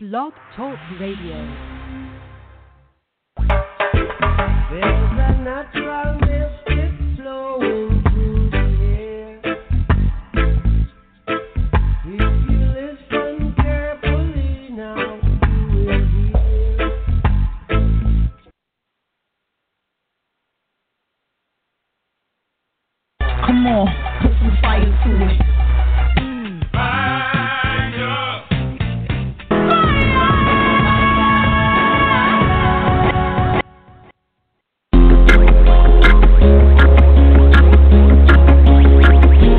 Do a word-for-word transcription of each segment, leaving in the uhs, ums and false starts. Blog Talk Radio. There's a natural mystic flowing through the air. If you listen carefully now, you will hear. Come on, put some fire to it. Mm. Fire!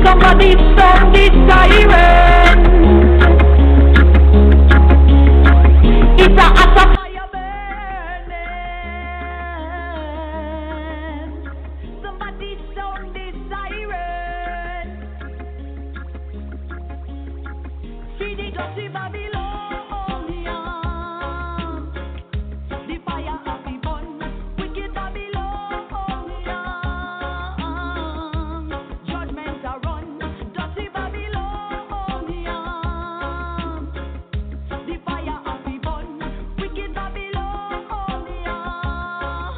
Somebody send the siren. It's a Azaka fire burning. Somebody sound the siren. Fini Gossi Babylon. The fire of the bun. Wicked Babylon. Judgment are run. Dirty Babylon. The fire of the bun. Wicked Babylon. Mama.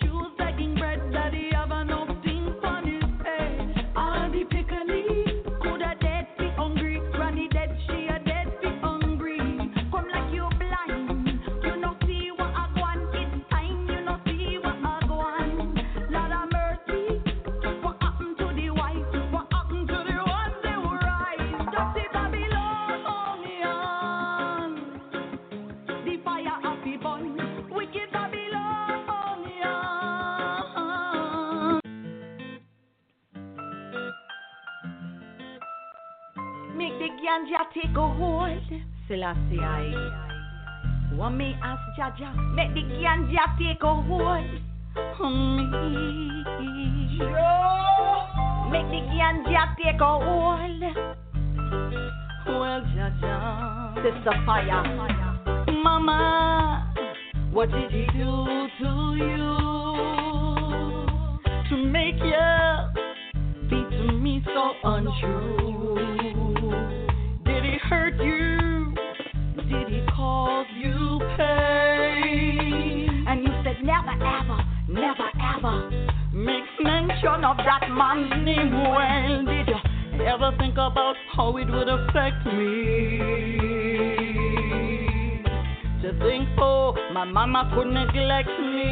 She was begging bread, daddy have no things on his head. All the pickaninny could a dead be hungry. Granny dead, she a dead be hungry. Come like you blind, you no see what I want. It's time you no see what I want. Lord have mercy, what happened to the white? What happened to the ones that were right? Dirty Babylonian. The fire of the bun, wicked Babylonian. Make the ganja take a hold, Selassie I. Want me ask Jaja, make the ganja take a hold on me. Make the ganja take a hold. Well, Jaja, sister fire, Mama, what did he do to you to make you be to me so untrue? Did he hurt you? Did he cause you pain? And you said never ever, never ever make mention of that man's name. Well, did you ever think about how it would affect me? To think, oh, my mama could neglect me.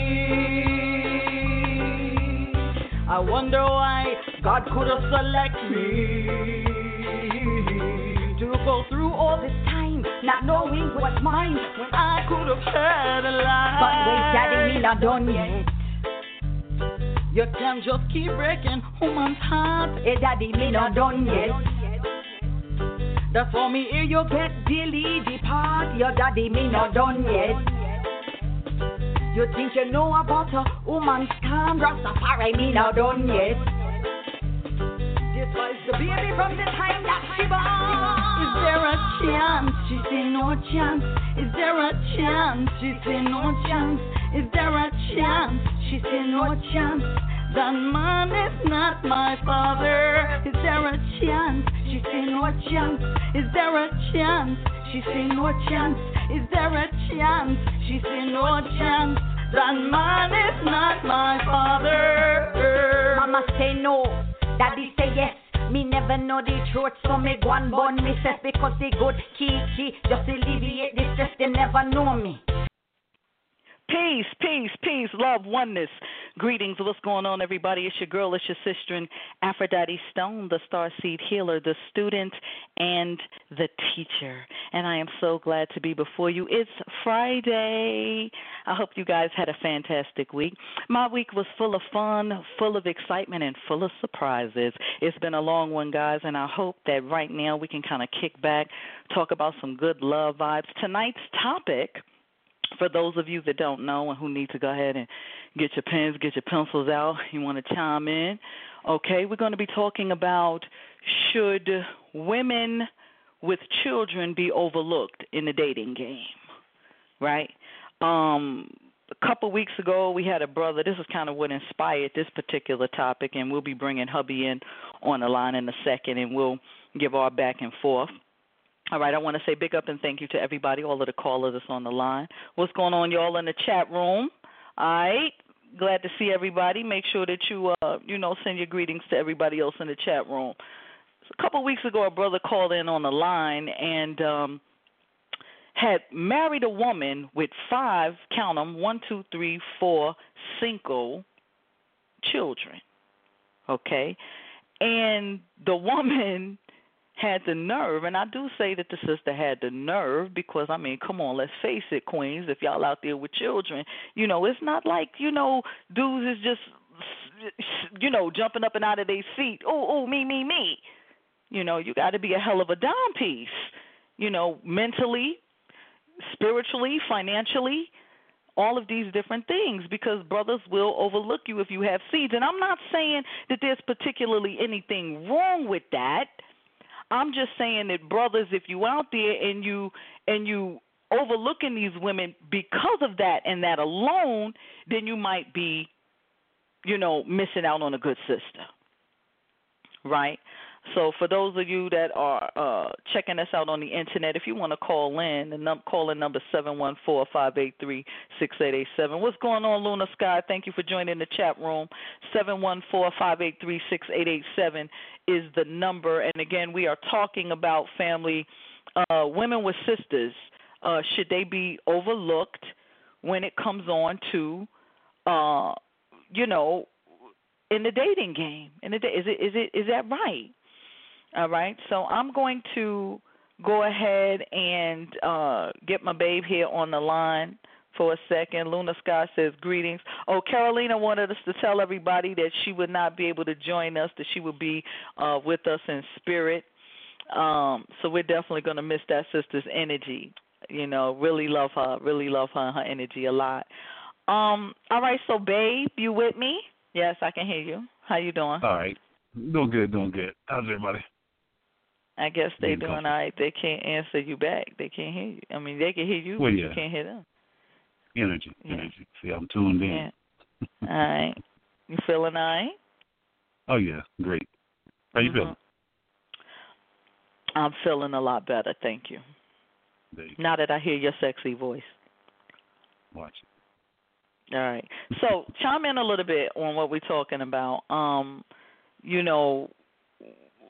I wonder why God could have selected me to go through all this time, not knowing what's mine, when I could have had a life. But wait, daddy, we not done yet. You can't just keep breaking woman's heart. Hey, daddy, me not done yet. That's for me, if you get daily depart. Your daddy, me not done yet. You think you know about a woman's calm. Rastafari, me not done yet. This was the baby from the time that she born. Is there a chance? She say no chance. Is there a chance? She say no chance. Is there a chance? She say no chance. That man is not my father. Is there a chance? She say no chance. Is there a chance? She say no chance. Is there a chance? She say no chance. That man is not my father. Mama say no. Daddy say yes, me never know the truth, so me go and burn myself because they good kiki, just alleviate the stress, they never know me. Peace, peace, peace, love, oneness. Greetings, what's going on, everybody? It's your girl, it's your sister, and Aphrodite Stone, the Starseed Healer, the student, and the teacher. And I am so glad to be before you. It's Friday. I hope you guys had a fantastic week. My week was full of fun, full of excitement, and full of surprises. It's been a long one, guys, and I hope that right now we can kind of kick back, talk about some good love vibes. Tonight's topic, for those of you that don't know and who need to go ahead and get your pens, get your pencils out, you want to chime in, okay, we're going to be talking about should women with children be overlooked in the dating game, right? Um, a couple weeks ago, we had a brother. This is kind of what inspired this particular topic, and we'll be bringing hubby in on the line in a second, and we'll give our back and forth. All right, I want to say big up and thank you to everybody, all of the callers that's on the line. What's going on, y'all, in the chat room? All right, glad to see everybody. Make sure that you, uh, you know, send your greetings to everybody else in the chat room. So a couple weeks ago, a brother called in on the line and um, had married a woman with five, count them, one, two, three, four single children, okay? And the woman had the nerve, and I do say that the sister had the nerve because, I mean, come on, let's face it, queens, if y'all out there with children, you know, it's not like, you know, dudes is just, you know, jumping up and out of their seat, oh, oh, me, me, me. You know, you got to be a hell of a dime piece, you know, mentally, spiritually, financially, all of these different things, because brothers will overlook you if you have seeds. And I'm not saying that there's particularly anything wrong with that. I'm just saying that, brothers, if you out there and you and you overlooking these women because of that and that alone, then you might be, you know, missing out on a good sister, right? So for those of you that are uh, checking us out on the internet, if you want to call in, the num- call in number seven one four, five eight three, six eight eight seven. What's going on, Luna Sky? Thank you for joining the chat room. seven one four, five eight three, six eight eight seven is the number. And, again, we are talking about family, uh, women with sisters. Uh, should they be overlooked when it comes on to, uh, you know, in the dating game? In the da- is it, is it, is that right? All right, so I'm going to go ahead and uh, get my babe here on the line for a second. Luna Sky says greetings. Oh, Carolina wanted us to tell everybody that she would not be able to join us, that she would be uh, with us in spirit. Um, so we're definitely going to miss that sister's energy. You know, really love her, really love her and her energy a lot. Um, all right, so babe, you with me? Yes, I can hear you. How you doing? All right. Doing good, doing good. How's everybody? I guess they're doing all right. They can't answer you back. They can't hear you. I mean, they can hear you, well, yeah. But you can't hear them. Energy, yeah. energy. See, I'm tuned in. Yeah. All right. You feeling all right? Oh, yeah. Great. How you mm-hmm. feeling? I'm feeling a lot better. Thank you. you now go. that I hear your sexy voice. Watch it. All right. So chime in a little bit on what we're talking about. Um, you know,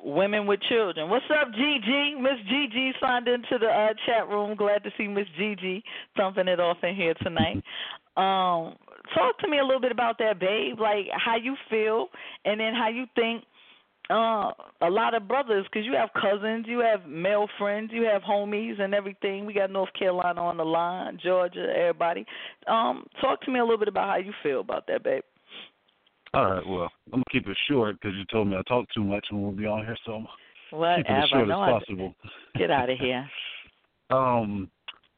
women with children. What's up, Gigi? Miss Gigi signed into the uh, chat room. Glad to see Miss Gigi thumping it off in here tonight. Um, talk to me a little bit about that, babe, like how you feel and then how you think uh, a lot of brothers, because you have cousins, you have male friends, you have homies and everything. We got North Carolina on the line, Georgia, everybody. Um, talk to me a little bit about how you feel about that, babe. All right, well, I'm going to keep it short because you told me I talk too much and we'll be on here, so I'm going to keep it as short as possible. Get out of here. um,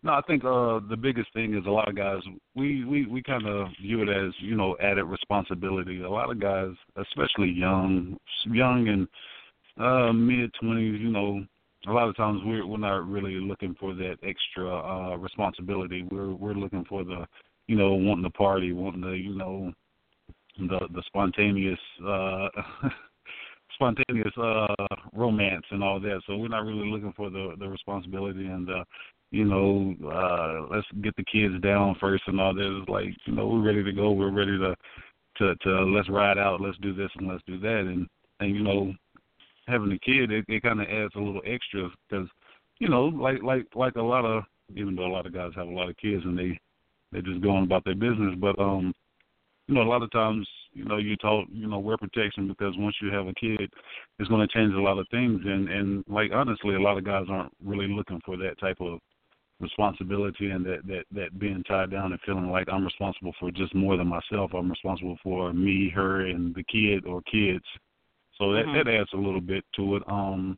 no, I think uh, the biggest thing is a lot of guys, we, we, we kind of view it as, you know, added responsibility. A lot of guys, especially young, young and uh, mid-twenties, you know, a lot of times we're, we're not really looking for that extra uh, responsibility. We're, we're looking for the, you know, wanting the party, wanting the, you know, the the spontaneous uh, spontaneous uh, romance and all that. So we're not really looking for the, the responsibility and, the, you know, uh, let's get the kids down first and all that. It's like, you know, we're ready to go. We're ready to, to, to let's ride out. Let's do this and let's do that. And, and you know, having a kid, it, it kind of adds a little extra because, you know, like, like, like a lot of, even though a lot of guys have a lot of kids and they, they're just going about their business, but, um, you know, a lot of times, you know, you talk, you know, wear protection because once you have a kid, it's going to change a lot of things. And, and like, honestly, a lot of guys aren't really looking for that type of responsibility and that, that, that being tied down and feeling like I'm responsible for just more than myself. I'm responsible for me, her, and the kid or kids. So that, mm-hmm. that adds a little bit to it. Um,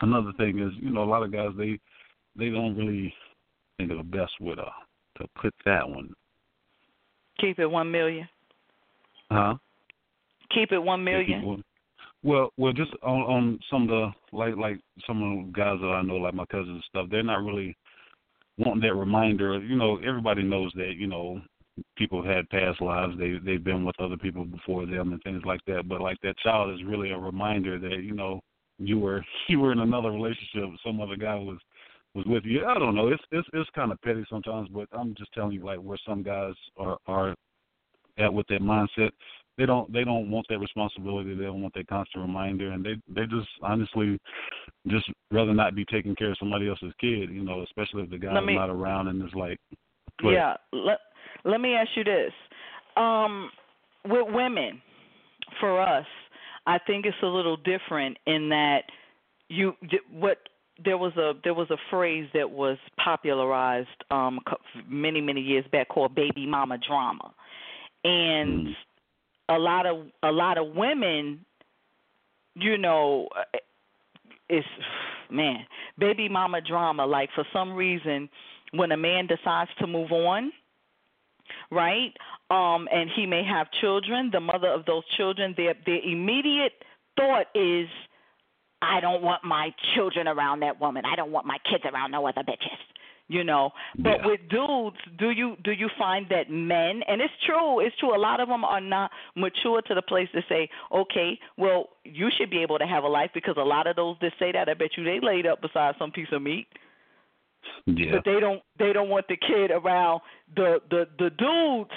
another thing is, you know, a lot of guys, they they don't really think of the best way to, to put that one. Keep it one million. Huh? Keep it one million. Well, well, well just on, on some of the like, like some of the guys that I know, like my cousins and stuff. They're not really wanting that reminder. You know, everybody knows that. You know, people had past lives. They, they've been with other people before them and things like that. But, like, that child is really a reminder that, you know, you were you were in another relationship. Some other guy was, was with you. I don't know. It's it's, it's kind of petty sometimes, but I'm just telling you, like, where some guys are, are at with that mindset. They don't they don't want that responsibility. They don't want that constant reminder, and they they just honestly just rather not be taking care of somebody else's kid, you know, especially if the guy's me, not around and it's like. Quit. Yeah, let let me ask you this: um, with women, for us, I think it's a little different in that you what there was a there was a phrase that was popularized um, many many years back called "baby mama drama," and. Mm. A lot of a lot of women, you know, it's, man, baby mama drama. Like, for some reason, when a man decides to move on, right, um, and he may have children, the mother of those children, their their immediate thought is, I don't want my children around that woman. I don't want my kids around no other bitches. You know, but yeah. With dudes, do you do you find that men, and it's true, it's true, a lot of them are not mature to the place to say, okay, well, you should be able to have a life, because a lot of those that say that, I bet you they laid up beside some piece of meat. Yeah. But they don't they don't want the kid around the the, the dude's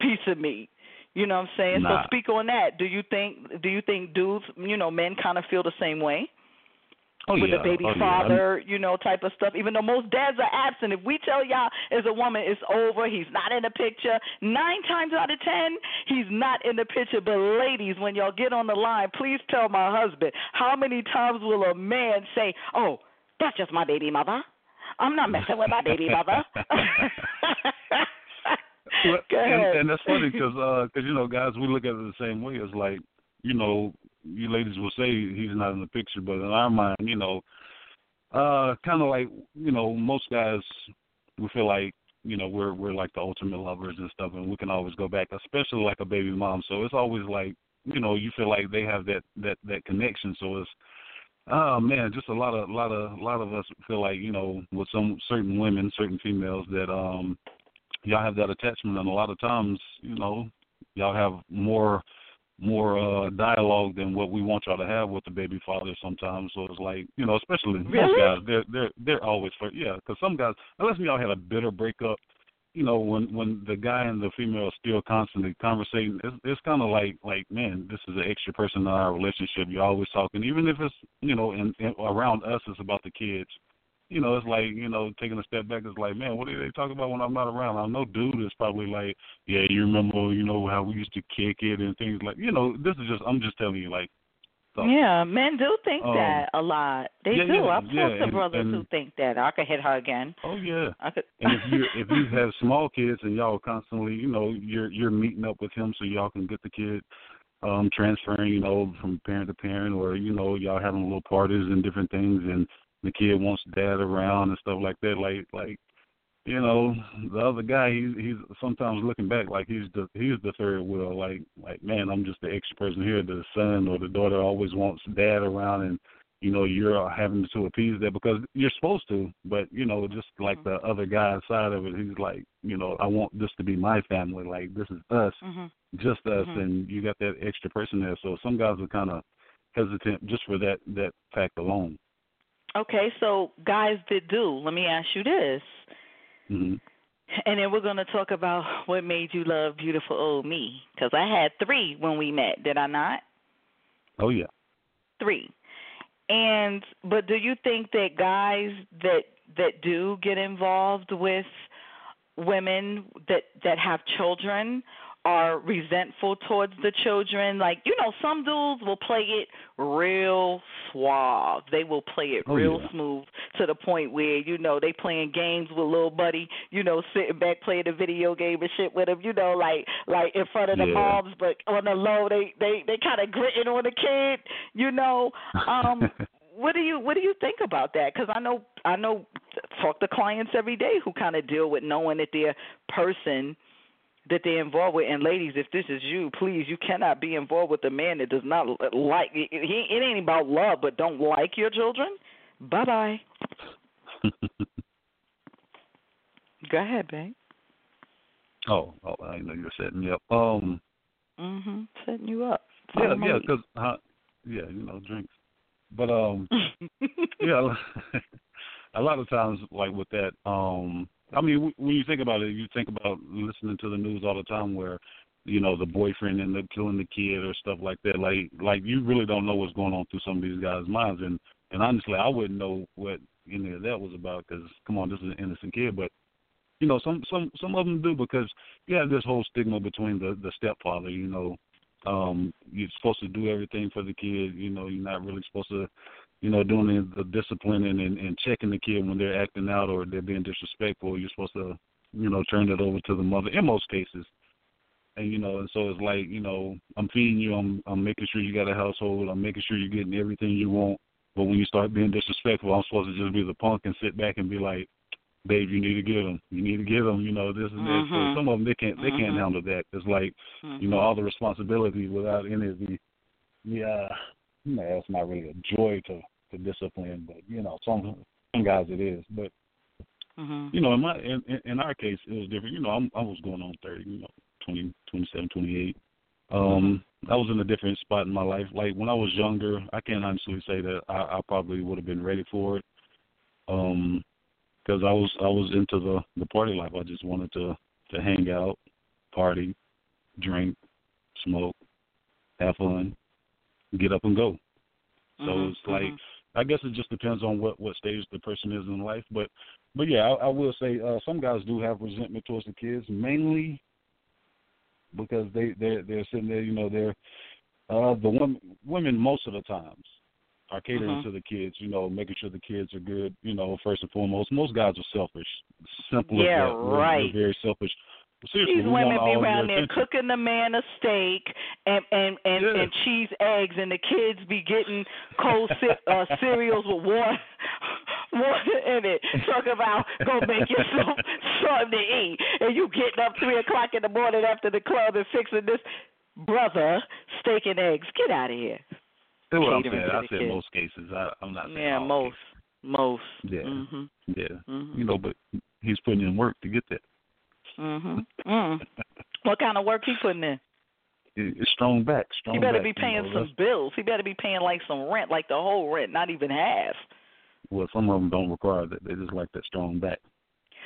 piece of meat. You know what I'm saying? Nah. So speak on that. Do you think do you think dudes, you know, men kind of feel the same way? Oh, with yeah. a baby oh, father, yeah. you know, type of stuff. Even though most dads are absent, if we tell y'all as a woman it's over, he's not in the picture, nine times out of ten, he's not in the picture. But ladies, when y'all get on the line, please tell my husband, how many times will a man say, oh, that's just my baby mother. I'm not messing with my baby mother. Well, and, and that's funny because, uh, cause, you know, guys, we look at it the same way. It's like, you know, you ladies will say he's not in the picture, but in our mind, you know, uh, kind of like, you know, most guys, we feel like, you know, we're we're like the ultimate lovers and stuff, and we can always go back, especially like a baby mom. So it's always like, you know, you feel like they have that, that, that connection. So it's, oh man, just a lot of lot of lot of us feel like, you know, with some certain women, certain females that um, y'all have that attachment, and a lot of times, you know, y'all have more. more uh, dialogue than what we want y'all to have with the baby father sometimes. So it's like, you know, especially really? Those guys, they're, they're, they're always, for, yeah, because some guys, unless we all had a bitter breakup, you know, when, when the guy and the female are still constantly conversating, it's, it's kind of like, like, man, this is an extra person in our relationship. You're always talking, even if it's, you know, in, in, around us, it's about the kids. You know, it's like, you know, taking a step back, it's like, man, what are they talking about when I'm not around? I know dude is probably like, yeah, you remember, you know, how we used to kick it and things like, you know, this is just, I'm just telling you, like. So, yeah, men do think um, that a lot. They yeah, do. Yeah, I've yeah, talked to and, brothers and, who think that. I could hit her again. Oh, yeah. I could. And if you if you have small kids and y'all constantly, you know, you're you're meeting up with him so y'all can get the kid um, transferring, you know, from parent to parent, or, you know, y'all having little parties and different things, and the kid wants dad around and stuff like that. Like, like, you know, the other guy, he's, he's sometimes looking back like he's the he's the third wheel. Like, like, man, I'm just the extra person here. The son or the daughter always wants dad around, and you know, you're having to appease that because you're supposed to. But you know, just like mm-hmm. the other guy side of it, he's like, you know, I want this to be my family. Like, this is us, mm-hmm. just us, mm-hmm. and you got that extra person there. So some guys are kind of hesitant just for that that fact alone. Okay, so guys that do, let me ask you this. Mm-hmm. And then we're going to talk about what made you love beautiful old me, because I had three when we met, did I not? Oh, yeah. Three. And but do you think that guys that that do get involved with women that, that have children are resentful towards the children? Like, you know, some dudes will play it real suave. They will play it oh, real yeah. smooth to the point where, you know, they playing games with little buddy, you know, sitting back playing a video game and shit with him, you know, like like in front of the yeah. moms, but on the low they, they, they kind of gritting on the kid, you know. Um, what do you what do you think about that? Because I know I know talk to clients every day who kind of deal with knowing that their person that they're involved with. And ladies, if this is you, please, you cannot be involved with a man that does not like, he, it ain't about love, but don't like your children. Bye-bye. Go ahead, babe. Oh, oh, I know you're setting me up. Um, mhm, setting you up. Yeah, yeah, because uh, yeah, you know, drinks. But um, yeah, a lot of times, like with that, um, I mean, when you think about it, you think about listening to the news all the time, where you know the boyfriend ended up killing the kid or stuff like that. Like, like you really don't know what's going on through some of these guys' minds, and and honestly, I wouldn't know what any of that was about because, come on, this is an innocent kid, but. You know, some, some, some of them do because you have this whole stigma between the, the stepfather, you know. Um, you're supposed to do everything for the kid. You know, you're not really supposed to, you know, doing the, the disciplining and, and checking the kid when they're acting out or they're being disrespectful. You're supposed to, you know, turn it over to the mother in most cases. And, you know, and so it's like, you know, I'm feeding you. I'm, I'm making sure you got a household. I'm making sure you're getting everything you want. But when you start being disrespectful, I'm supposed to just be the punk and sit back and be like, babe, you need to give them. You need to give them. You know, this and that. Mm-hmm. So some of them they can't they mm-hmm. can't handle that. It's like, mm-hmm. you know, all the responsibility without any of the, yeah, you know, it's not really a joy to, to discipline, but you know, some some guys it is. But mm-hmm. you know, in my in, in our case, it was different. You know, I'm, I was going on thirty, you know, twenty, twenty-seven, twenty-eight. Um, I was in a different spot in my life. Like when I was younger, I can't honestly say that I, I probably would have been ready for it. Um. Because I was I was into the, the party life. I just wanted to, to hang out, party, drink, smoke, have fun, get up and go. So mm-hmm, it's like mm-hmm. I guess it just depends on what, what stage the person is in life. But but yeah, I, I will say uh, some guys do have resentment towards the kids, mainly because they they're, they're sitting there. You know, they're uh, the women women most of the times. Are catering mm-hmm. to the kids, you know, making sure the kids are good, you know, first and foremost. Most guys are selfish. Simple yeah, as that. Right. They're very selfish. Seriously, these women be around there attention. Cooking the man a steak and and, and, yeah. and cheese eggs, and the kids be getting cold uh, cereals with water, water in it. Talk about go make yourself something to eat, and you getting up three o'clock in the morning after the club and fixing this brother steak and eggs. Get out of here. That's what I'm saying. I said most cases. I, I'm not saying yeah, all most, cases. most. Yeah, mm-hmm. yeah. Mm-hmm. You know, but he's putting in work to get that. Mm-hmm. Mm-hmm. What kind of work he putting in? It's strong back. Strong. He better back, be paying you know, some bills. He better be paying like some rent, like the whole rent, not even half. Well, some of them don't require that. They just like that strong back.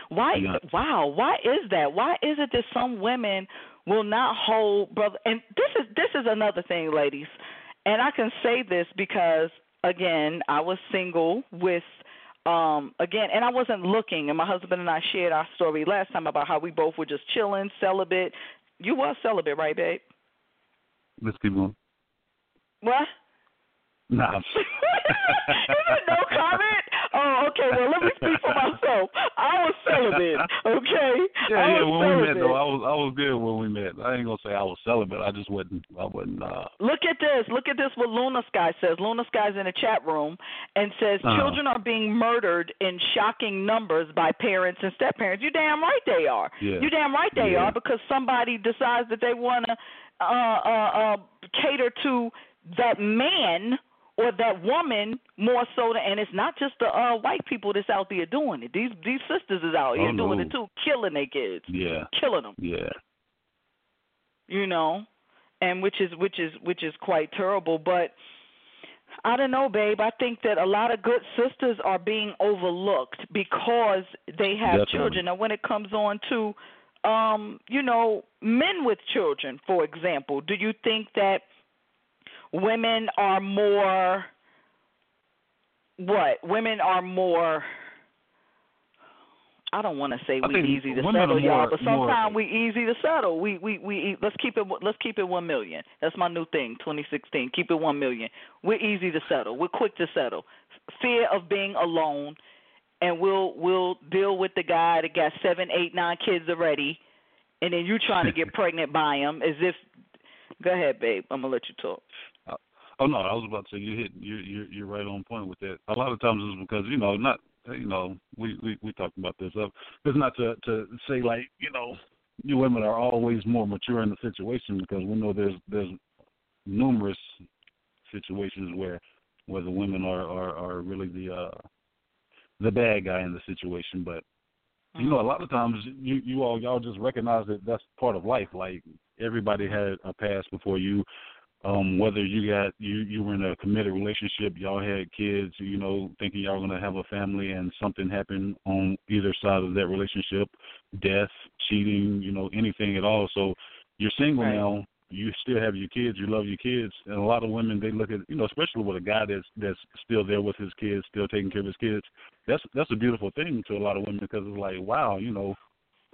Why? Wow. Why is that? Why is it that some women will not hold brother? And this is this is another thing, ladies. And I can say this because, again, I was single with, um, again, and I wasn't looking. And my husband and I shared our story last time about how we both were just chilling, celibate. You were celibate, right, babe? Let's keep going. What? Nah. No comment? Oh, okay. Well, let me speak for myself. I was celibate, okay? Yeah, yeah. When celibate. we met, though, I was I was good when we met. I ain't gonna say I was celibate. I just wasn't. I wasn't. Uh... Look at this. Look at this. What Luna Sky says. Luna Sky's in the chat room and says uh-huh. children are being murdered in shocking numbers by parents and step parents. You damn right they are. Yeah. You damn right they yeah. are because somebody decides that they wanna uh, uh, uh, cater to that man. Or that woman more so, than, and it's not just the uh, white people that's out there doing it. These these sisters is out here oh, doing no. it too, killing their kids, yeah, killing them, yeah. You know, and which is which is which is quite terrible. But I don't know, babe. I think that a lot of good sisters are being overlooked because they have Definitely. children. And when it comes on to, um, you know, men with children, for example, do you think that? Women are more, what? Women are more, I don't want to say we easy to settle, y'all, but sometimes we easy to settle. We, we, we, let's keep it, let's keep it one million. That's my new thing, twenty sixteen, keep it one million. We're easy to settle. We're quick to settle. Fear of being alone, and we'll, we'll deal with the guy that got seven, eight, nine kids already, and then you trying to get pregnant by him as if, go ahead, babe. I'm gonna let you talk. Uh, oh no, I was about to say you hit you you you're right on point with that. A lot of times it's because you know not you know we we we talked about this. Uh, it's not to to say like you know you women are always more mature in the situation because we know there's there's numerous situations where where the women are are, are really the uh, the bad guy in the situation, but. you know, a lot of times you, you all y'all just recognize that that's part of life. Like everybody had a past before you. Um, whether you got you, you were in a committed relationship, y'all had kids, you know, thinking y'all were gonna have a family, and something happened on either side of that relationship, death, cheating, you know, anything at all. So you're single right now. You still have your kids. You love your kids, and a lot of women, they look at, you know, especially with a guy that's that's still there with his kids, still taking care of his kids. That's that's a beautiful thing to a lot of women, because it's like, wow, you know,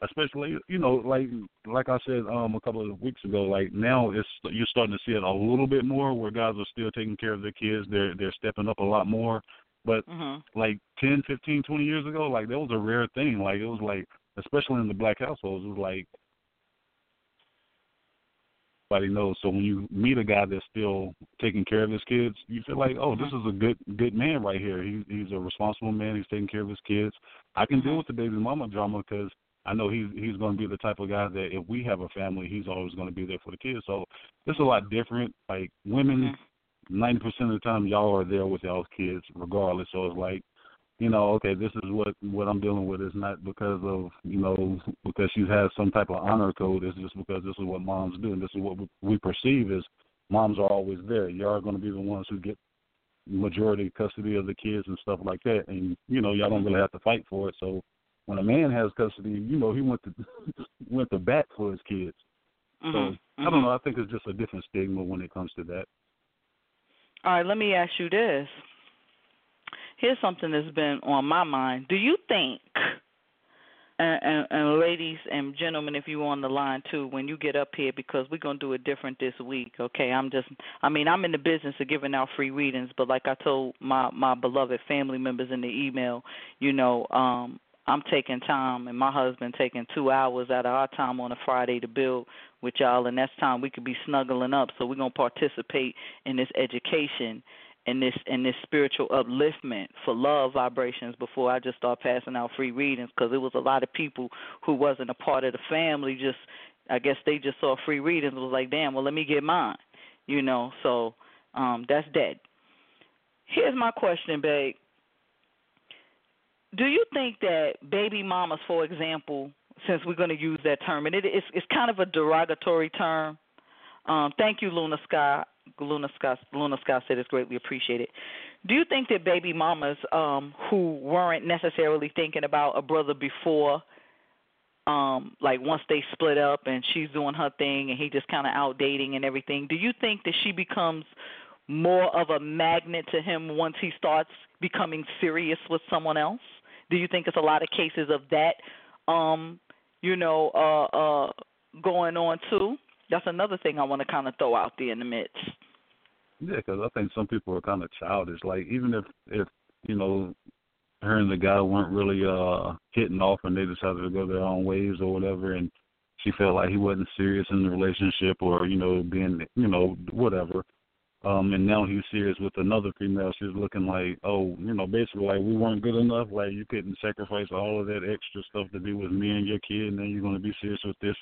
especially, you know, like like I said um, a couple of weeks ago, like now it's you're starting to see it a little bit more, where guys are still taking care of their kids. They're they're stepping up a lot more, but mm-hmm. like ten, fifteen, twenty years ago, like that was a rare thing. Like it was like, especially in the black households, it was like. Knows. So when you meet a guy that's still taking care of his kids, you feel like, oh, this is a good good man right here. He, he's a responsible man. He's taking care of his kids. I can deal with the baby mama drama, because I know he's, he's going to be the type of guy that if we have a family, he's always going to be there for the kids. So it's a lot different. Like women, ninety percent of the time, y'all are there with y'all's kids regardless. So it's like, you know, okay, this is what, what I'm dealing with. It's not because of, you know, because she has some type of honor code. It's just because this is what moms do, and this is what we perceive as moms are always there. Y'all are going to be the ones who get majority custody of the kids and stuff like that. And, you know, y'all don't really have to fight for it. So when a man has custody, you know, he went to went to bat for his kids. Mm-hmm. So mm-hmm. I don't know. I think it's just a different stigma when it comes to that. All right, let me ask you this. Here's something that's been on my mind. Do you think, and, and, and ladies and gentlemen, if you're on the line too, when you get up here, because we're going to do it different this week, okay? I'm just, I mean, I'm in the business of giving out free readings, but like I told my, my beloved family members in the email, you know, um, I'm taking time, and my husband taking two hours out of our time on a Friday to build with y'all, and that's time we could be snuggling up, so we're going to participate in this education and this and this spiritual upliftment for love vibrations before I just start passing out free readings, because it was a lot of people who wasn't a part of the family. Just, I guess they just saw free readings and was like, damn, well, let me get mine, you know. So um, that's dead. Here's my question, babe. Do you think that baby mamas, for example, since we're going to use that term, and it, it's, it's kind of a derogatory term. Um, thank you, Luna Sky. Luna Scott, Luna Scott said it's greatly appreciated. Do you think that baby mamas um, who weren't necessarily thinking about a brother before, um, like once they split up and she's doing her thing and he just kind of out dating and everything, do you think that she becomes more of a magnet to him once he starts becoming serious with someone else? Do you think it's a lot of cases of that, um, you know, uh, uh, going on too? That's another thing I want to kind of throw out there in the midst. Yeah, because I think some people are kind of childish. Like, even if, if you know, her and the guy weren't really uh, hitting off and they decided to go their own ways or whatever, and she felt like he wasn't serious in the relationship or, you know, being, you know, whatever, um, and now he's serious with another female, she's looking like, oh, you know, basically like we weren't good enough, like you couldn't sacrifice all of that extra stuff to be with me and your kid, and then you're going to be serious with this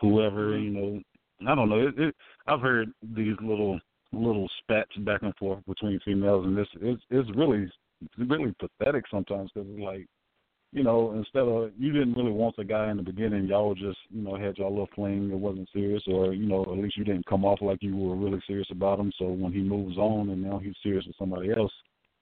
whoever, you know. I don't know. It, it, I've heard these little little spats back and forth between females, and this it's, it's really it's really pathetic sometimes, because it's like, you know, instead of you didn't really want the guy in the beginning, y'all just, you know, had y'all little fling. It wasn't serious, or, you know, at least you didn't come off like you were really serious about him. So when he moves on and now he's serious with somebody else,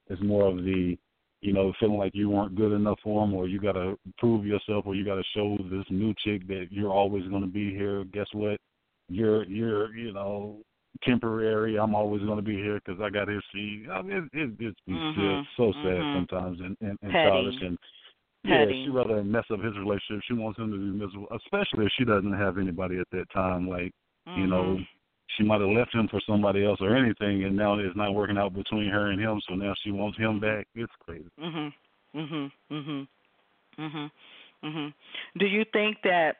it's more of the, you know, feeling like you weren't good enough for him, or you got to prove yourself, or you got to show this new chick that you're always going to be here. Guess what? You're, you're, you know, temporary. I'm always going to be here because I got his seed. I mean, it, it, it's mm-hmm. just so sad mm-hmm. sometimes, and, and, and childish. And yeah, she'd rather mess up his relationship. She wants him to be miserable, especially if she doesn't have anybody at that time. Like, mm-hmm. you know, she might have left him for somebody else or anything, and now it's not working out between her and him, so now she wants him back. It's crazy. Mm-hmm, mm-hmm, mm-hmm, mm-hmm, mm-hmm. Do you think that...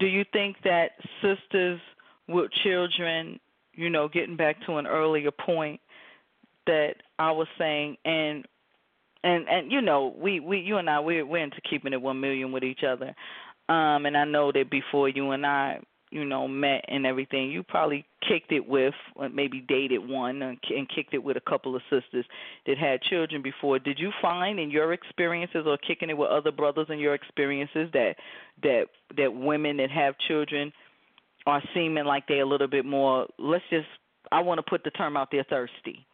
Do you think that sisters with children, you know, getting back to an earlier point that I was saying, and and, and you know, we, we you and I we're, we're into keeping it one million with each other, um, and I know that before you and I you know, met and everything, you probably kicked it with, or maybe dated one and kicked it with a couple of sisters that had children before. Did you find in your experiences, or kicking it with other brothers in your experiences, that that that women that have children are seeming like they're a little bit more, let's just, I want to put the term out there, thirsty?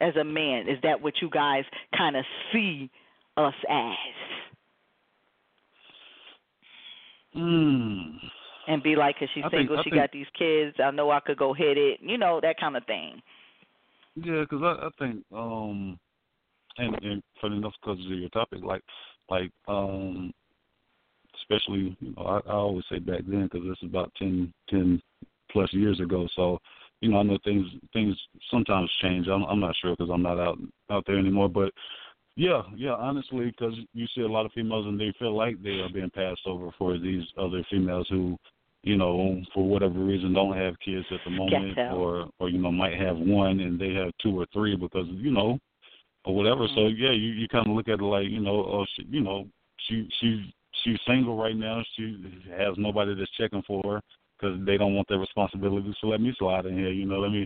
As a man, is that what you guys kind of see us as? Mm. And be like, because she's I single, think, she think, got these kids, I know I could go hit it, you know, that kind of thing. Yeah, because I, I think, um, and, and funny enough, because of your topic, like, like um, especially, you know, I, I always say back then, because this is about ten, ten plus years ago, so, you know, I know things things sometimes change. I'm, I'm not sure because I'm not out out there anymore. But, yeah, yeah, honestly, because you see a lot of females and they feel like they are being passed over for these other females who, you know, for whatever reason don't have kids at the moment, or, or, you know, might have one and they have two or three because, you know, or whatever. Mm-hmm. So, yeah, you, you kind of look at it like, you know, oh, she, you know, she, she, she's single right now. She has nobody that's checking for her, because they don't want their responsibilities, so let me slide in here, you know, let me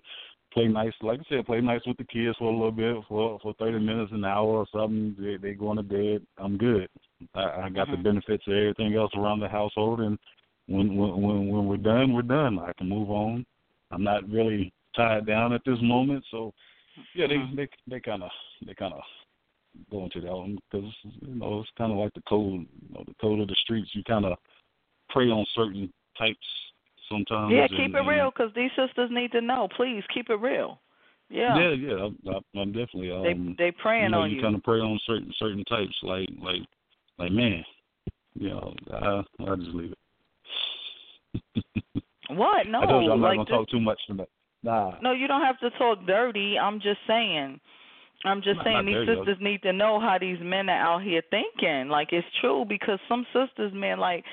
play nice, like I said, play nice with the kids for a little bit, for for thirty minutes, an hour or something, they, they going to bed, I'm good. I, I got mm-hmm. the benefits of everything else around the household, and when, when when when we're done, we're done. I can move on. I'm not really tied down at this moment, so, yeah, they mm-hmm. they they kind of they kind of go into that one, because, you know, it's kind of like the code, you know, the code of the streets. You kind of prey on certain types sometimes. Yeah, keep and, it real, because these sisters need to know. Please, keep it real. Yeah. Yeah, yeah, I, I, I'm definitely. Um, they they praying, you know, on you. You kind of prey on certain certain types, like like like man, you know, I I just leave it. What? No. I told you I'm like not gonna this, talk too much tonight. Nah. No, you don't have to talk dirty. I'm just saying. I'm just not, saying not these sisters go. Need to know how these men are out here thinking. Like, it's true, because some sisters, man, like.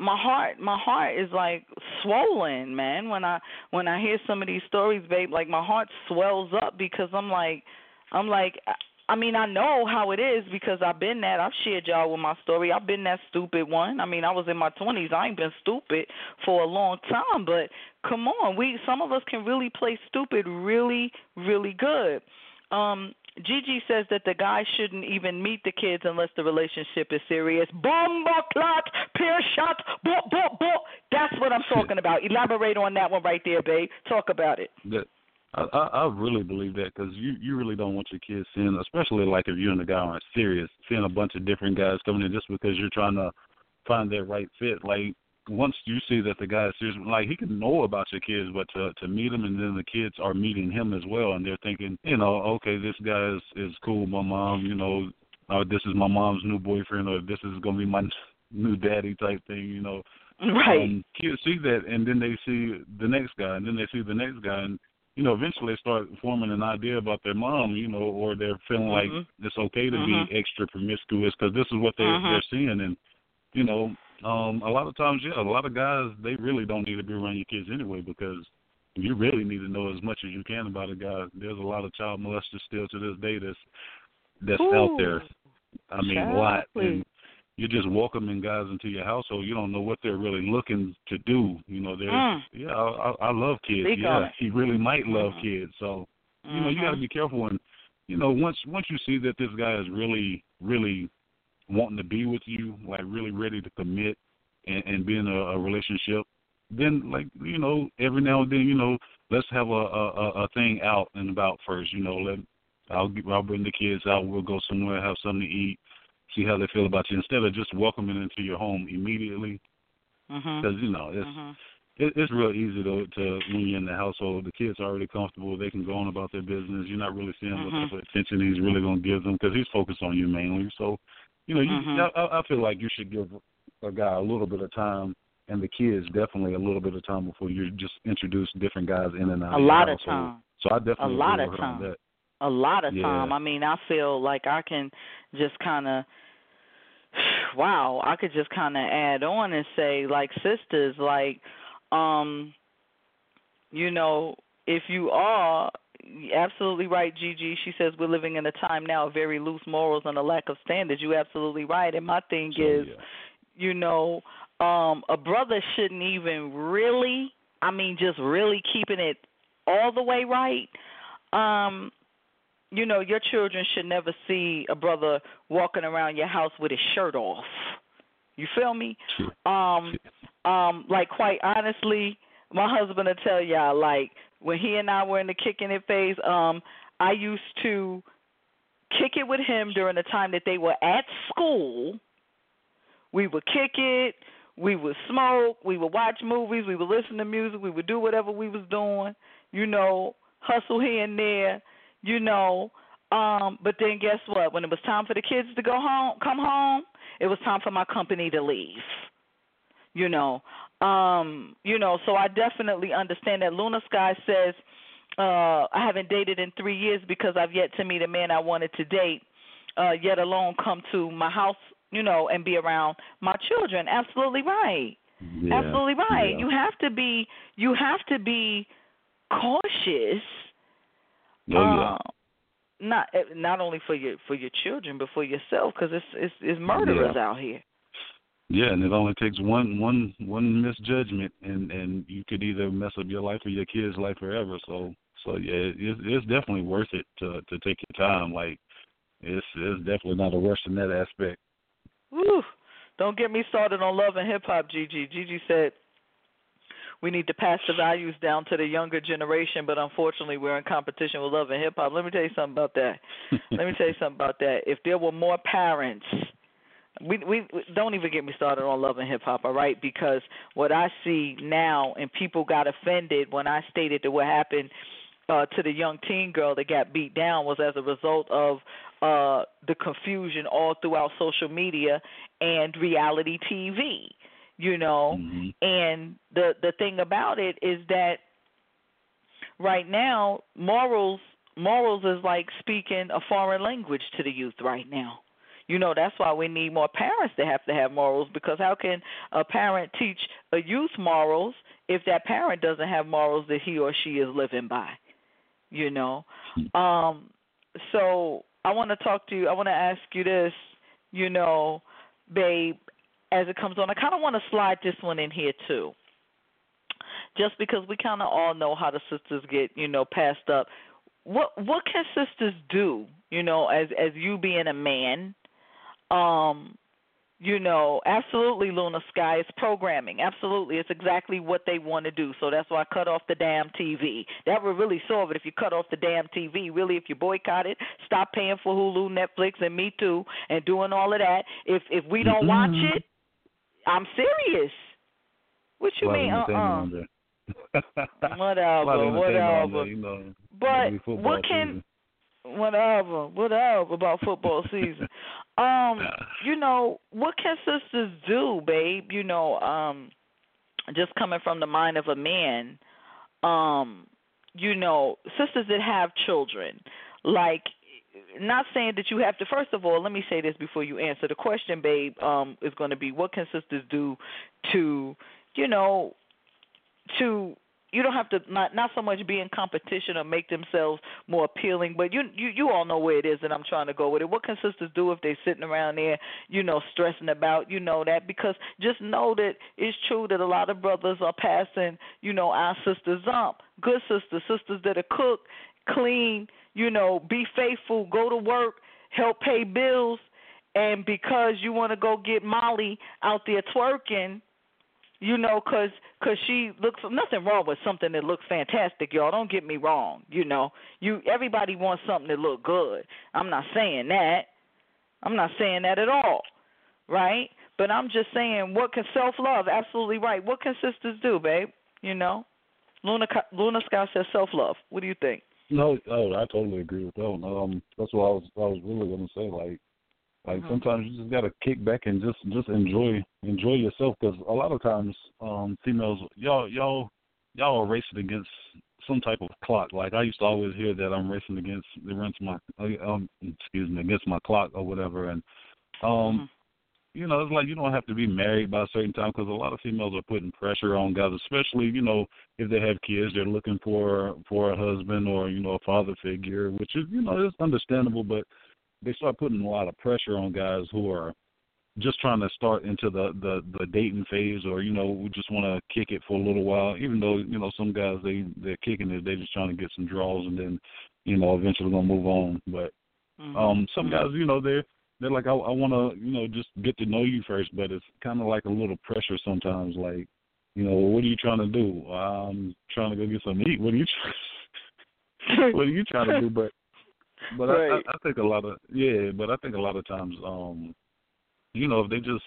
My heart, my heart is like swollen, man. When I when I hear some of these stories, babe, like my heart swells up, because I'm like, I'm like, I mean, I know how it is, because I've been that. I've shared y'all with my story. I've been that stupid one. I mean, I was in my twenties. I ain't been stupid for a long time. But come on, we some of us can really play stupid, really, really good. Um, Gigi says that the guy shouldn't even meet the kids unless the relationship is serious. Bomba clot, pear shot, boop, boop, boop. That's what I'm talking about. Elaborate on that one right there, babe. Talk about it. That, I, I really believe that, because you, you really don't want your kids seeing, especially like if you and the guy aren't serious, seeing a bunch of different guys coming in just because you're trying to find that right fit. Like, once you see that the guy is serious, like, he can know about your kids, but to to meet him, and then the kids are meeting him as well, and they're thinking, you know, okay, this guy is, is cool, my mom, you know, or this is my mom's new boyfriend, or this is going to be my new daddy type thing, you know. Right. Um, kids see that, and then they see the next guy, and then they see the next guy, and, you know, eventually they start forming an idea about their mom, you know, or they're feeling mm-hmm. like it's okay to mm-hmm. be extra promiscuous, because this is what they, mm-hmm. they're seeing, and, you know, Um, a lot of times, yeah, a lot of guys, they really don't need to be around your kids anyway, because you really need to know as much as you can about a guy. There's a lot of child molesters still to this day that's, that's Ooh, out there. I mean, a lot. And you're just welcoming guys into your household. You don't know what they're really looking to do. You know, they're, mm. yeah, I, I love kids. They yeah, he really might love mm-hmm. kids. So, you mm-hmm. know, you got to be careful. And, you know, once once you see that this guy is really, really wanting to be with you, like really ready to commit and, and be in a, a relationship, then, like, you know, every now and then, you know, let's have a, a, a thing out and about first, you know, let I'll, I'll bring the kids out, we'll go somewhere, have something to eat, see how they feel about you, instead of just welcoming them into your home immediately. Because, mm-hmm. you know, it's, mm-hmm. it, it's real easy to, to, when you're in the household, the kids are already comfortable, they can go on about their business, you're not really seeing mm-hmm. what type of attention he's really going to give them, because he's focused on you mainly, so... You know, you, mm-hmm. I, I feel like you should give a guy a little bit of time, and the kids definitely a little bit of time before you just introduce different guys in and out. A lot of time. So I definitely a lot of time. That. A lot of yeah. time. I mean, I feel like I can just kind of, wow, I could just kind of add on and say, like, sisters, like, um, you know, if you are. Absolutely right, Gigi. She says we're living in a time now of very loose morals and a lack of standards. You're absolutely right. And my thing so, is, yeah. you know, um, a brother shouldn't even really, I mean, just really keeping it all the way right, um, you know, your children should never see a brother walking around your house with his shirt off. You feel me? Um, um, like, quite honestly, my husband will tell y'all, like, when he and I were in the kicking it phase, um, I used to kick it with him during the time that they were at school. We would kick it. We would smoke. We would watch movies. We would listen to music. We would do whatever we was doing, you know, hustle here and there, you know. Um, but then guess what? When it was time for the kids to go home, come home, it was time for my company to leave, you know. Um, you know, so I definitely understand that. Luna Sky says, uh, I haven't dated in three years because I've yet to meet a man I wanted to date, uh, yet alone come to my house, you know, and be around my children. Absolutely right. Yeah. Absolutely right. Yeah. You have to be, you have to be cautious. Oh, yeah. Uh, not not only for your for your children, but for yourself, because it's, it's it's murderers yeah. out here. Yeah, and it only takes one one one misjudgment, and, and you could either mess up your life or your kids' life forever. So so yeah, it, it's definitely worth it to to take your time. Like it's it's definitely not a rush in that aspect. Woo! Don't get me started on love and hip hop, Gigi. Gigi said we need to pass the values down to the younger generation, but unfortunately we're in competition with love and hip-hop. Let me tell you something about that. Let me tell you something about that. If there were more parents, we, we don't even get me started on love and hip-hop, all right, because what I see now, and people got offended when I stated that what happened uh, to the young teen girl that got beat down was as a result of uh, the confusion all throughout social media and reality T V. You know, mm-hmm. and the, the thing about it is that right now, morals morals is like speaking a foreign language to the youth right now. You know, that's why we need more parents that have to have morals, because how can a parent teach a youth morals if that parent doesn't have morals that he or she is living by? You know, um, so I want to talk to you. I want to ask you this, you know, babe. As it comes on, I kind of want to slide this one in here too, just because we kind of all know how the sisters get, you know, passed up. What what can sisters do, you know, as as you being a man, um, you know, absolutely, Luna Sky, it's programming. Absolutely, it's exactly what they want to do. So that's why I cut off the damn T V. That would really solve it if you cut off the damn T V. Really, if you boycott it, stop paying for Hulu, Netflix, and Me Too, and doing all of that. If if we don't watch it. I'm serious. What you mean? Uh uh-uh. Whatever, whatever. You know, but what can, season. whatever, whatever about football season. Um, you know, what can sisters do, babe? You know, um, just coming from the mind of a man, um, you know, sisters that have children, like. Not saying that you have to, first of all, let me say this before you answer the question, babe, um, is going to be what can sisters do to, you know, to, you don't have to, not, not so much be in competition or make themselves more appealing, but you, you you all know where it is that I'm trying to go with it. What can sisters do if they're sitting around there, you know, stressing about, you know, that? Because just know that it's true that a lot of brothers are passing, you know, our sisters up. Good sisters, sisters that are cook, clean, you know, be faithful, go to work, help pay bills, and because you want to go get Molly out there twerking, you know, because cause she looks, nothing wrong with something that looks fantastic, y'all. Don't get me wrong, you know. you Everybody wants something that look good. I'm not saying that. I'm not saying that at all, right? But I'm just saying what can self-love, absolutely right. What can sisters do, babe, you know? Luna, Luna Scott says self-love. What do you think? No, oh, I totally agree with that. Um, that's what I was, I was really gonna say. Like, like mm-hmm. sometimes you just gotta kick back and just, just enjoy, enjoy yourself. Because a lot of times, um, females, y'all, y'all, y'all are racing against some type of clock. Like I used to always hear that I'm racing against the against my, um, excuse me, against my clock or whatever. And, um, mm-hmm. you know, it's like you don't have to be married by a certain time because a lot of females are putting pressure on guys, especially, you know, if they have kids, they're looking for for a husband or, you know, a father figure, which is, you know, it's understandable, but they start putting a lot of pressure on guys who are just trying to start into the, the, the dating phase, or, you know, we just want to kick it for a little while, even though, you know, some guys, they, they're kicking it. They're just trying to get some draws and then, you know, eventually going to move on. But mm-hmm. um, some guys, you know, they're, they're like, I, I want to, you know, just get to know you first. But it's kind of like a little pressure sometimes, like, you know, what are you trying to do? I'm trying to go get something to eat. What are you trying, what are you trying to do? But but right. I, I, I think a lot of, yeah, but I think a lot of times, um, you know, if they just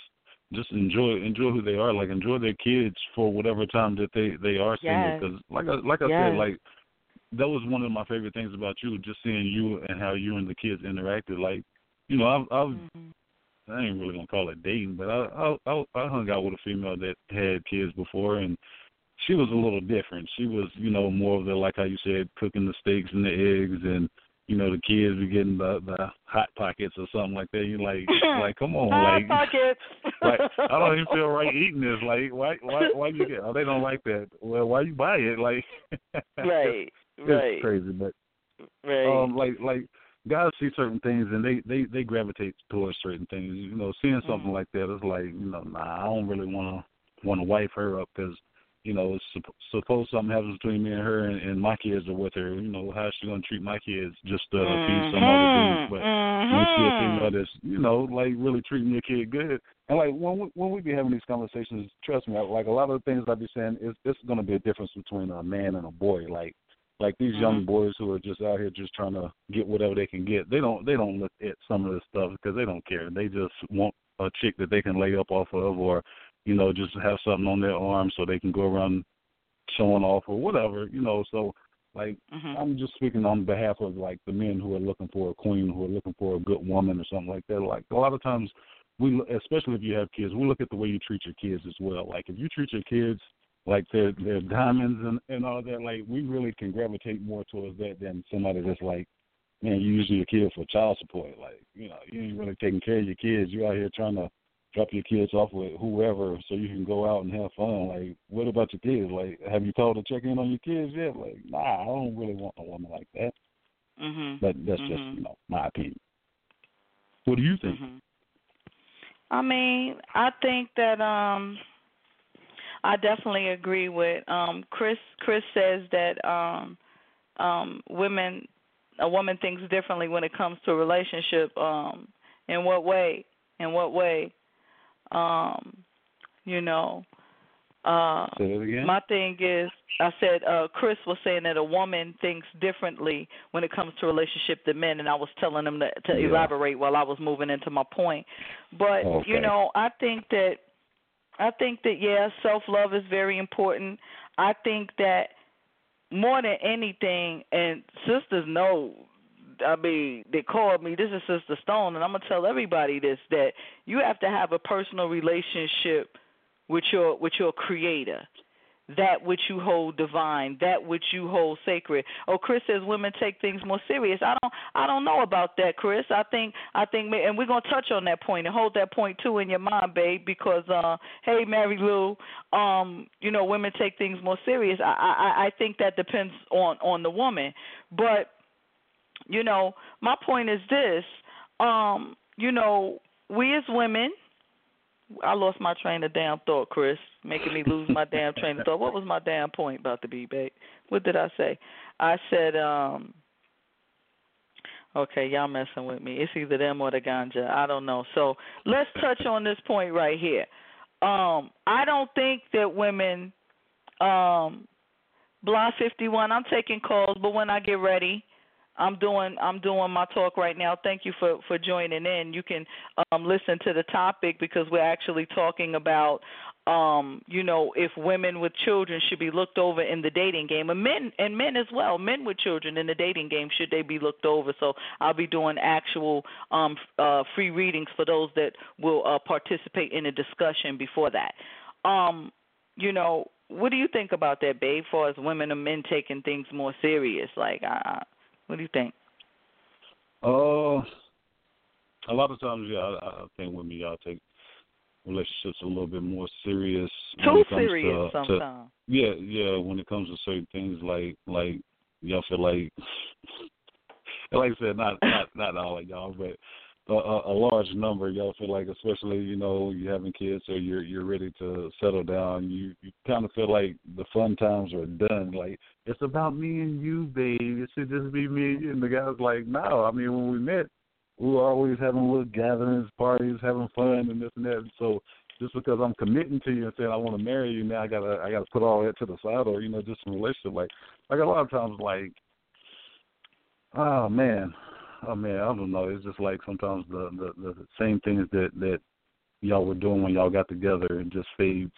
just enjoy enjoy who they are, like enjoy their kids for whatever time that they, they are single. Because yes. like I, like I yes. said, like, that was one of my favorite things about you, just seeing you and how you and the kids interacted. Like, you know, I've, I've mm-hmm. I ain't really gonna call it dating, but I, I I hung out with a female that had kids before, and she was a little different. She was, you know, more of the, like how you said, cooking the steaks and the eggs, and you know, the kids were getting the, the hot pockets or something like that. You're like, like come on, hot like, pockets. Like, I don't even feel right eating this. Like, why why why you get? Oh, they don't like that. Well, why you buy it? Like, right, it's right, crazy, but right, um, like like. Guys see certain things, and they, they, they gravitate towards certain things. You know, seeing something mm. like that, it's like, you know, nah, I don't really want to want to wife her up because, you know, supp- suppose something happens between me and her, and, and my kids are with her. You know, how is she going to treat my kids just to mm-hmm. feed some other dude? But mm-hmm. when she a female that's, you know, like really treating your kid good. And, like, when we, when we be having these conversations, trust me, like a lot of the things I be saying, it's, it's going to be a difference between a man and a boy, like. Like these young boys who are just out here just trying to get whatever they can get. They don't they don't look at some of this stuff because they don't care. They just want a chick that they can lay up off of, or, you know, just have something on their arm so they can go around showing off or whatever, you know. So, like, mm-hmm. I'm just speaking on behalf of, like, the men who are looking for a queen, who are looking for a good woman or something like that. Like, a lot of times, we, especially if you have kids, we look at the way you treat your kids as well. Like, if you treat your kids like they're, they're diamonds and, and all that, like, we really can gravitate more towards that than somebody that's like, man, you using your kid for child support. Like, you know, you ain't really taking care of your kids. You out here trying to drop your kids off with whoever so you can go out and have fun. Like, what about your kids? Like, have you called to check in on your kids yet? Like, nah, I don't really want a woman like that. Mm-hmm. But that's mm-hmm. just, you know, my opinion. What do you think? Mm-hmm. I mean, I think that um. I definitely agree with um, Chris. Chris says that um, um, women, a woman thinks differently when it comes to a relationship. Um, in what way? In what way? Um, you know, uh, Say that again. My thing is, I said uh, Chris was saying that a woman thinks differently when it comes to a relationship than men, and I was telling him to, to yeah. elaborate while I was moving into my point. But okay. you know, I think that. I think that, yeah, self-love is very important. I think that more than anything, and sisters know, I mean, they called me, this is Sister Stone, and I'm going to tell everybody this, that you have to have a personal relationship with your with your creator, that which you hold divine, that which you hold sacred. Oh, Chris says women take things more serious. I don't I don't know about that, Chris. I think, I think, and we're going to touch on that point and hold that point, too, in your mind, babe, because, uh, hey, Mary Lou, um, you know, women take things more serious. I, I, I think that depends on, on the woman. But, you know, my point is this, um, you know, we as women, I lost my train of damn thought, Chris, making me lose my damn train of thought. What was my damn point about to be, babe? What did I say? I said, um, okay, y'all messing with me. It's either them or the ganja. I don't know. So let's touch on this point right here. Um, I don't think that women, um, Blonde fifty-one, I'm taking calls, but when I get ready, I'm doing I'm doing my talk right now. Thank you for, for joining in. You can um, listen to the topic because we're actually talking about, um, you know, if women with children should be looked over in the dating game, and men and men as well. Men with children in the dating game, should they be looked over? So I'll be doing actual um, uh, free readings for those that will uh, participate in a discussion before that. Um, you know, what do you think about that, babe? As far as women and men taking things more serious, like I. What do you think? Uh, a lot of times, yeah, I, I think women, y'all take relationships a little bit more serious. Too serious to, sometimes. To, yeah, yeah, when it comes to certain things, like, like y'all feel like, like I said, not, not, not all of y'all, but a, a large number, y'all feel like, especially, you know, you're having kids or you're you're ready to settle down, you, you kind of feel like the fun times are done. Like, it's about me and you, babe. It should just be me and you. And the guy's like, no. I mean, when we met, we were always having little gatherings, parties, having fun and this and that. So just because I'm committing to you and saying I want to marry you now, I gotta I gotta put all that to the side, or, you know, just in a relationship. Like, like a lot of times, like, oh man, oh man, I don't know. It's just like sometimes the the, the same things that, that y'all were doing when y'all got together, it just fades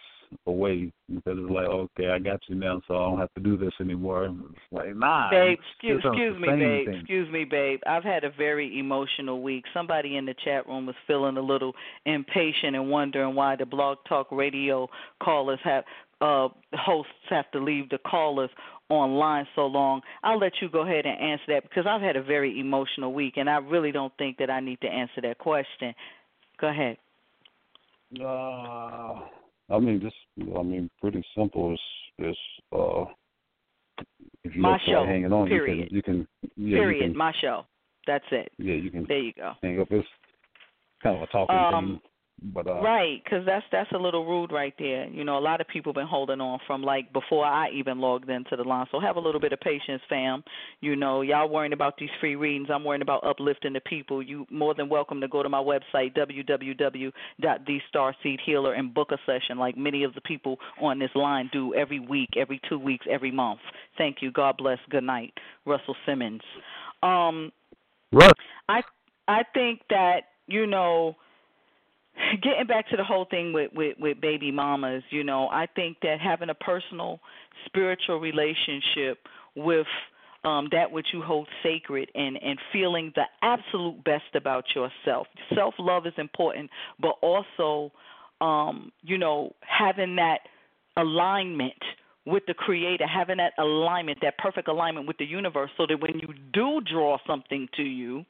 away because it's like, okay, I got you now, so I don't have to do this anymore. It's like, nah, babe, excuse, excuse me, babe, thing. excuse me, babe. I've had a very emotional week. Somebody in the chat room was feeling a little impatient and wondering why the Blog Talk Radio callers have uh, hosts have to leave the callers online so long. I'll let you go ahead and answer that because I've had a very emotional week, and I really don't think that I need to answer that question. Go ahead. Uh, I mean, just I mean, pretty simple. It's, it's uh, if you my show. Hanging on, period. You can. You can yeah, period. You can, my show. That's it. Yeah, you can. There you go. Hang up. It's kind of a talking um, thing. But, uh, right, because that's, that's a little rude right there. You know, a lot of people have been holding on from, like, before I even logged into the line. So have a little bit of patience, fam. You know, y'all worrying about these free readings. I'm worrying about uplifting the people. You more than welcome to go to my website, w w w dot the star seed healer, and book a session like many of the people on this line do every week, every two weeks, every month. Thank you. God bless. Good night. Russell Simmons. Um, Russ. I I think that, you know, getting back to the whole thing with, with, with baby mamas, you know, I think that having a personal spiritual relationship with um, that which you hold sacred and, and feeling the absolute best about yourself. Self-love is important, but also, um, you know, having that alignment with the Creator, having that alignment, that perfect alignment with the universe, so that when you do draw something to you,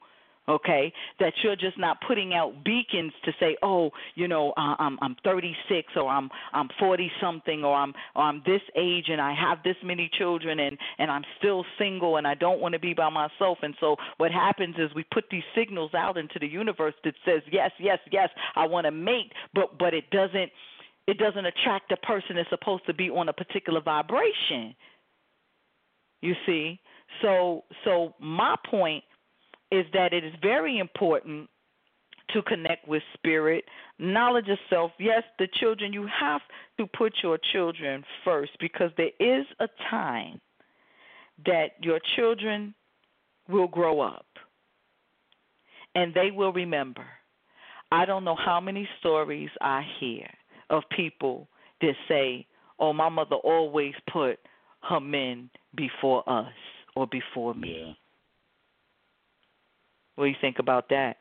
okay, that you're just not putting out beacons to say, oh, you know, uh, I'm I'm thirty-six or I'm I'm forty-something or I'm or I'm this age and I have this many children and, and I'm still single and I don't want to be by myself. And so what happens is we put these signals out into the universe that says, yes, yes, yes, I want to mate, but but it doesn't it doesn't attract the person that's supposed to be on a particular vibration, you see. So so my point is that it is very important to connect with spirit, knowledge of self. Yes, the children, you have to put your children first because there is a time that your children will grow up and they will remember. I don't know how many stories I hear of people that say, oh, my mother always put her men before us or before me. Yeah. What do you think about that?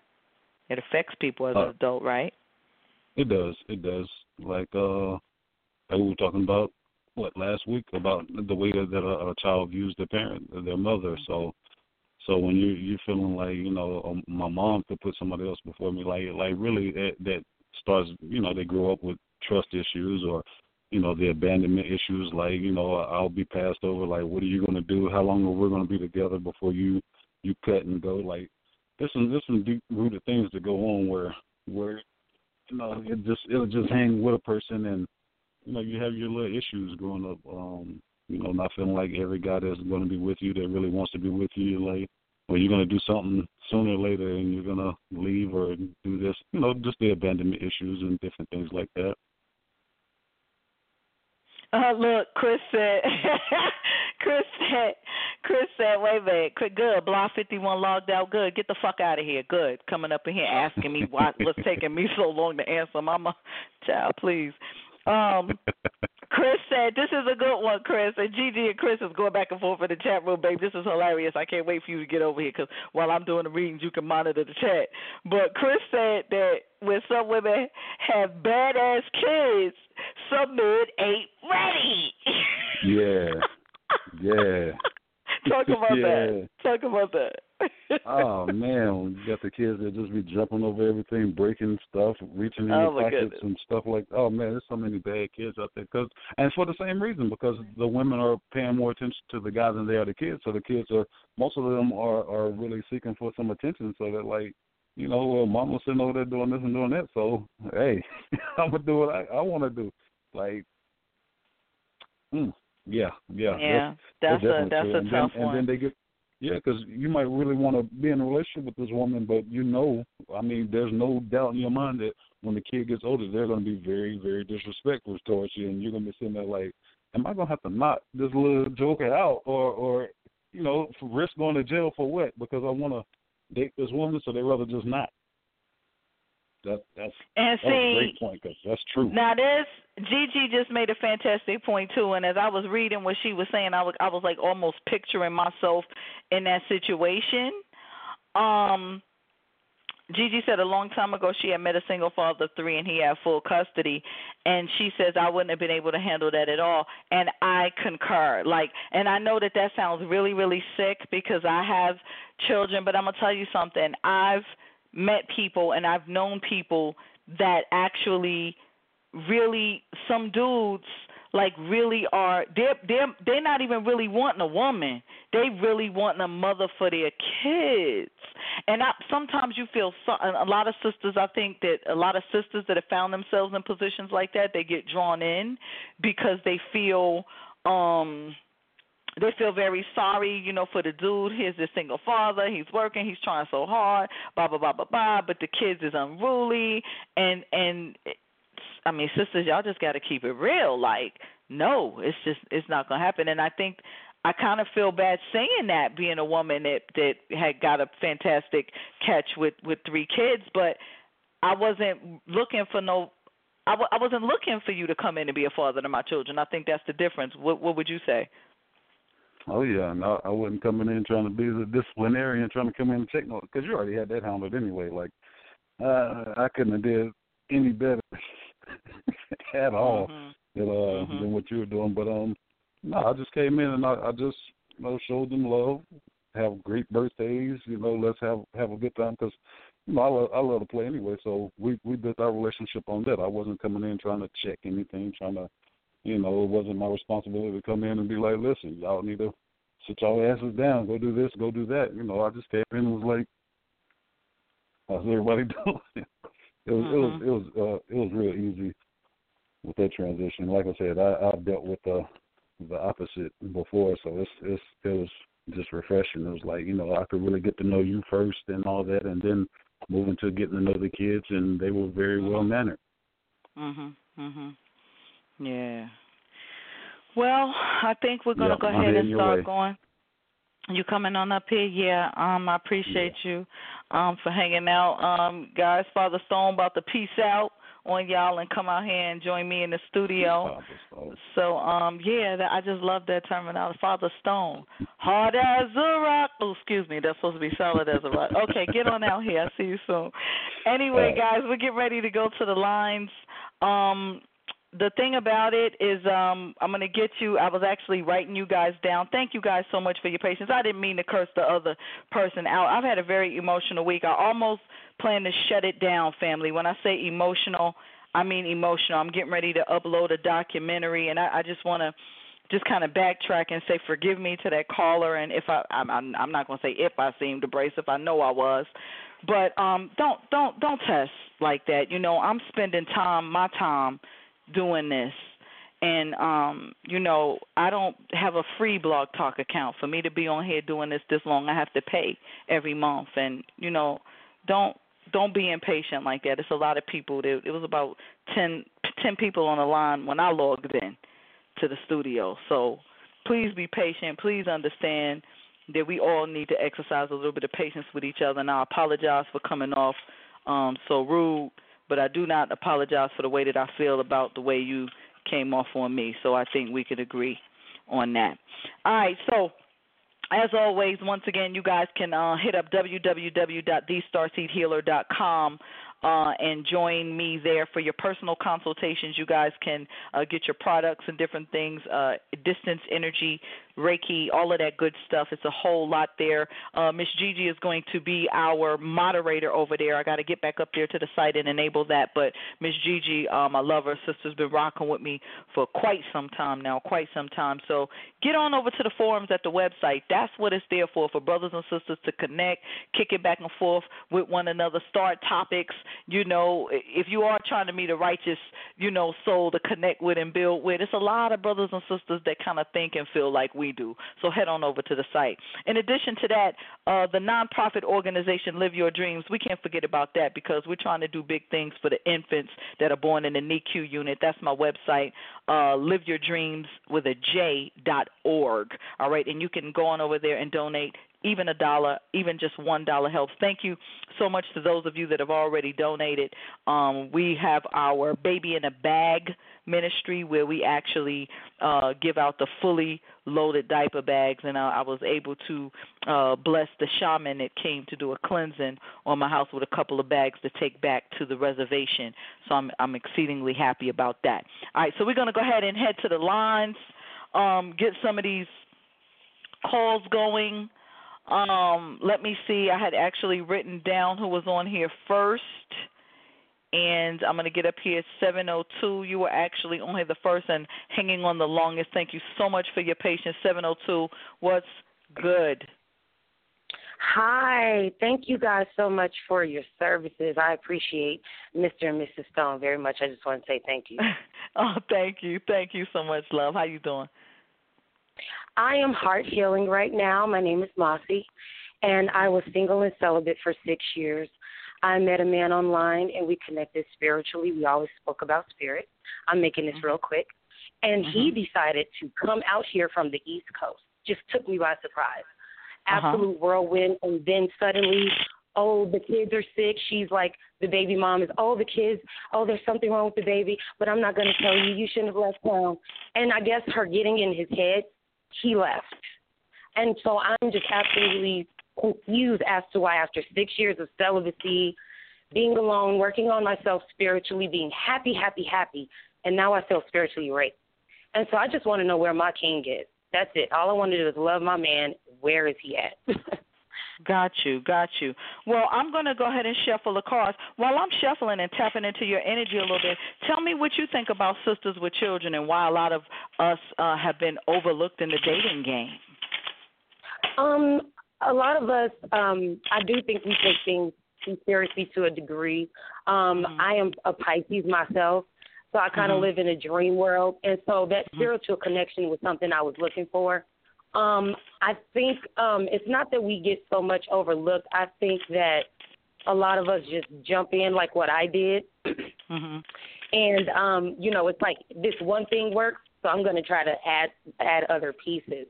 It affects people as uh, an adult, right? It does. It does. Like uh, like we were talking about, what, last week, about the way that a, a child views their parent, their mother. So so when you, you're feeling like, you know, my mom could put somebody else before me, like, like really that, that starts, you know, they grow up with trust issues or, you know, the abandonment issues, like, you know, I'll be passed over, like, what are you going to do? How long are we going to be together before you, you cut and go? Like, There's some there's some deep rooted things that go on where where you know it just it'll just hang with a person, and you know you have your little issues growing up. Um, you know, not feeling like every guy that's going to be with you that really wants to be with you, like, well, you're going to do something sooner or later, and you're going to leave or do this. You know, just the abandonment issues and different things like that. Uh, look, Chris said, Chris said, Chris said, wait a minute, good, Block fifty-one logged out, good, get the fuck out of here, good, coming up in here asking me why what's taking me so long to answer, mama, child, please. Um, Chris said, this is a good one, Chris, and Gigi and Chris is going back and forth in the chat room, babe, this is hilarious, I can't wait for you to get over here, because while I'm doing the readings, you can monitor the chat. But Chris said that when some women have badass kids, some men ain't ready. Yeah. Yeah. Talk about yeah. that. Talk about that. Oh, man. You got the kids that just be jumping over everything, breaking stuff, reaching in oh, your pockets goodness. and stuff like that. Oh, man, there's so many bad kids out there. Cause, and for the same reason, because the women are paying more attention to the guys than they are the kids. So the kids are, most of them are, are really seeking for some attention. So that, like, you know, well, mama's sitting over there doing this and doing that, so, hey, I'm going to do what I, I want to do. Like, mm, yeah, yeah. Yeah, that's, that's, that's a, that's a and tough then, one. And then they get, yeah, because you might really want to be in a relationship with this woman, but you know, I mean, there's no doubt in your mind that when the kid gets older, they're going to be very, very disrespectful towards you, and you're going to be sitting there like, am I going to have to knock this little joker out or, or you know, risk going to jail for what? Because I want to date this woman, so they'd rather just not. That, that's, and see, that's a great point, because that's true. Now, this, Gigi just made a fantastic point, too, and as I was reading what she was saying, I was, I was like, almost picturing myself in that situation. Um, Gigi said a long time ago she had met a single father of three, and he had full custody, and she says, I wouldn't have been able to handle that at all, and I concur. Like, and I know that that sounds really, really sick, because I have children, but I'm going to tell you something. I've met people and I've known people that actually really, some dudes like really are, they're, they're, they're not even really wanting a woman. They really wanting a mother for their kids. And I, sometimes you feel, so, a lot of sisters, I think that a lot of sisters that have found themselves in positions like that, they get drawn in because they feel, um, they feel very sorry, you know, for the dude. Here's this single father. He's working. He's trying so hard, blah, blah, blah, blah, blah. But the kids is unruly. And, and I mean, sisters, y'all just got to keep it real. Like, no, it's just it's not going to happen. And I think I kind of feel bad saying that, being a woman that, that had got a fantastic catch with, with three kids. But I wasn't looking for no I – w- I wasn't looking for you to come in and be a father to my children. I think that's the difference. What, what would you say? Oh, yeah, and I, I wasn't coming in trying to be the disciplinarian, trying to come in and take notes, because you already had that handled anyway. Like, uh, I couldn't have did any better at all mm-hmm. than, uh, mm-hmm. than what you were doing. But, um, no, I just came in and I, I just, you know, showed them love, have great birthdays, you know, let's have, have a good time, because, you know, I love, I love to play anyway, so we, we built our relationship on that. I wasn't coming in trying to check anything, trying to, you know, it wasn't my responsibility to come in and be like, listen, y'all need to sit y'all asses down, go do this, go do that. You know, I just came in and was like, how's everybody doing? It was, mm-hmm. it was, it was, uh, it was real easy with that transition. Like I said, I, I've dealt with the the opposite before, so it's, it's, it was just refreshing. It was like, you know, I could really get to know you first and all that, and then moving to getting to know the kids, and they were very mm-hmm. well mannered. Mhm, mhm. Yeah. Well, I think we're going to yep, go I'm ahead and start way. going. You coming on up here? Yeah. Um, I appreciate yeah. you um, for hanging out. Um, guys, Father Stone about to peace out on y'all and come out here and join me in the studio. So, um, yeah, that, I just love that terminology. Father Stone. Hard as a rock. Oh, excuse me. That's supposed to be solid as a rock. Okay, get on out here. I'll see you soon. Anyway, guys, we're getting ready to go to the lines. Um The thing about it is um, I'm going to get you – I was actually writing you guys down. Thank you guys so much for your patience. I didn't mean to curse the other person out. I've had a very emotional week. I almost plan to shut it down, family. When I say emotional, I mean emotional. I'm getting ready to upload a documentary, and I, I just want to just kind of backtrack and say forgive me to that caller. And if I – I'm, I'm not going to say if I seemed abrasive. I know I was. But um, don't, don't, don't test like that. You know, I'm spending time, my time – doing this, and um, you know, I don't have a free Blog Talk account. For me to be on here doing this this long, I have to pay every month, and you know, don't don't be impatient like that. It's a lot of people. There, it was about ten, ten people on the line when I logged in to the studio. So please be patient. Please understand that we all need to exercise a little bit of patience with each other. And I apologize for coming off um, so rude. But I do not apologize for the way that I feel about the way you came off on me. So I think we could agree on that. All right, so as always, once again, you guys can uh, hit up w w w dot the star seed healer dot com uh, and join me there for your personal consultations. You guys can uh, get your products and different things, uh, distance energy Reiki, all of that good stuff. It's a whole lot there. Uh, Miss Gigi is going to be our moderator over there. I got to get back up there to the site and enable that. But Miss Gigi, um, I love her. Sister's been rocking with me for quite some time now, quite some time. So get on over to the forums at the website. That's what it's there for, for brothers and sisters to connect, kick it back and forth with one another, start topics. You know, if you are trying to meet a righteous, you know, soul to connect with and build with, it's a lot of brothers and sisters that kind of think and feel like we do. So head on over to the site. In addition to that, uh, the nonprofit organization Live Your Dreams, we can't forget about that because we're trying to do big things for the infants that are born in the NICU unit. That's my website, uh, live your dreams with a j dot org. All right, and you can go on over there and donate even a dollar, even just one dollar helps. Thank you so much to those of you that have already donated. Um, we have our Baby in a Bag ministry where we actually uh, give out the fully loaded diaper bags, and I, I was able to uh, bless the shaman that came to do a cleansing on my house with a couple of bags to take back to the reservation. So I'm, I'm exceedingly happy about that. All right, so we're going to go ahead and head to the lines, um, get some of these calls going. Um, let me see. I had actually written down who was on here first, and I'm going to get up here at seven oh two. You were actually on here the first and hanging on the longest. Thank you so much for your patience. seven oh two, what's good? Hi. Thank you guys so much for your services. I appreciate Mister and Missus Stone very much. I just want to say thank you. Oh, thank you. Thank you so much, love. How you doing? I am heart healing right now. My name is Mossy, and I was single and celibate for six years. I met a man online, and we connected spiritually. We always spoke about spirit. I'm making this real quick. And mm-hmm. he decided to come out here from the East Coast. Just took me by surprise. Absolute uh-huh. whirlwind, and then suddenly, oh, the kids are sick. She's like, the baby mom is, oh, the kids, oh, there's something wrong with the baby, but I'm not going to tell you. You shouldn't have left town. And I guess her getting in his head, he left. And so I'm just absolutely confused as to why after six years of celibacy, being alone, working on myself spiritually, being happy, happy, happy, and now I feel spiritually raped. And so I just want to know where my king is. That's it. All I want to do is love my man. Where is he at? Got you, got you. Well, I'm going to go ahead and shuffle the cards. While I'm shuffling and tapping into your energy a little bit, tell me what you think about sisters with children and why a lot of us uh, have been overlooked in the dating game. Um, a lot of us, um, I do think we take things too seriously to a degree. Um, mm-hmm. I am a Pisces myself, so I kind of mm-hmm. live in a dream world, and so that mm-hmm. spiritual connection was something I was looking for. Um, I think um, it's not that we get so much overlooked. I think that a lot of us just jump in like what I did. Mm-hmm. And, um, you know, it's like this one thing works, so I'm going to try to add add other pieces.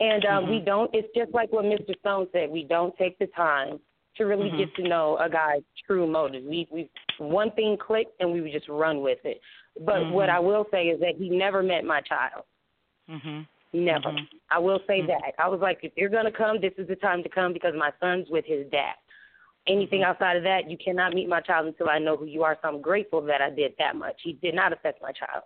And um, mm-hmm. we don't, it's just like what Mister Stone said, we don't take the time to really mm-hmm. get to know a guy's true motives. We, we one thing clicked and we would just run with it. But mm-hmm. what I will say is that he never met my child. Mm-hmm. Never. Mm-hmm. I will say mm-hmm. that. I was like, if you're going to come, this is the time to come because my son's with his dad. Anything mm-hmm. outside of that, you cannot meet my child until I know who you are. So I'm grateful that I did that much. He did not affect my child.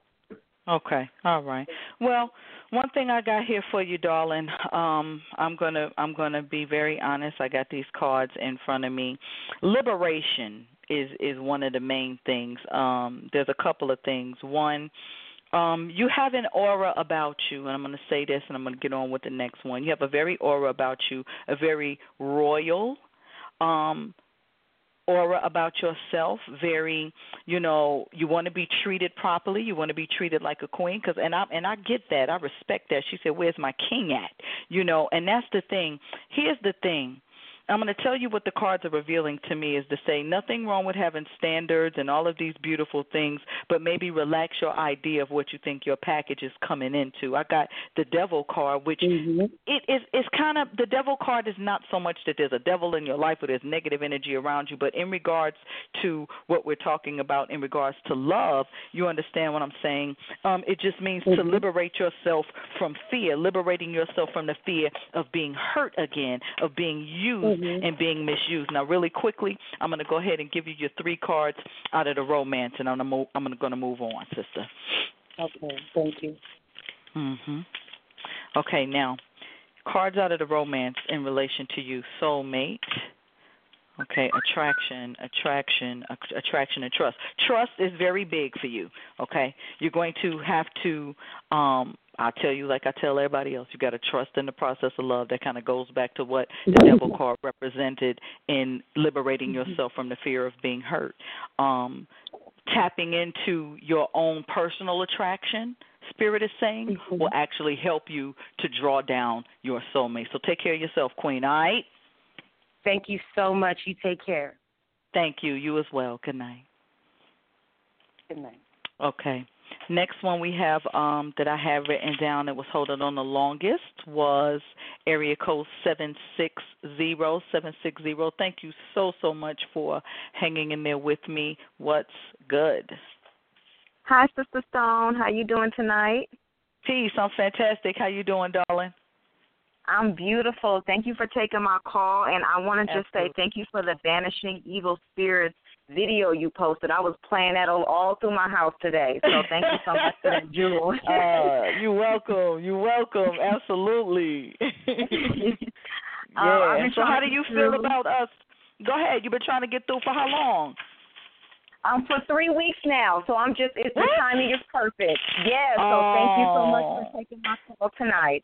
Okay. All right. Well, one thing I got here for you, darling, um, I'm going to I'm gonna be very honest. I got these cards in front of me. Liberation is, is one of the main things. Um, there's a couple of things. One, Um, you have an aura about you, and I'm going to say this, and I'm going to get on with the next one. You have a very aura about you, a very royal um, aura about yourself, very, you know, you want to be treated properly. You want to be treated like a queen. Cause, and, I, and I get that. I respect that. She said, where's my king at? You know, and that's the thing. Here's the thing. I'm going to tell you what the cards are revealing to me is to say nothing wrong with having standards and all of these beautiful things, but maybe relax your idea of what you think your package is coming into. I got the devil card, which mm-hmm. it is it's kind of the devil card is not so much that there's a devil in your life or there's negative energy around you, but in regards to what we're talking about in regards to love, you understand what I'm saying? Um, it just means mm-hmm. to liberate yourself from fear, liberating yourself from the fear of being hurt again, of being used. Mm-hmm. and being misused. Now, really quickly, I'm going to go ahead and give you your three cards out of the romance, and I'm going to move on, sister. Okay, thank you. Mm-hmm. Okay, now, cards out of the romance in relation to you, soulmate. Okay, attraction, attraction, attraction, and trust. Trust is very big for you, okay? You're going to have to, um, I'll tell you like I tell everybody else, you got to trust in the process of love. That kind of goes back to what the devil card represented in liberating yourself from the fear of being hurt. Um, tapping into your own personal attraction, Spirit is saying, mm-hmm. will actually help you to draw down your soulmate. So take care of yourself, Queen, all right? Thank you so much. You take care. Thank you. You as well. Good night. Good night. Okay. Next one we have um, that I have written down that was holding on the longest was area code seven six zero, seven six zero. Thank you so, so much for hanging in there with me. What's good? Hi, Sister Stone. How you doing tonight? Peace. I'm fantastic. How you doing, darling? I'm beautiful. Thank you for taking my call, and I want to just Absolutely. say thank you for the Banishing Evil Spirits video you posted. I was playing that all, all through my house today, so thank you so much for that, Jewel. uh, you're welcome. You're welcome. Absolutely. yeah. Um, so how do you feel through. about us? Go ahead. You've been trying to get through for how long? Um, for three weeks now, so I'm just, it's what? the timing is perfect. Yeah, so oh. thank you so much for taking my call tonight.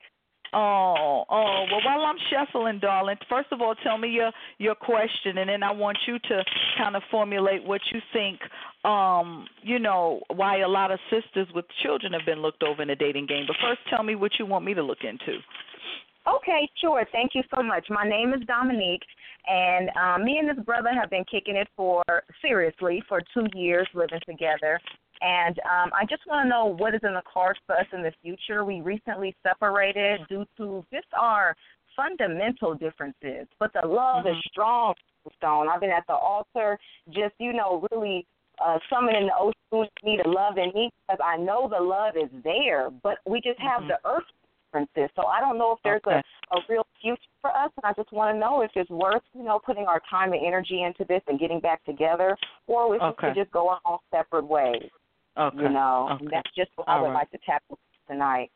Oh, oh, well, while I'm shuffling, darling, first of all, tell me your, your question, and then I want you to kind of formulate what you think, um, you know, why a lot of sisters with children have been looked over in the dating game. But first, tell me what you want me to look into. Okay, sure. Thank you so much. My name is Dominique, and um, me and this brother have been kicking it for, seriously, for two years living together. And um, I just want to know what is in the cards for us in the future. We recently separated due to just our fundamental differences. But the love mm-hmm. is strong, Stone. I've been at the altar just, you know, really uh, summoning the Oshun to me, the love in me, because I know the love is there. But we just have mm-hmm. the earth differences. So I don't know if there's okay. a, a real future for us. And I just want to know if it's worth, you know, putting our time and energy into this and getting back together, or if okay. we could just go our own separate ways. Okay. You know, okay. that's just what All I would right. like to tackle tonight.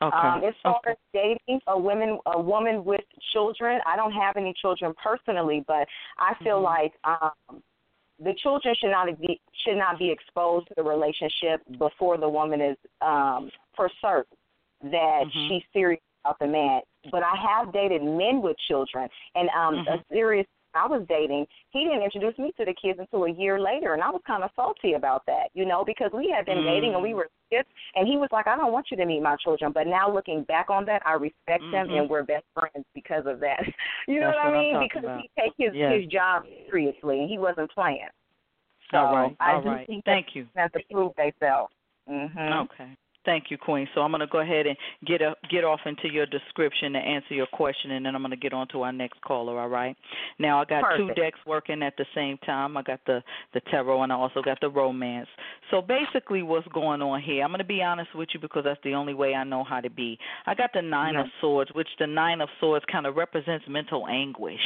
Okay. Um, as far okay. as dating a woman, a woman with children, I don't have any children personally, but I feel mm-hmm. like um, the children should not be should not be exposed to the relationship before the woman is um, for certain that mm-hmm. she's serious about the man. But I have dated men with children, and um, mm-hmm. a serious. I was dating, he didn't introduce me to the kids until a year later, and I was kind of salty about that, you know, because we had been mm. dating and we were kids, and he was like, I don't want you to meet my children. But now looking back on that, I respect mm-hmm. them, and we're best friends because of that. You know That's what I mean? Because about. he takes his, yes. his job seriously, and he wasn't playing. So All right. All I do right. think Thank you. have to prove themselves. Mm-hmm. Okay. Thank you, Queen. So I'm going to go ahead and get a, get off into your description to answer your question, and then I'm going to get on to our next caller, all right? Now, I got Perfect. two decks working at the same time. I got the, the tarot, and I also got the romance. So basically what's going on here, I'm going to be honest with you because that's the only way I know how to be. I got the Nine yes. of Swords, which the Nine of Swords kind of represents mental anguish,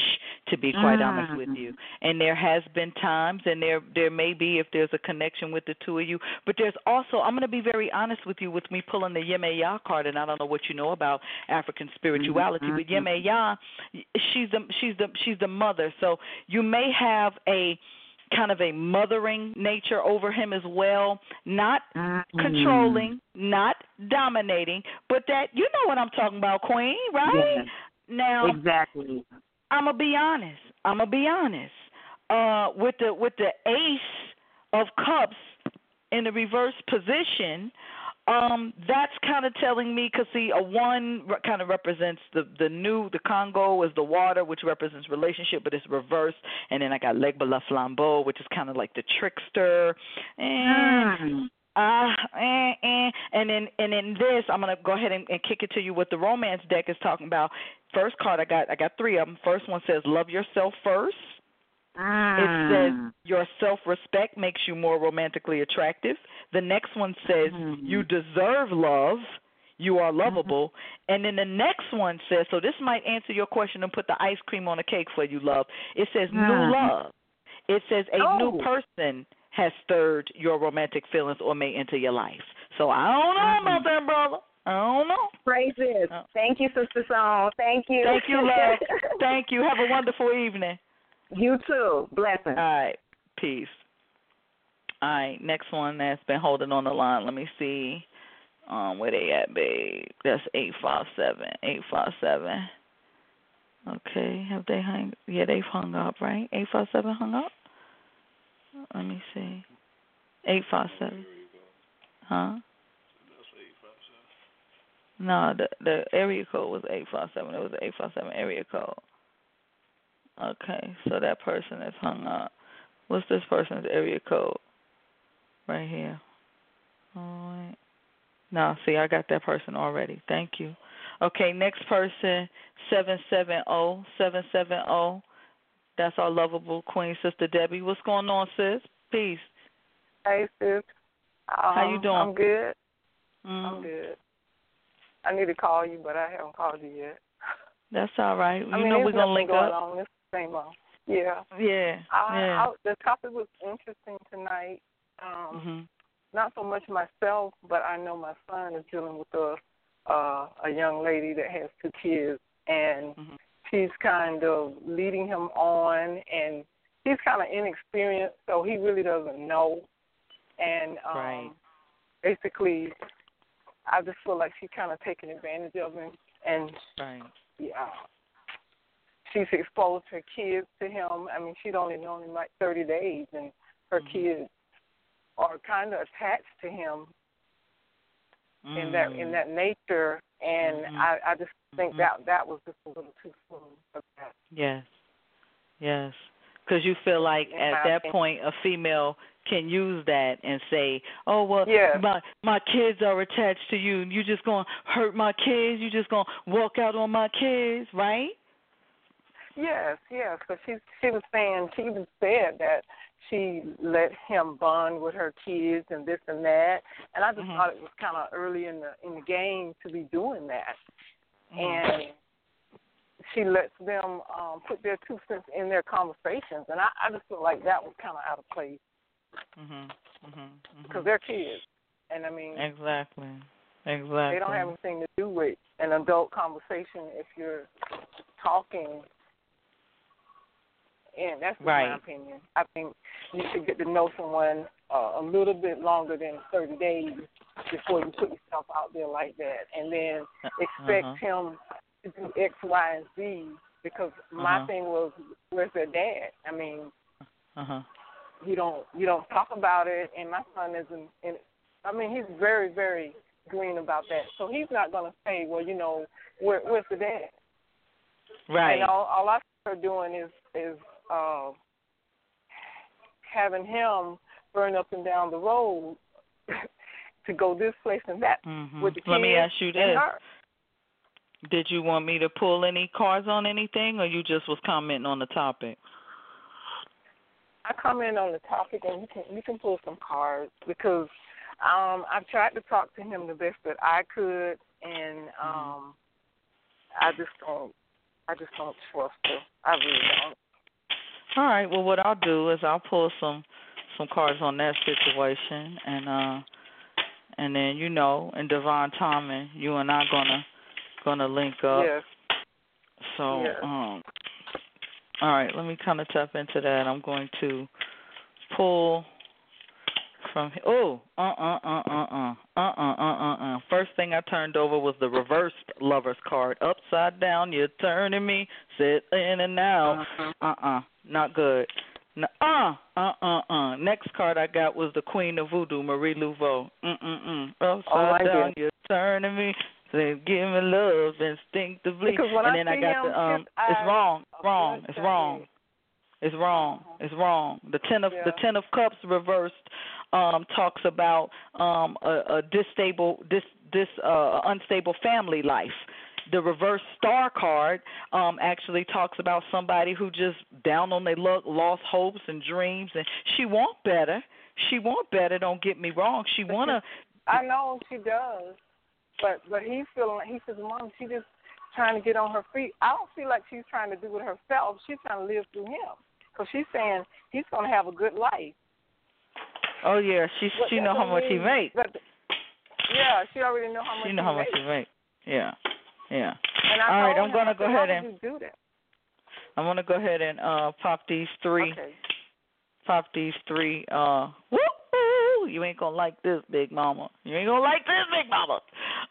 to be quite mm. honest with you. And there has been times, and there, there may be if there's a connection with the two of you, but there's also, I'm going to be very honest with you, with me pulling the Yemaya card, and I don't know what you know about African spirituality, mm-hmm. but Yemaya, she's the she's the she's the mother. So you may have a kind of a mothering nature over him as well, not mm-hmm. controlling, not dominating, but that you know what I'm talking about, Queen, right? Yes. Now, exactly. I'm gonna be honest. I'm gonna be honest. Uh, with the with the Ace of Cups in the reverse position. Um, that's kind of telling me, because, see, a one kind of represents the, the new, the Congo is the water, which represents relationship, but it's reversed. And then I got Legba La Flambeau, which is kind of like the trickster. And, mm. uh, and, and, and, in, and in this, I'm going to go ahead and, and kick it to you what the romance deck is talking about. First card, I got, I got three of them. First one says, love yourself first. It says your self-respect makes you more romantically attractive. The next one says mm-hmm. you deserve love, you are lovable. Mm-hmm. And then the next one says, so this might answer your question and put the ice cream on a cake for you, love. It says mm-hmm. new love. It says a oh. new person has stirred your romantic feelings or may enter your life. So I don't know mm-hmm. about that, brother. I don't know. Praises. Oh. Thank you, Sister Song. Thank you. Thank you, love. Thank you. Have a wonderful evening. You too. Blessings. All right. Peace. All right. Next one that's been holding on the line. Let me see um, where they at, babe. That's eight five seven. eight five seven. Okay. Have they hung? Yeah, they've hung up, right? eight five seven hung up? Let me see. eight five seven. Huh? No, the the area code was eight five seven. It was an eight five seven area code. Okay, so that person is hung up. What's this person's area code? Right here. All right. No, see, I got that person already. Thank you. Okay, next person, seven seven zero. seven seven zero. That's our lovable queen, Sister Debbie. What's going on, sis? Peace. Hey, sis. Um, How you doing? I'm good. Mm. I'm good. I need to call you, but I haven't called you yet. That's all right. You I mean, know we're gonna link going up. On. It's the same on. Yeah. Yeah. I, yeah. I, the topic was interesting tonight. Um, mm-hmm. Not so much myself, but I know my son is dealing with a uh, a young lady that has two kids, and mm-hmm. she's kind of leading him on, and he's kind of inexperienced, so he really doesn't know. And um, right. basically. I just feel like she's kind of taking advantage of him, and right. yeah, she's exposed her kids to him. I mean, she'd only known him like thirty days, and her mm. kids are kind of attached to him mm. in that in that nature. And mm-hmm. I, I just think mm-hmm. that that was just a little too soon for that. Yes, yes, because you feel like and at I that think- point a female. Can use that and say, oh, well, yeah. my my kids are attached to you, and you're just going to hurt my kids, you're just going to walk out on my kids, right? Yes, yes, because she, she was saying, she even said that she let him bond with her kids and this and that, and I just mm-hmm. thought it was kind of early in the, in the game to be doing that, mm-hmm. and she lets them um, put their two cents in their conversations, and I, I just feel like that was kind of out of place. Mm-hmm, mm-hmm, mm-hmm. Because they're kids, and I mean exactly, exactly. They don't have anything to do with an adult conversation if you're talking. And that's right. my opinion. I think you should get to know someone uh, a little bit longer than thirty days before you put yourself out there like that, and then expect uh-huh. him to do X, Y, and Z. Because my uh-huh. thing was, where's their dad? I mean. Uh huh. You don't you don't talk about it, and my son isn't. And I mean, he's very very green about that, so he's not going to say, well, you know, where, where's the dad? Right. And all, all I see her doing is is uh, having him burn up and down the road to go this place and that mm-hmm. with the kids. Let me ask you this: did you want me to pull any cards on anything, or you just was commenting on the topic? I comment on the topic, and you can, you can pull some cards because um, I've tried to talk to him the best that I could, and um, I just don't, I just don't trust him. I really don't. All right. Well, what I'll do is I'll pull some, some cards on that situation, and uh, and then you know, in divine timing, you and I gonna gonna link up. Yes. So. Yes. Um, All right, let me kind of tap into that. I'm going to pull from here. Oh, uh-uh-uh-uh-uh, uh-uh-uh-uh-uh. First thing I turned over was the reversed lover's card. Upside down, you're turning me, sit in and out. Uh-uh, not good. Uh, uh-uh-uh. Next card I got was the Queen of Voodoo, Marie Laveau. Mm-mm-mm. Upside down, you're turning me. They give me love instinctively, and then I, I got the um. It's wrong, wrong, it's wrong, it's wrong, it's wrong. The ten of yeah. the ten of cups reversed um, talks about um, a, a distable, dis, dis, uh, unstable family life. The reverse star card um, actually talks about somebody who just down on their luck, lost hopes and dreams, and she want better. She want better. Don't get me wrong. She wanna. I know she does. But but he's feeling like, he says, Mom, she just trying to get on her feet. I don't feel like she's trying to do it herself. She's trying to live through him. Because she's saying he's going to have a good life. Oh, yeah. She, she knows how much he makes. But, Yeah, she already know how much she know how much you make. Yeah, yeah. And I All right, I'm gonna go ahead and do that. I'm gonna go ahead and uh, pop these three. Okay. Pop these three. Uh, woo! You ain't gonna like this, Big Mama. You ain't gonna like this, Big Mama.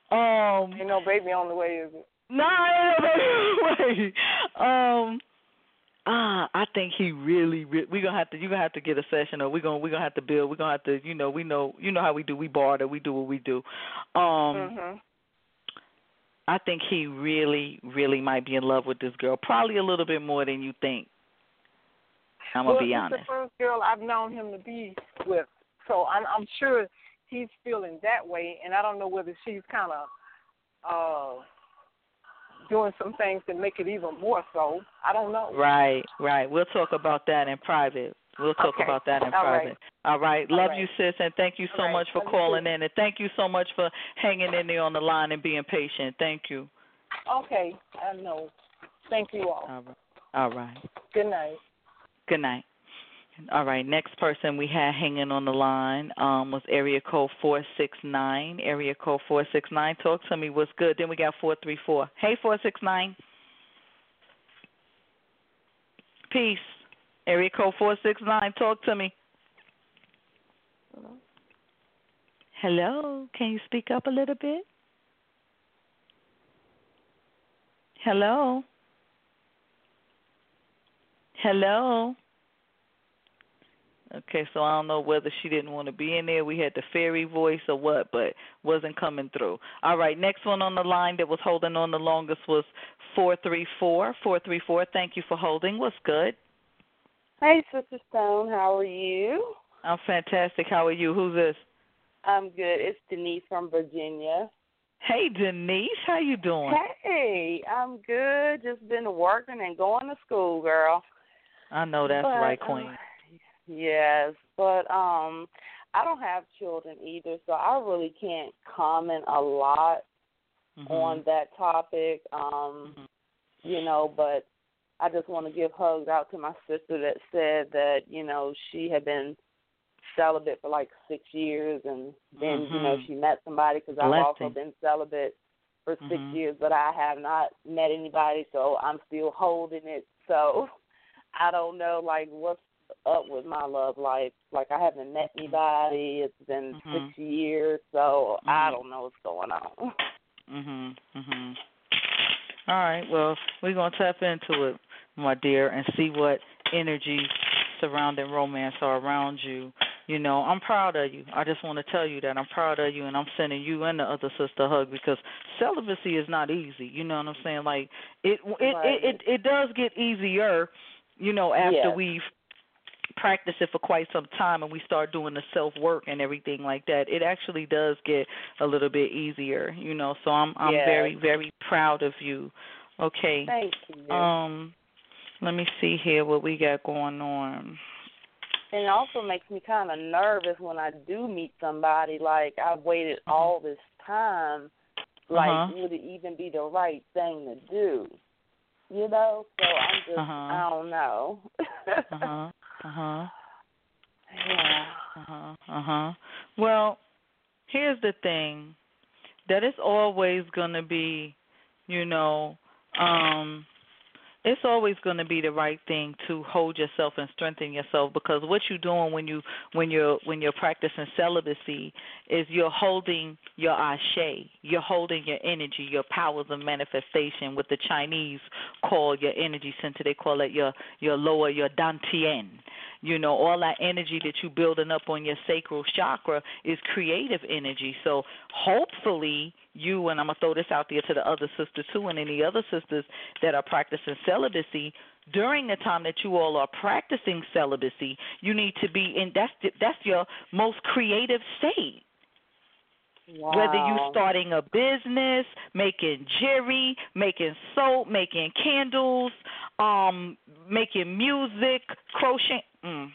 Um, ain't no baby on the way, is it? No, ain't no baby on the way. Um. Ah, I think he really, really we gonna have to you gonna have to get a session, or we're gonna we gonna have to build, we're gonna have to you know, we know you know how we do, we barter, we do what we do. Um mm-hmm. I think he really, really might be in love with this girl. Probably a little bit more than you think. I'm gonna well, be honest. It's the first girl I've known him to be with. So I'm I'm sure he's feeling that way, and I don't know whether she's kinda uh doing some things that make it even more so. I don't know. Right, right. We'll talk about that in private. We'll talk okay. about that in All private. Right. All right. Love All right. you, sis, and thank you so All much right. for calling in, and thank you so much for hanging in there on the line and being patient. Thank you. Okay. I know. Thank you all. All right. All right. Good night. Good night. All right, next person we had hanging on the line um, was area code four six nine. Area code four six nine, talk to me, what's good? Then we got four three four. Hey, four six nine. Peace. Area code four six nine, talk to me. Hello. Hello, can you speak up a little bit? Hello. Hello. Okay, so I don't know whether she didn't want to be in there. We had the fairy voice or what, but wasn't coming through. All right, next one on the line that was holding on the longest was four three four. four three four, thank you for holding. What's good? Hey, Sister Stone, how are you? I'm fantastic. How are you? Who's this? I'm good. It's Denise from Virginia. Hey, Denise, how you doing? Hey, I'm good. Just been working and going to school, girl. I know that's but, right, Queen. Uh, Yes, but um, I don't have children either, so I really can't comment a lot mm-hmm. on that topic, um, mm-hmm. you know, but I just want to give hugs out to my sister that said that, you know, she had been celibate for like six years, and then, mm-hmm. you know, she met somebody, because I've Blessing. also been celibate for mm-hmm. six years, but I have not met anybody, so I'm still holding it, so I don't know, like, what's up with my love life. Like, I haven't met anybody. It's been mm-hmm. six years, so mm-hmm. I don't know what's going on. Mm-hmm. Mm-hmm. All right, well, we're going to tap into it, my dear, and see what energies surrounding romance are around you. You know, I'm proud of you. I just want to tell you that I'm proud of you, and I'm sending you and the other sister a hug, because celibacy is not easy. You know what I'm saying? Like, it, it, right. it, it, it does get easier, you know, after yes. we've practice it for quite some time and we start doing the self-work and everything like that, it actually does get a little bit easier, you know, so I'm I'm yeah. very, very proud of you. Okay. Thank you. Um, let me see here what we got going on. And it also makes me kind of nervous when I do meet somebody, like I've waited mm-hmm. all this time, like uh-huh. would it even be the right thing to do? You know, so I'm just, uh-huh. I don't know. uh-huh. Uh-huh. Yeah. Uh-huh. Uh-huh. Well, here's the thing. That it's always going to be, you know, um, it's always going to be the right thing to hold yourself and strengthen yourself, because what you're doing when, you, when, you're, when you're practicing celibacy is you're holding your ashe. You're holding your energy, your powers of manifestation, what the Chinese call your energy center. They call it your, your lower, your dantian. You know, all that energy that you're building up on your sacral chakra is creative energy. So hopefully you, and I'm going to throw this out there to the other sisters too, and any other sisters that are practicing celibacy, during the time that you all are practicing celibacy, you need to be in, that's, that's your most creative state. Wow. Whether you're starting a business, making jewelry, making soap, making candles, um, making music, crochet. Mm.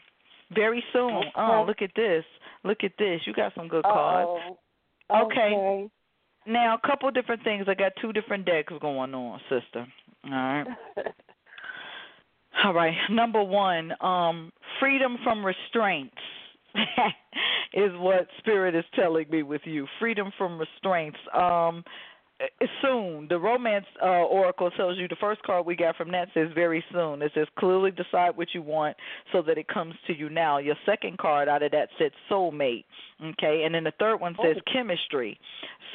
Very soon. Okay. Oh, look at this. Look at this. You got some good cards. Uh-oh. Okay. Okay. Now, a couple different things. I got two different decks going on, sister. All right. All right. Number one, um, freedom from restraints. is what Spirit is telling me with you. Freedom from restraints. Um, soon. The Romance uh, Oracle tells you the first card we got from that says very soon. It says clearly decide what you want so that it comes to you now. Your second card out of that said soulmate. Okay, and then the third one says oh. chemistry.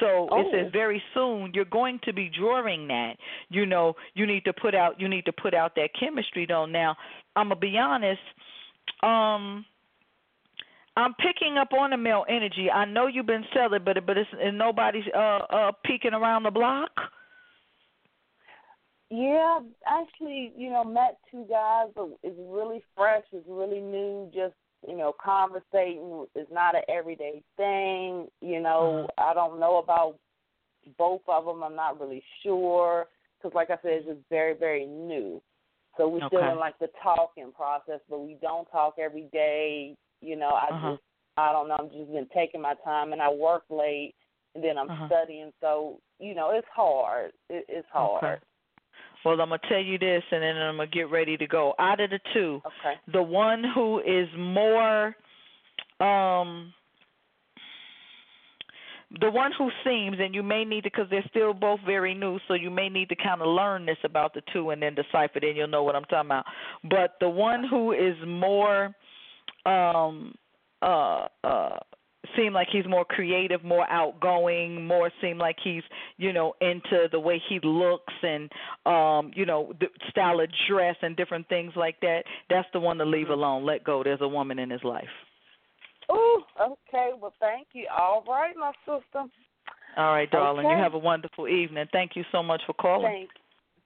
So oh. it says very soon you're going to be drawing that. You know, you need to put out you need to put out that chemistry though. Now, I'm gonna be honest, um I'm picking up on the male energy. I know you've been selling, but but it's and nobody's uh, uh, peeking around the block. Yeah, actually, you know, met two guys. But it's really fresh. It's really new. Just you know, conversating is not an everyday thing. You know, mm-hmm. I don't know about both of them. I'm not really sure because, like I said, it's just very very new. So we're okay. still in like the talking process, but we don't talk every day. You know, I uh-huh. just, I don't know, I've just been taking my time, and I work late, and then I'm uh-huh. studying. So, you know, it's hard. It, it's hard. Okay. Well, I'm going to tell you this, and then I'm going to get ready to go. Out of the two, okay. the one who is more, um, the one who seems, and you may need to, because they're still both very new, so you may need to kind of learn this about the two and then decipher, then you'll know what I'm talking about. But the one who is more... Um, uh, uh, seem like he's more creative, more outgoing, more seem like he's, you know, into the way he looks and, um, you know, the style of dress and different things like that. That's the one to leave alone. Let go. There's a woman in his life. Oh, okay. Well, thank you. All right, my sister. All right, darling. Okay. You have a wonderful evening. Thank you so much for calling. Thank,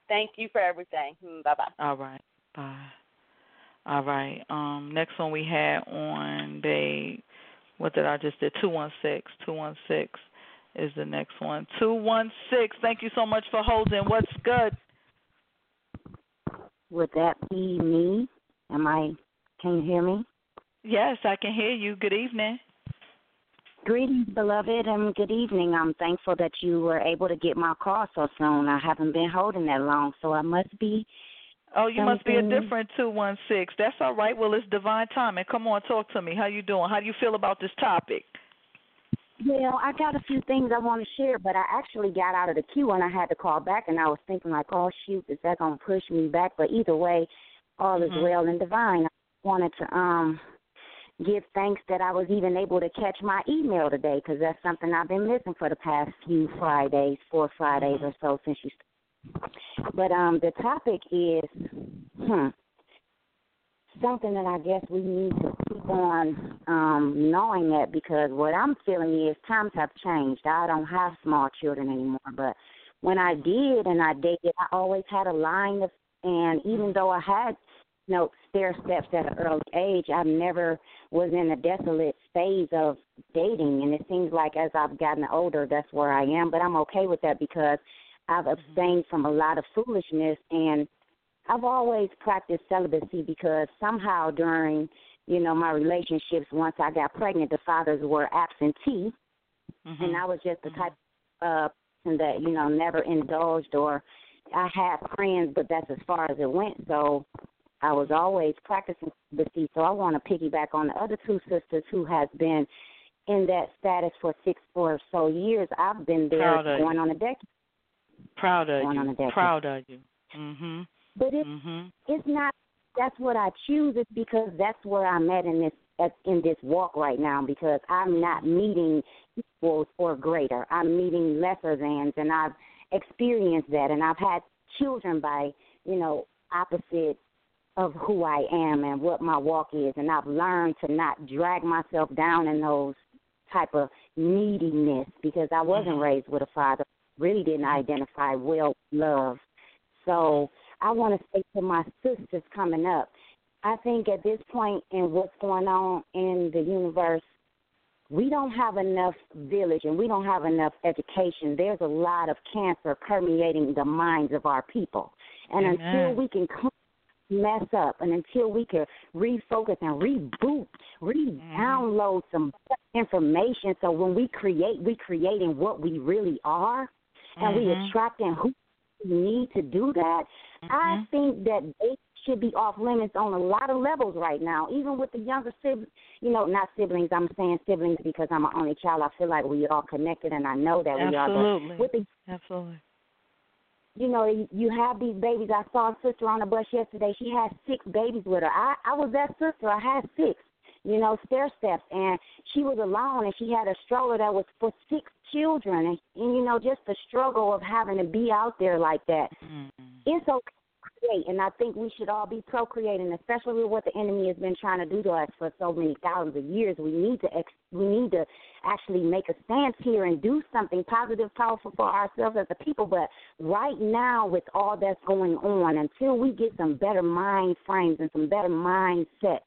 thank you for everything. Bye-bye. All right. Bye. All right. Um, next one we had on day, what did I just did? two one six. two one six is the next one. two one six, thank you so much for holding. What's good? Would that be me? Am I, can you hear me? Yes, I can hear you. Good evening. Greetings, beloved, and good evening. I'm thankful that you were able to get my call so soon. I haven't been holding that long, so I must be. Oh, you must be a different two one six. That's all right. Well, it's divine timing. Come on, talk to me. How you doing? How do you feel about this topic? Well, I got a few things I want to share, but I actually got out of the queue and I had to call back, and I was thinking like, oh, shoot, is that going to push me back? But either way, all mm-hmm. is well and divine. I wanted to um, give thanks that I was even able to catch my email today because that's something I've been missing for the past few Fridays, four Fridays mm-hmm. or so since you started. But um, the topic is hmm, something that I guess we need to keep on um, knowing that because what I'm feeling is times have changed. I don't have small children anymore, but when I did and I dated, I always had a line of, and even though I had you know, stair steps at an early age, I never was in a desolate phase of dating. And it seems like as I've gotten older, that's where I am. But I'm okay with that because I've abstained from a lot of foolishness, and I've always practiced celibacy because somehow during, you know, my relationships, once I got pregnant, the fathers were absentee, mm-hmm. and I was just the type of person that, you know, never indulged, or I had friends, but that's as far as it went, so I was always practicing celibacy, so I want to piggyback on the other two sisters who has been in that status for six or so years. I've been there going on a decade. Proud of you. Proud of you. Mm-hmm. But it's mm-hmm. it's not. That's what I choose. It's because that's where I'm at in this in this walk right now. Because I'm not meeting equals or greater. I'm meeting lesser thans, and I've experienced that. And I've had children by you know opposite of who I am and what my walk is. And I've learned to not drag myself down in those type of neediness because I wasn't mm-hmm. raised with a father. Really didn't identify well with love. So I want to say to my sisters coming up, I think at this point in what's going on in the universe, we don't have enough village and we don't have enough education. There's a lot of cancer permeating the minds of our people. And Amen. Until we can mess up and until we can refocus and reboot, re-download mm. some information so when we create, we're creating what we really are. And mm-hmm. we attract and who we need to do that. Mm-hmm. I think that they should be off limits on a lot of levels right now, even with the younger siblings, you know, not siblings, I'm saying siblings because I'm an only child. I feel like we are connected, and I know that we Absolutely. are. But with the, Absolutely. You know, you have these babies. I saw a sister on the bus yesterday. She had six babies with her. I, I was that sister. I had six, you know, stair steps, and she was alone, and she had a stroller that was for six children, and, and you know, just the struggle of having to be out there like that. Mm-hmm. It's okay. And I think we should all be procreating, especially with what the enemy has been trying to do to us for so many thousands of years. We need to ex- we need to actually make a stance here and do something positive, powerful for ourselves as a people. But right now, with all that's going on, until we get some better mind frames and some better mindsets,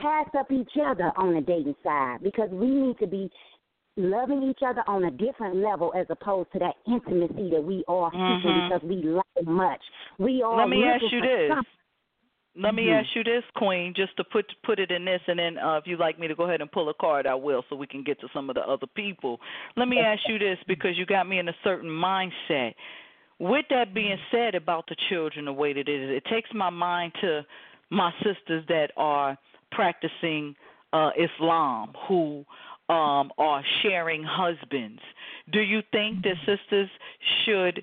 pass up each other on the dating side, because we need to be loving each other on a different level as opposed to that intimacy that we are mm-hmm. seeking because we like much. We are. Let me ask you this. Something. Let mm-hmm. me ask you this, Queen, just to put put it in this, and then uh, if you'd like me to go ahead and pull a card, I will, so we can get to some of the other people. Let me ask you this, because you got me in a certain mindset. With that being said about the children, the way that it is, it takes my mind to my sisters that are practicing uh, Islam, who – Um, are sharing husbands. Do you think that sisters should,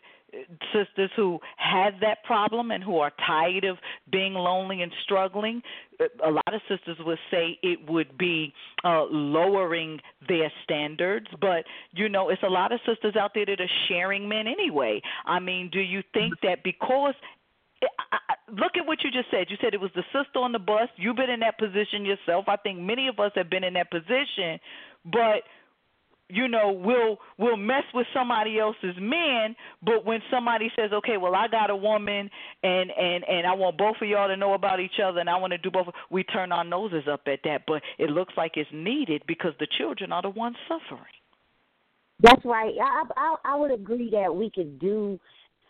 sisters who have that problem and who are tired of being lonely and struggling, a lot of sisters would say it would be uh, lowering their standards, but, you know, it's a lot of sisters out there that are sharing men anyway. I mean, do you think that because I, I, look at what you just said. You said it was the sister on the bus. You've been in that position yourself. I think many of us have been in that position, but, you know, we'll we'll mess with somebody else's men, but when somebody says, okay, well, I got a woman, and, and, and I want both of y'all to know about each other, and I want to do both, we turn our noses up at that, but it looks like it's needed because the children are the ones suffering. That's right. I, I, I would agree that we could do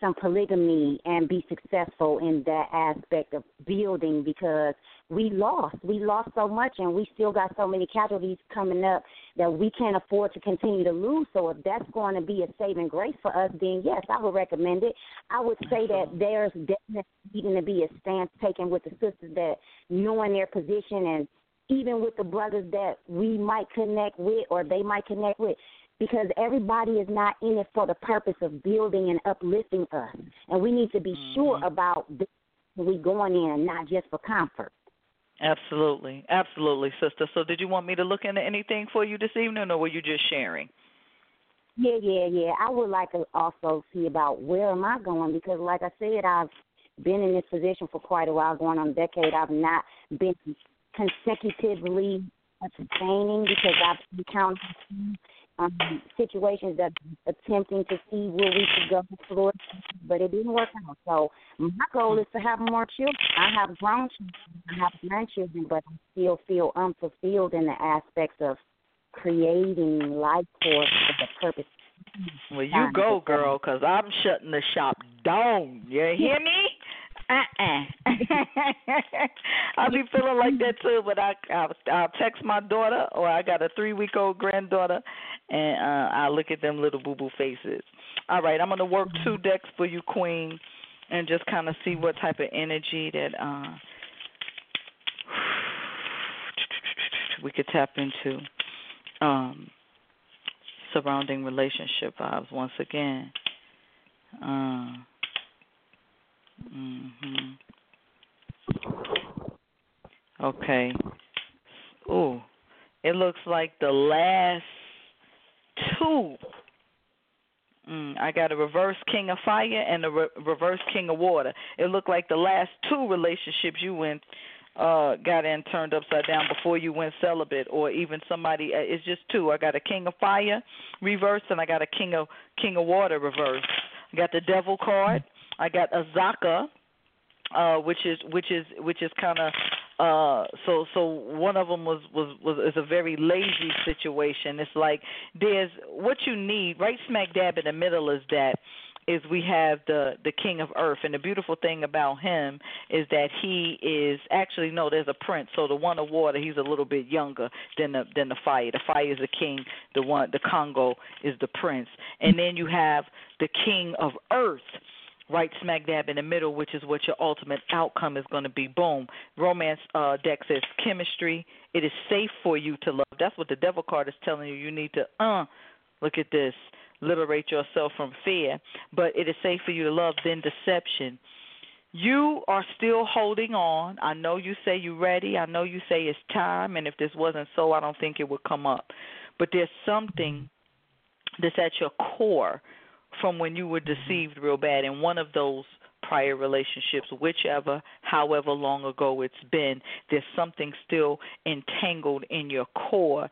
some polygamy and be successful in that aspect of building, because we lost. We lost so much, and we still got so many casualties coming up that we can't afford to continue to lose. So if that's going to be a saving grace for us, then yes, I would recommend it. I would say that there's definitely needing to be a stance taken with the sisters that knowing their position, and even with the brothers that we might connect with or they might connect with, because everybody is not in it for the purpose of building and uplifting us. And we need to be mm-hmm. sure about this when we're going in, not just for comfort. Absolutely. Absolutely, sister. So did you want me to look into anything for you this evening, or were you just sharing? Yeah, yeah, yeah. I would like to also see about where am I going, because like I said, I've been in this position for quite a while, going on a decade. I've not been consecutively abstaining because I've encountered Um, situations that attempting to see where we should go, Lord, but it didn't work out. So my goal is to have more children. I have grown children, I have grandchildren, but I still feel unfulfilled in the aspects of creating life force with a purpose. Well, you um, go, girl, because I'm shutting the shop down. You hear me? Uh-uh. I'll be feeling like that too, but I, I'll, I'll text my daughter, or I got a three-week-old granddaughter, and uh, I'll look at them little boo-boo faces. All right, I'm going to work two decks for you, Queen, and just kind of see what type of energy that uh, we could tap into um, surrounding relationship vibes once again. Uh Mm-hmm. Okay. Ooh, it looks like the last two. Mm, I got a reverse king of fire and a re- reverse king of water. It looked like the last two relationships you went uh, got in turned upside down before you went celibate, or even somebody. Uh, it's just two. I got a king of fire reversed, and I got a king of king of water reversed. I got the devil card. I got Azaka, uh, which is which is which is kind of uh, so so one of them was, was, was is a very lazy situation. It's like there's what you need right smack dab in the middle is that is we have the, the King of Earth, and the beautiful thing about him is that he is actually no there's a prince. So the one of water, he's a little bit younger than the than the fire. The fire is the king. The one the Congo is the prince, and then you have the King of Earth. right smack dab in the middle, which is what your ultimate outcome is going to be. Boom. Romance uh, deck says chemistry. It is safe for you to love. That's what the devil card is telling you. You need to, uh, look at this, liberate yourself from fear. But it is safe for you to love, then deception. You are still holding on. I know you say you're ready. I know you say it's time. And if this wasn't so, I don't think it would come up. But there's something that's at your core from when you were deceived real bad in one of those prior relationships, whichever, however long ago it's been. There's something still entangled in your core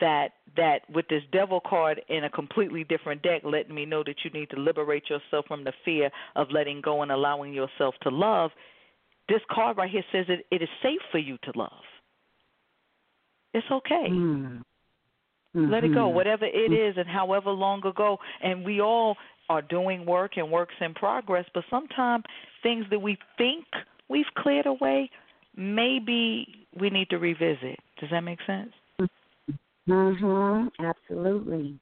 that that with this devil card in a completely different deck letting me know that you need to liberate yourself from the fear of letting go and allowing yourself to love. This card right here says it, it is safe for you to love. It's okay. Mm. Mm-hmm. Let it go, whatever it is and however long ago. And we all are doing work and works in progress, but sometimes things that we think we've cleared away, maybe we need to revisit. Does that make sense? Mm-hmm. Absolutely.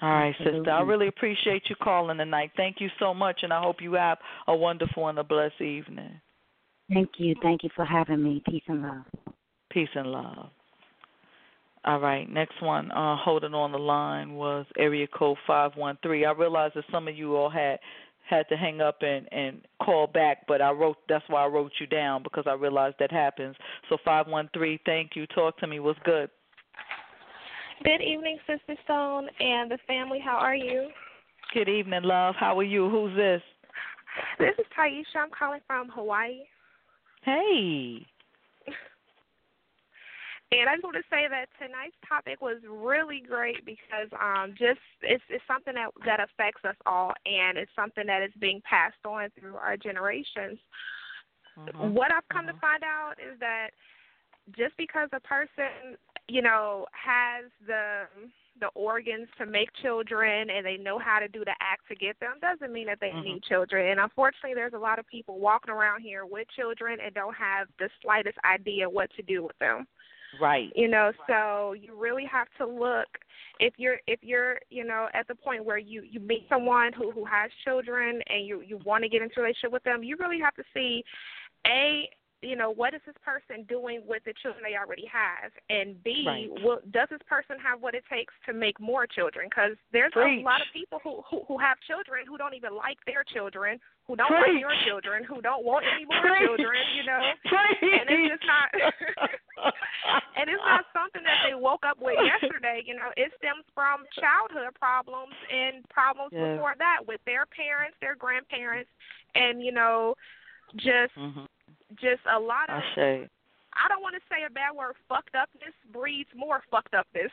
All right, Absolutely. Sister, I really appreciate you calling tonight. Thank you so much, and I hope you have a wonderful and a blessed evening. Thank you. Thank you for having me. Peace and love. Peace and love. All right, next one, uh, holding on the line was area code five one three. I realize that some of you all had had to hang up and, and call back, but I wrote. That's why I wrote you down, because I realized that happens. So five one three, thank you. Talk to me. What's good? Good evening, Sister Stone and the family. How are you? Good evening, love. How are you? Who's this? This is Taisha. I'm calling from Hawaii. Hey. And I just want to say that tonight's topic was really great because um, just it's, it's something that, that affects us all, and it's something that is being passed on through our generations. Mm-hmm. What I've come mm-hmm. to find out is that just because a person, you know, has the the organs to make children and they know how to do the act to get them doesn't mean that they mm-hmm. need children. And unfortunately, there's a lot of people walking around here with children and don't have the slightest idea what to do with them. Right. You know, so you really have to look if you're if you're, you know, at the point where you, you meet someone who, who has children and you, you want to get into a relationship with them, you really have to see, A, you know, what is this person doing with the children they already have? And B, right. well, does this person have what it takes to make more children? Because there's Preach. a lot of people who, who, who have children who don't even like their children, who don't Preach. like your children, who don't want any more Preach. children, you know? Preach. And it's just not – and it's not something that they woke up with yesterday, you know. It stems from childhood problems and problems yeah. before that with their parents, their grandparents, and, you know, just mm-hmm. – just a lot of, I, I don't want to say a bad word, fucked upness breeds more fucked upness.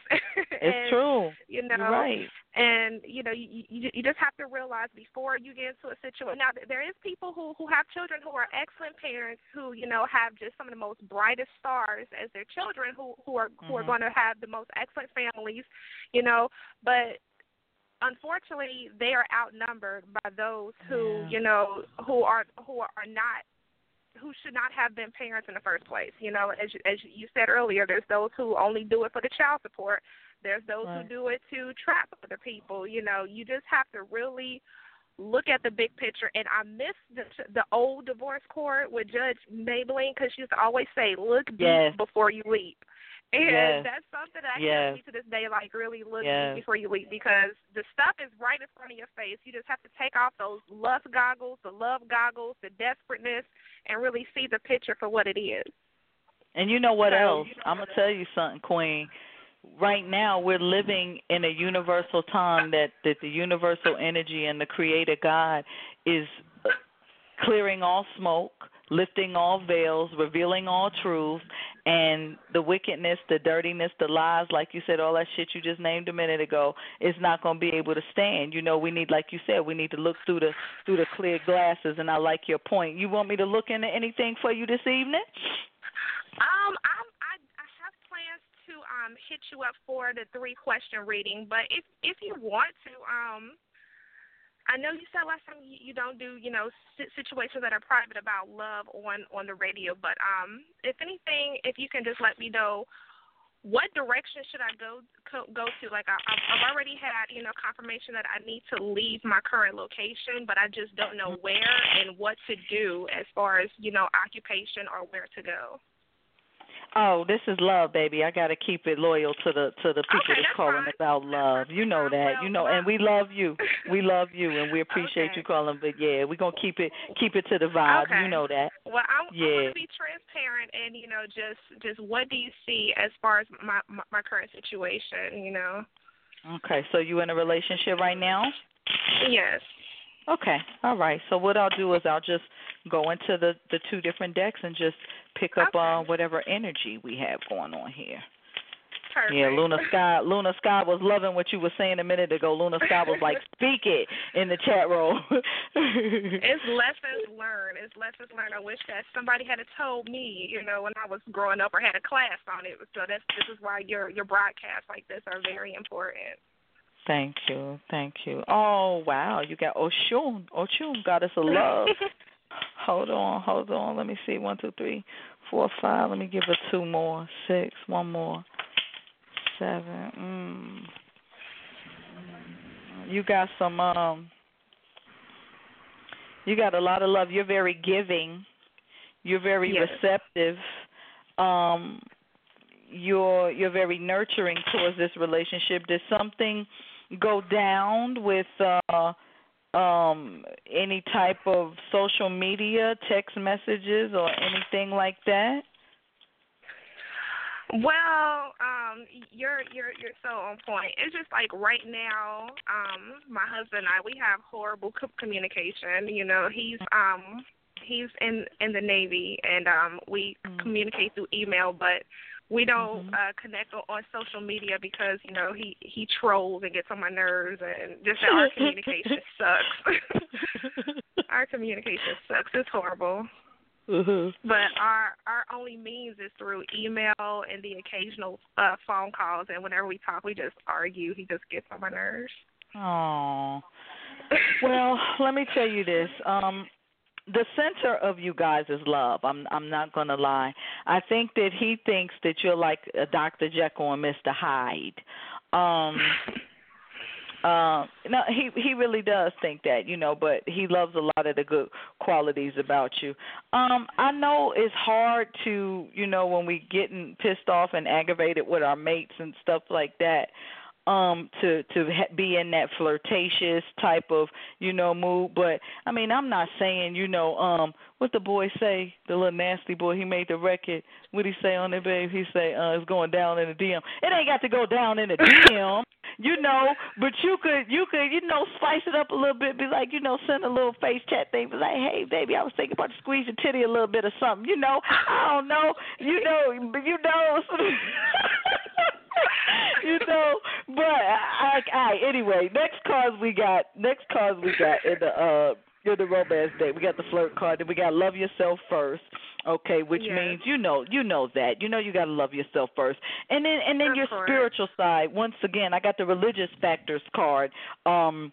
It's and, true. You know, right. And, you know, you, you you just have to realize before you get into a situation. Now, there is people who, who have children who are excellent parents who, you know, have just some of the most brightest stars as their children who, who are, who mm-hmm. are going to have the most excellent families, you know, but unfortunately they are outnumbered by those who, yeah. you know, who are who are not, who should not have been parents in the first place. You know, as you, as you said earlier, there's those who only do it for the child support. There's those right. who do it to trap other people. You know, you just have to really look at the big picture. And I miss the, the old divorce court with Judge Maybelline because she used to always say, look deep yes. before you leap. And yes. that's something that I yes. can see to this day, like really look yes. before you leave, because the stuff is right in front of your face. You just have to take off those lust goggles, the love goggles, the desperateness, and really see the picture for what it is. And you know what so, else? You know I'm going to tell you something, Queen. Right now we're living in a universal time that, that the universal energy and the Creator God is clearing all smoke, lifting all veils, revealing all truth, and the wickedness, the dirtiness, the lies, like you said, all that shit you just named a minute ago, is not going to be able to stand. You know, we need, like you said, we need to look through the through the clear glasses, and I like your point. You want me to look into anything for you this evening? Um, I'm, I I have plans to um hit you up for the three-question reading, but if, if you want to, um... I know you said last time you, you don't do, you know, situations that are private about love on, on the radio, but um, if anything, if you can just let me know what direction should I go go to? Like, I, I've already had, you know, confirmation that I need to leave my current location, but I just don't know where and what to do as far as, you know, occupation or where to go. Oh, this is love, baby. I gotta keep it loyal to the to the people okay, that's calling fine. About love. You know that, you know, and we love you. We love you, and we appreciate okay. you calling. But yeah, we're gonna keep it keep it to the vibe. Okay. You know that. Well, I, yeah. I want to be transparent, and you know, just just what do you see as far as my, my my current situation? You know. Okay, so you in a relationship right now? Yes. Okay, all right. So what I'll do is I'll just go into the, the two different decks and just pick up on okay. uh, whatever energy we have going on here. Perfect. Yeah, Luna Sky Luna Sky was loving what you were saying a minute ago. Luna Sky was like, speak it in the chat room. It's lessons learned. It's lessons learned. I wish that somebody had told me, you know, when I was growing up or had a class on it. So that's this is why your your broadcasts like this are very important. Thank you, thank you. Oh, wow, you got Oshun, Oshun, Goddess of Love. Hold on, hold on, let me see, one, two, three, four, five, let me give her two more, six, one more, seven, mm. You got some, um, you got a lot of love, you're very giving, you're very yes. receptive, um, you're, you're very nurturing towards this relationship. Did something go down with uh, um, any type of social media, text messages, or anything like that? Well, um, you're you're you're so on point. It's just like right now, um, my husband and I, we have horrible communication. You know, he's um he's in in the Navy, and um we mm-hmm. communicate through email, but we don't mm-hmm. uh, connect on, on social media because, you know, he, he trolls and gets on my nerves, and just that our communication sucks. Our communication sucks. It's horrible. Mm-hmm. But our, our only means is through email and the occasional uh, phone calls, and whenever we talk, we just argue. He just gets on my nerves. Aww. Well, let me tell you this. Um The center of you guys is love. I'm I'm not going to lie. I think that he thinks that you're like a Doctor Jekyll and Mister Hyde. Um, uh, no, he, he really does think that, you know, but he loves a lot of the good qualities about you. Um, I know it's hard to, you know, when we getting pissed off and aggravated with our mates and stuff like that, Um, to, to be in that flirtatious type of, you know, mood. But, I mean, I'm not saying, you know, um, what the boy say, the little nasty boy, he made the record. What he say on it, babe? He say, uh, it's going down in the D M. It ain't got to go down in the D M, you know, but you could, you could, you know, spice it up a little bit, be like, you know, send a little face chat thing, be like, hey, baby, I was thinking about to squeeze your titty a little bit or something, you know. I don't know, you know, you know, you know, but I, I, anyway, next cards we got, next cards we got in the uh, in the romance day. We got the flirt card, then we got love yourself first. Okay, which yes. means you know, you know that, you know, you gotta love yourself first, and then and then of your course. Spiritual side. Once again, I got the religious factors card. Um,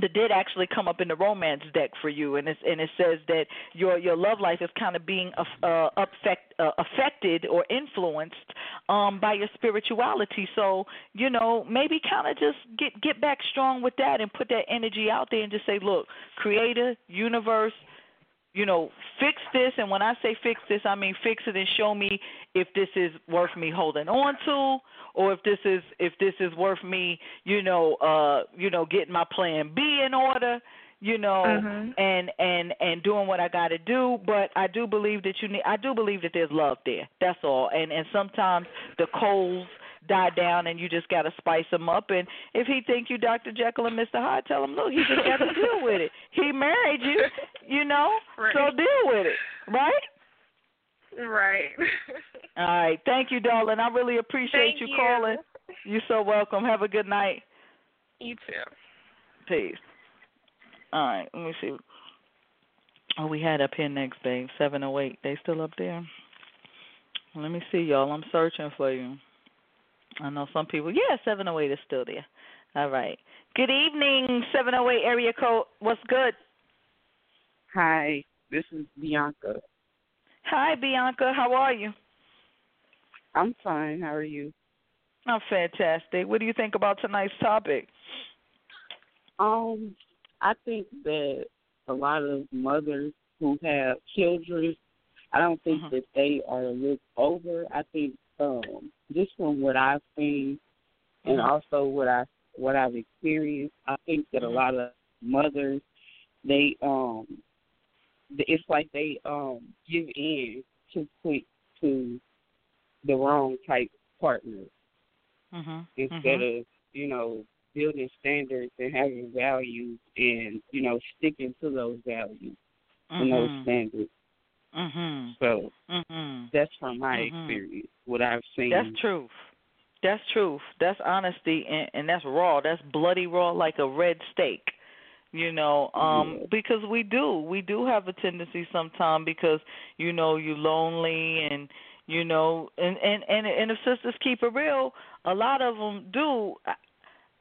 that did actually come up in the romance deck for you, and, it's, and it says that your your love life is kind of being uh, affect, uh, affected or influenced um, by your spirituality. So, you know, maybe kind of just get, get back strong with that and put that energy out there and just say, look, Creator, Universe, you know, fix this. And when I say fix this, I mean fix it and show me if this is worth me holding on to, or if this is if this is worth me, you know, uh, you know, getting my plan B in order, you know, mm-hmm. and, and and doing what I got to do. But I do believe that you need. I do believe that there's love there. That's all. And and sometimes the coals die down, and you just got to spice him up. And if he think you Doctor Jekyll and Mister Hyde, tell him, look, he just got to deal with it. He married you, you know, right. So deal with it, right? Right. All right. Thank you, darling. I really appreciate you, you calling. You're so welcome. Have a good night. You too. Peace. All right. Let me see. Oh, we had up here next, babe, seven oh eight. They still up there? Let me see, y'all. I'm searching for you. I know some people, yeah, seven oh eight is still there. All right. Good evening, seven oh eight area code. What's good? Hi, this is Bianca. Hi, Bianca. How are you? I'm fine. How are you? Oh, fantastic. What do you think about tonight's topic? Um, I think that a lot of mothers who have children, I don't think mm-hmm. that they are looked over. I think um, just from what I've seen and also what I what I've experienced, I think that mm-hmm. a lot of mothers, they um, it's like they um give in too quick to the wrong type partner mm-hmm. instead mm-hmm. of you know building standards and having values and you know sticking to those values mm-hmm. and those standards. Mm-hmm. So mm-hmm. that's from my mm-hmm. experience, what I've seen. That's truth. That's truth. That's honesty, and, and that's raw. That's bloody raw, like a red steak, you know, um, yeah. because we do. We do have a tendency sometimes because, you know, you're lonely and, you know, and, and, and, and if sisters keep it real, a lot of them do. I,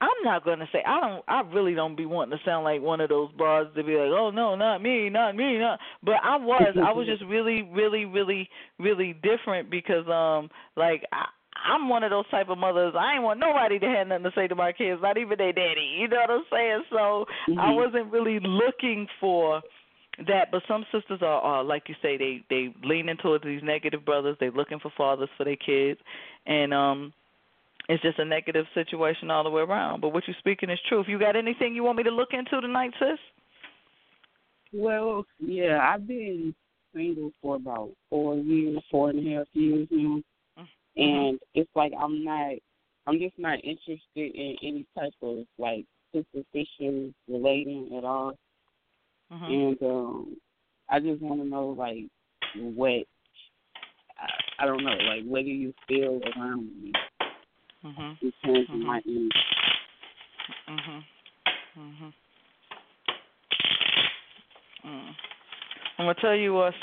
I'm not going to say, I don't. I really don't be wanting to sound like one of those broads to be like, oh, no, not me, not me, not. But I was. I was just really, really, really, really different because, um, like, I. I'm one of those type of mothers. I ain't want nobody to have nothing to say to my kids, not even their daddy. You know what I'm saying? So mm-hmm. I wasn't really looking for that. But some sisters are, are like you say, they, they lean into these negative brothers. They're looking for fathers for their kids. And um, it's just a negative situation all the way around. But what you're speaking is true. If you got anything you want me to look into tonight, sis? Well, yeah, I've been single for about four years, four and a half years now. And it's like I'm not, I'm just not interested in any type of, like, superficial relating at all. Mm-hmm. And um, I just want to know, like, what, I, I don't know, like, what do you feel around me mm-hmm. in terms mm-hmm. of my image? Mm-hmm. Mm-hmm. Mm. I'm going to tell you what's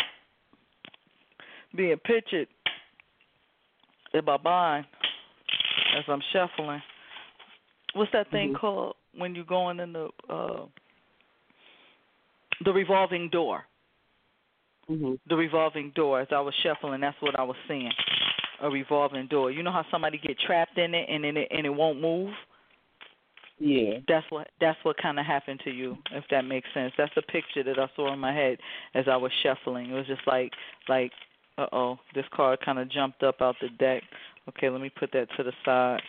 being pictured. In my mind, as I'm shuffling, what's that thing mm-hmm. called when you're going in the uh, the revolving door? Mm-hmm. The revolving door. As I was shuffling, that's what I was seeing, a revolving door. You know how somebody get trapped in it and in it and it won't move? Yeah. That's what that's what kind of happened to you, if that makes sense. That's the picture that I saw in my head as I was shuffling. It was just like like. Uh-oh, this card kind of jumped up out the deck. Okay, let me put that to the side.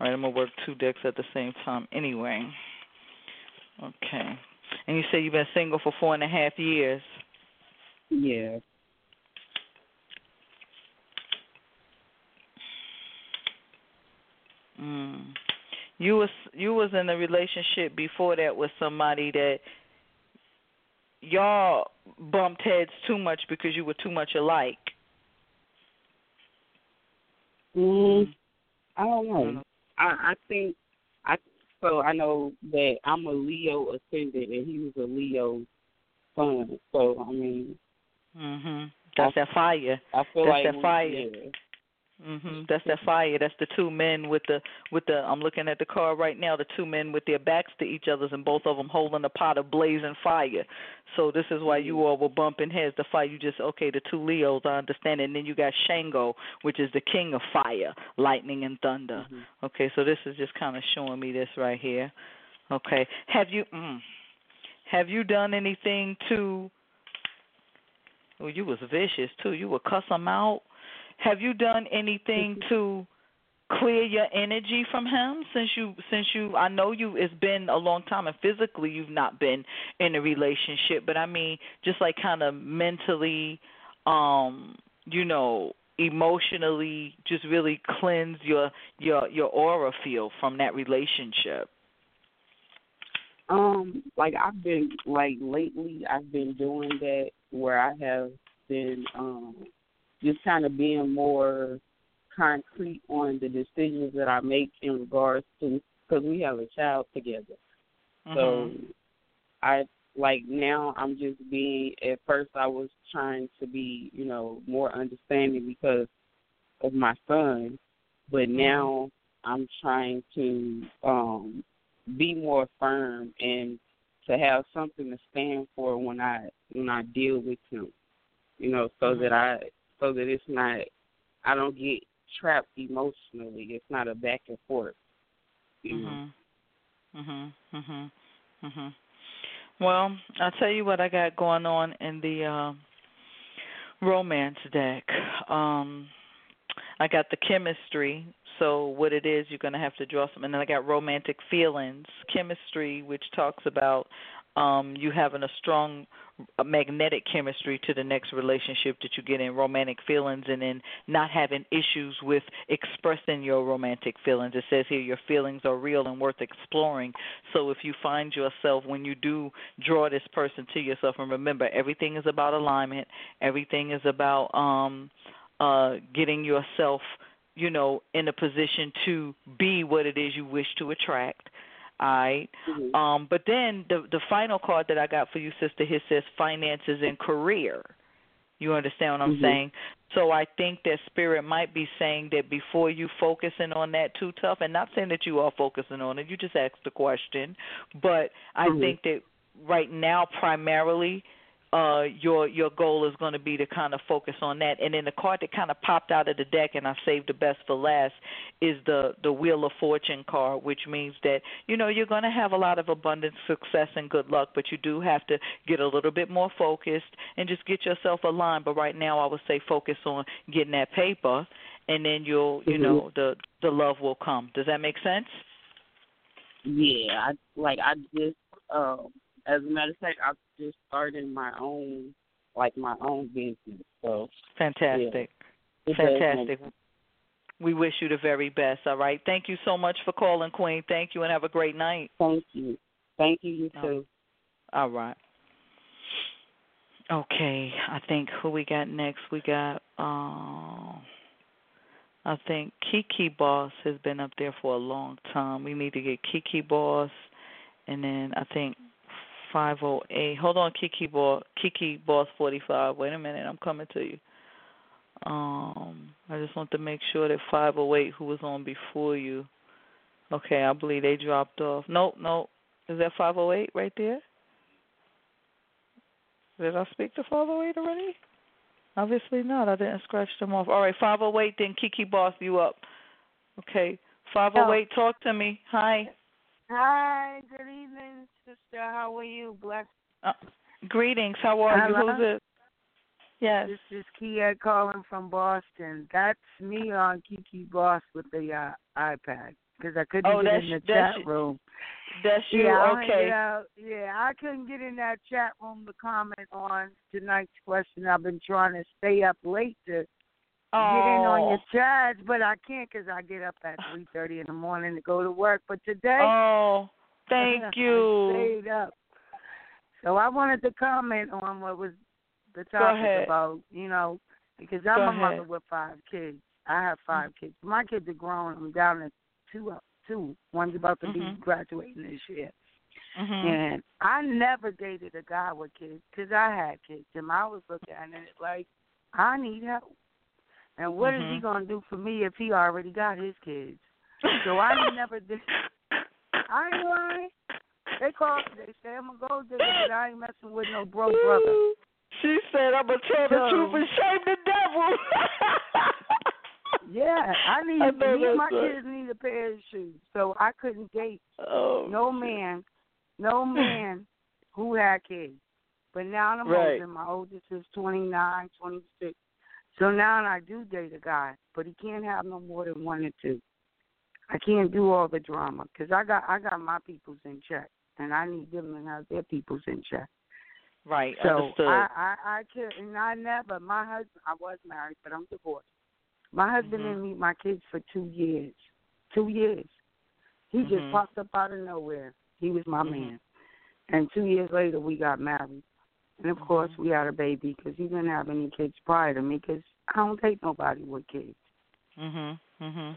All right, I'm going to work two decks at the same time anyway. Okay. And you say you've been single for four and a half years. Yeah. Mm. You was, you was in a relationship before that with somebody that y'all bumped heads too much because you were too much alike. Mm, I don't know. I, I think I so I know that I'm a Leo ascendant and he was a Leo son. So I mean, mhm. That's I, that fire. I feel That's like that fire. Yeah. Mm-hmm. That's that fire. That's the two men with the with the. I'm looking at the card right now. The two men with their backs to each other's, and both of them holding a pot of blazing fire. So this is why you all were bumping heads. The fire. You just okay. The two Leos. I understand. And then you got Shango, which is the king of fire, lightning, and thunder. Mm-hmm. Okay. So this is just kind of showing me this right here. Okay. Have you mm, have you done anything to? Well, you was vicious too. You would cuss them out. Have you done anything to clear your energy from him since you, since you, I know you, it's been a long time and physically you've not been in a relationship, but I mean, just like kind of mentally, um, you know, emotionally, just really cleanse your, your, your aura field from that relationship. Um, like I've been, like lately I've been doing that where I have been, um, just kind of being more concrete on the decisions that I make in regards to, because we have a child together. Mm-hmm. So I, like now I'm just being, at first I was trying to be, you know, more understanding because of my son, but now mm-hmm. I'm trying to um, be more firm and to have something to stand for when I, when I deal with him, you know, so mm-hmm. that I, so that it's not, I don't get trapped emotionally. It's not a back and forth. Mhm. Mhm. Mhm. Mhm. Well, I'll tell you what I got going on in the uh, romance deck. Um, I got the chemistry. So what it is, you're going to have to draw some. And then I got romantic feelings, chemistry, which talks about um, you having a strong a magnetic chemistry to the next relationship that you get in, romantic feelings, and then not having issues with expressing your romantic feelings. It says here your feelings are real and worth exploring. So if you find yourself, when you do draw this person to yourself, and remember, everything is about alignment. Everything is about um, uh, getting yourself, you know, in a position to be what it is you wish to attract. All right. Mm-hmm. Um, but then the the final card that I got for you, sister, here says finances and career. You understand what I'm mm-hmm. saying? So I think that spirit might be saying that before you focusing on that too tough, and not saying that you are focusing on it, you just asked the question. But I mm-hmm. think that right now primarily Uh, your your goal is going to be to kind of focus on that. And then the card that kind of popped out of the deck, and I saved the best for last, is the, the Wheel of Fortune card, which means that, you know, you're going to have a lot of abundance, success, and good luck, but you do have to get a little bit more focused and just get yourself aligned. But right now I would say focus on getting that paper, and then you'll, you mm-hmm. know, the, the love will come. Does that make sense? Yeah. I, like, I just... Um... As a matter of fact, I just started my own, like my own business. So fantastic, yeah. fantastic. We wish you the very best. All right, thank you so much for calling, Queen. Thank you, and have a great night. Thank you, thank you, you too. All right. Okay, I think who we got next? We got, uh, I think Kiki Boss has been up there for a long time. We need to get Kiki Boss, and then I think. five oh eight. Hold on, Kiki Boss, Kiki Boss forty-five. Wait a minute, I'm coming to you. Um, I just want to make sure that five oh eight, who was on before you. Okay, I believe they dropped off. Nope, nope. Is that five oh eight right there? Did I speak to five oh eight already? Obviously not. I didn't scratch them off. All right, five oh eight, then Kiki Boss, you up. Okay, five oh eight, oh. Talk to me. Hi. Hi, good evening, sister. How are you? Blessed. Uh, greetings. How are Hello? you? Who's it? Yes. This is Kia calling from Boston. That's me on Kiki Boss with the uh, iPad because I couldn't oh, get in the chat you. room. That's you. Yeah, okay. I, you know, yeah, I couldn't get in that chat room to comment on tonight's question. I've been trying to stay up late to get in on your charge, but I can't because I get up at three thirty in the morning to go to work. But today, oh, thank you. I stayed up. So I wanted to comment on what was the topic about, you know, because I'm go a ahead. mother with five kids. I have five mm-hmm. kids. My kids are grown. I'm down to two. Two. One's about to mm-hmm. be graduating this year. Mm-hmm. And I never dated a guy with kids because I had kids. And I was looking at it like, I need help. And what mm-hmm. is he gonna do for me if he already got his kids? So I never did. I ain't lying. They called me. They said I'm a gold digger, but I ain't messing with no broke brother. She said I'm gonna tell the so, truth and shame the devil. Yeah, I need. I me and my good. kids need a pair of shoes, so I couldn't date oh, no shit. man, no man who had kids. But now I'm right. older. My oldest is twenty-nine, twenty-six. So now I do date a guy, but he can't have no more than one or two. I can't do all the drama because I got I got my peoples in check, and I need them to have their peoples in check. Right. So understood. I, I, I could, and I never. My husband, I was married, but I'm divorced. My husband mm-hmm. didn't meet my kids for two years. Two years. He mm-hmm. just popped up out of nowhere. He was my mm-hmm. man, and two years later we got married. And, of course, we had a baby because he didn't have any kids prior to me because I don't date nobody with kids. Mm-hmm, mm-hmm.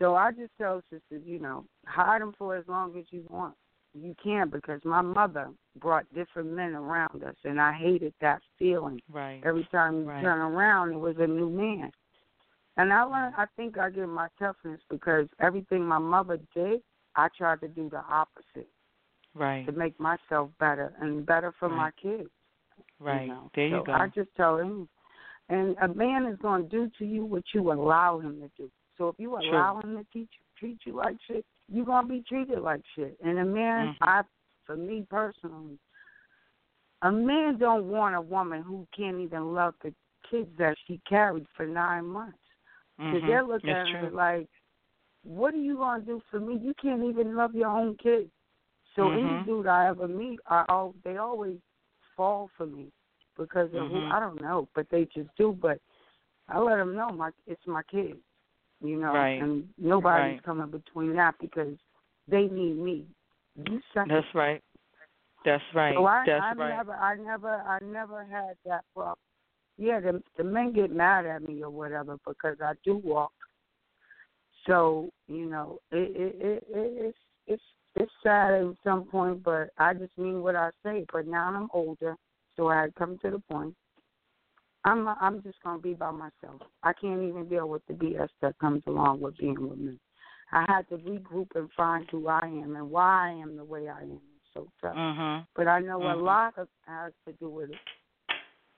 So I just tell sisters, you know, hide them for as long as you want. You can because my mother brought different men around us, and I hated that feeling. Right. Every time you right. turn around, it was a new man. And I learned, I think I get my toughness because everything my mother did, I tried to do the opposite. Right. To make myself better and better for right. my kids. Right, you know? There you so go. I just tell him, And a man is going to do to you what you allow him to do. So if you allow sure. him to teach, treat you like shit, you're going to be treated like shit. And a man, mm-hmm. I, for me personally, a man don't want a woman who can't even love the kids that she carried for nine months. Because mm-hmm. they're looking That's at her like, what are you going to do for me? You can't even love your own kids. So mm-hmm. any dude I ever meet, I all, they always fall for me. Because of mm-hmm. who, I don't know, but they just do. But I let them know my it's my kids, you know, right. and nobody's right. coming between that because they need me. You suck. That's right. That's right. So I, That's I right. never, I never, I never had that problem. Yeah, the, the men get mad at me or whatever because I do walk. So you know, it, it, it, it it's it's it's sad at some point, but I just mean what I say. But now I'm older. So I had come to the point. I'm I'm just gonna be by myself. I can't even deal with the B S that comes along with being with me. I had to regroup and find who I am and why I am the way I am. It's so tough. Mm-hmm. But I know mm-hmm. a lot of has to do with it,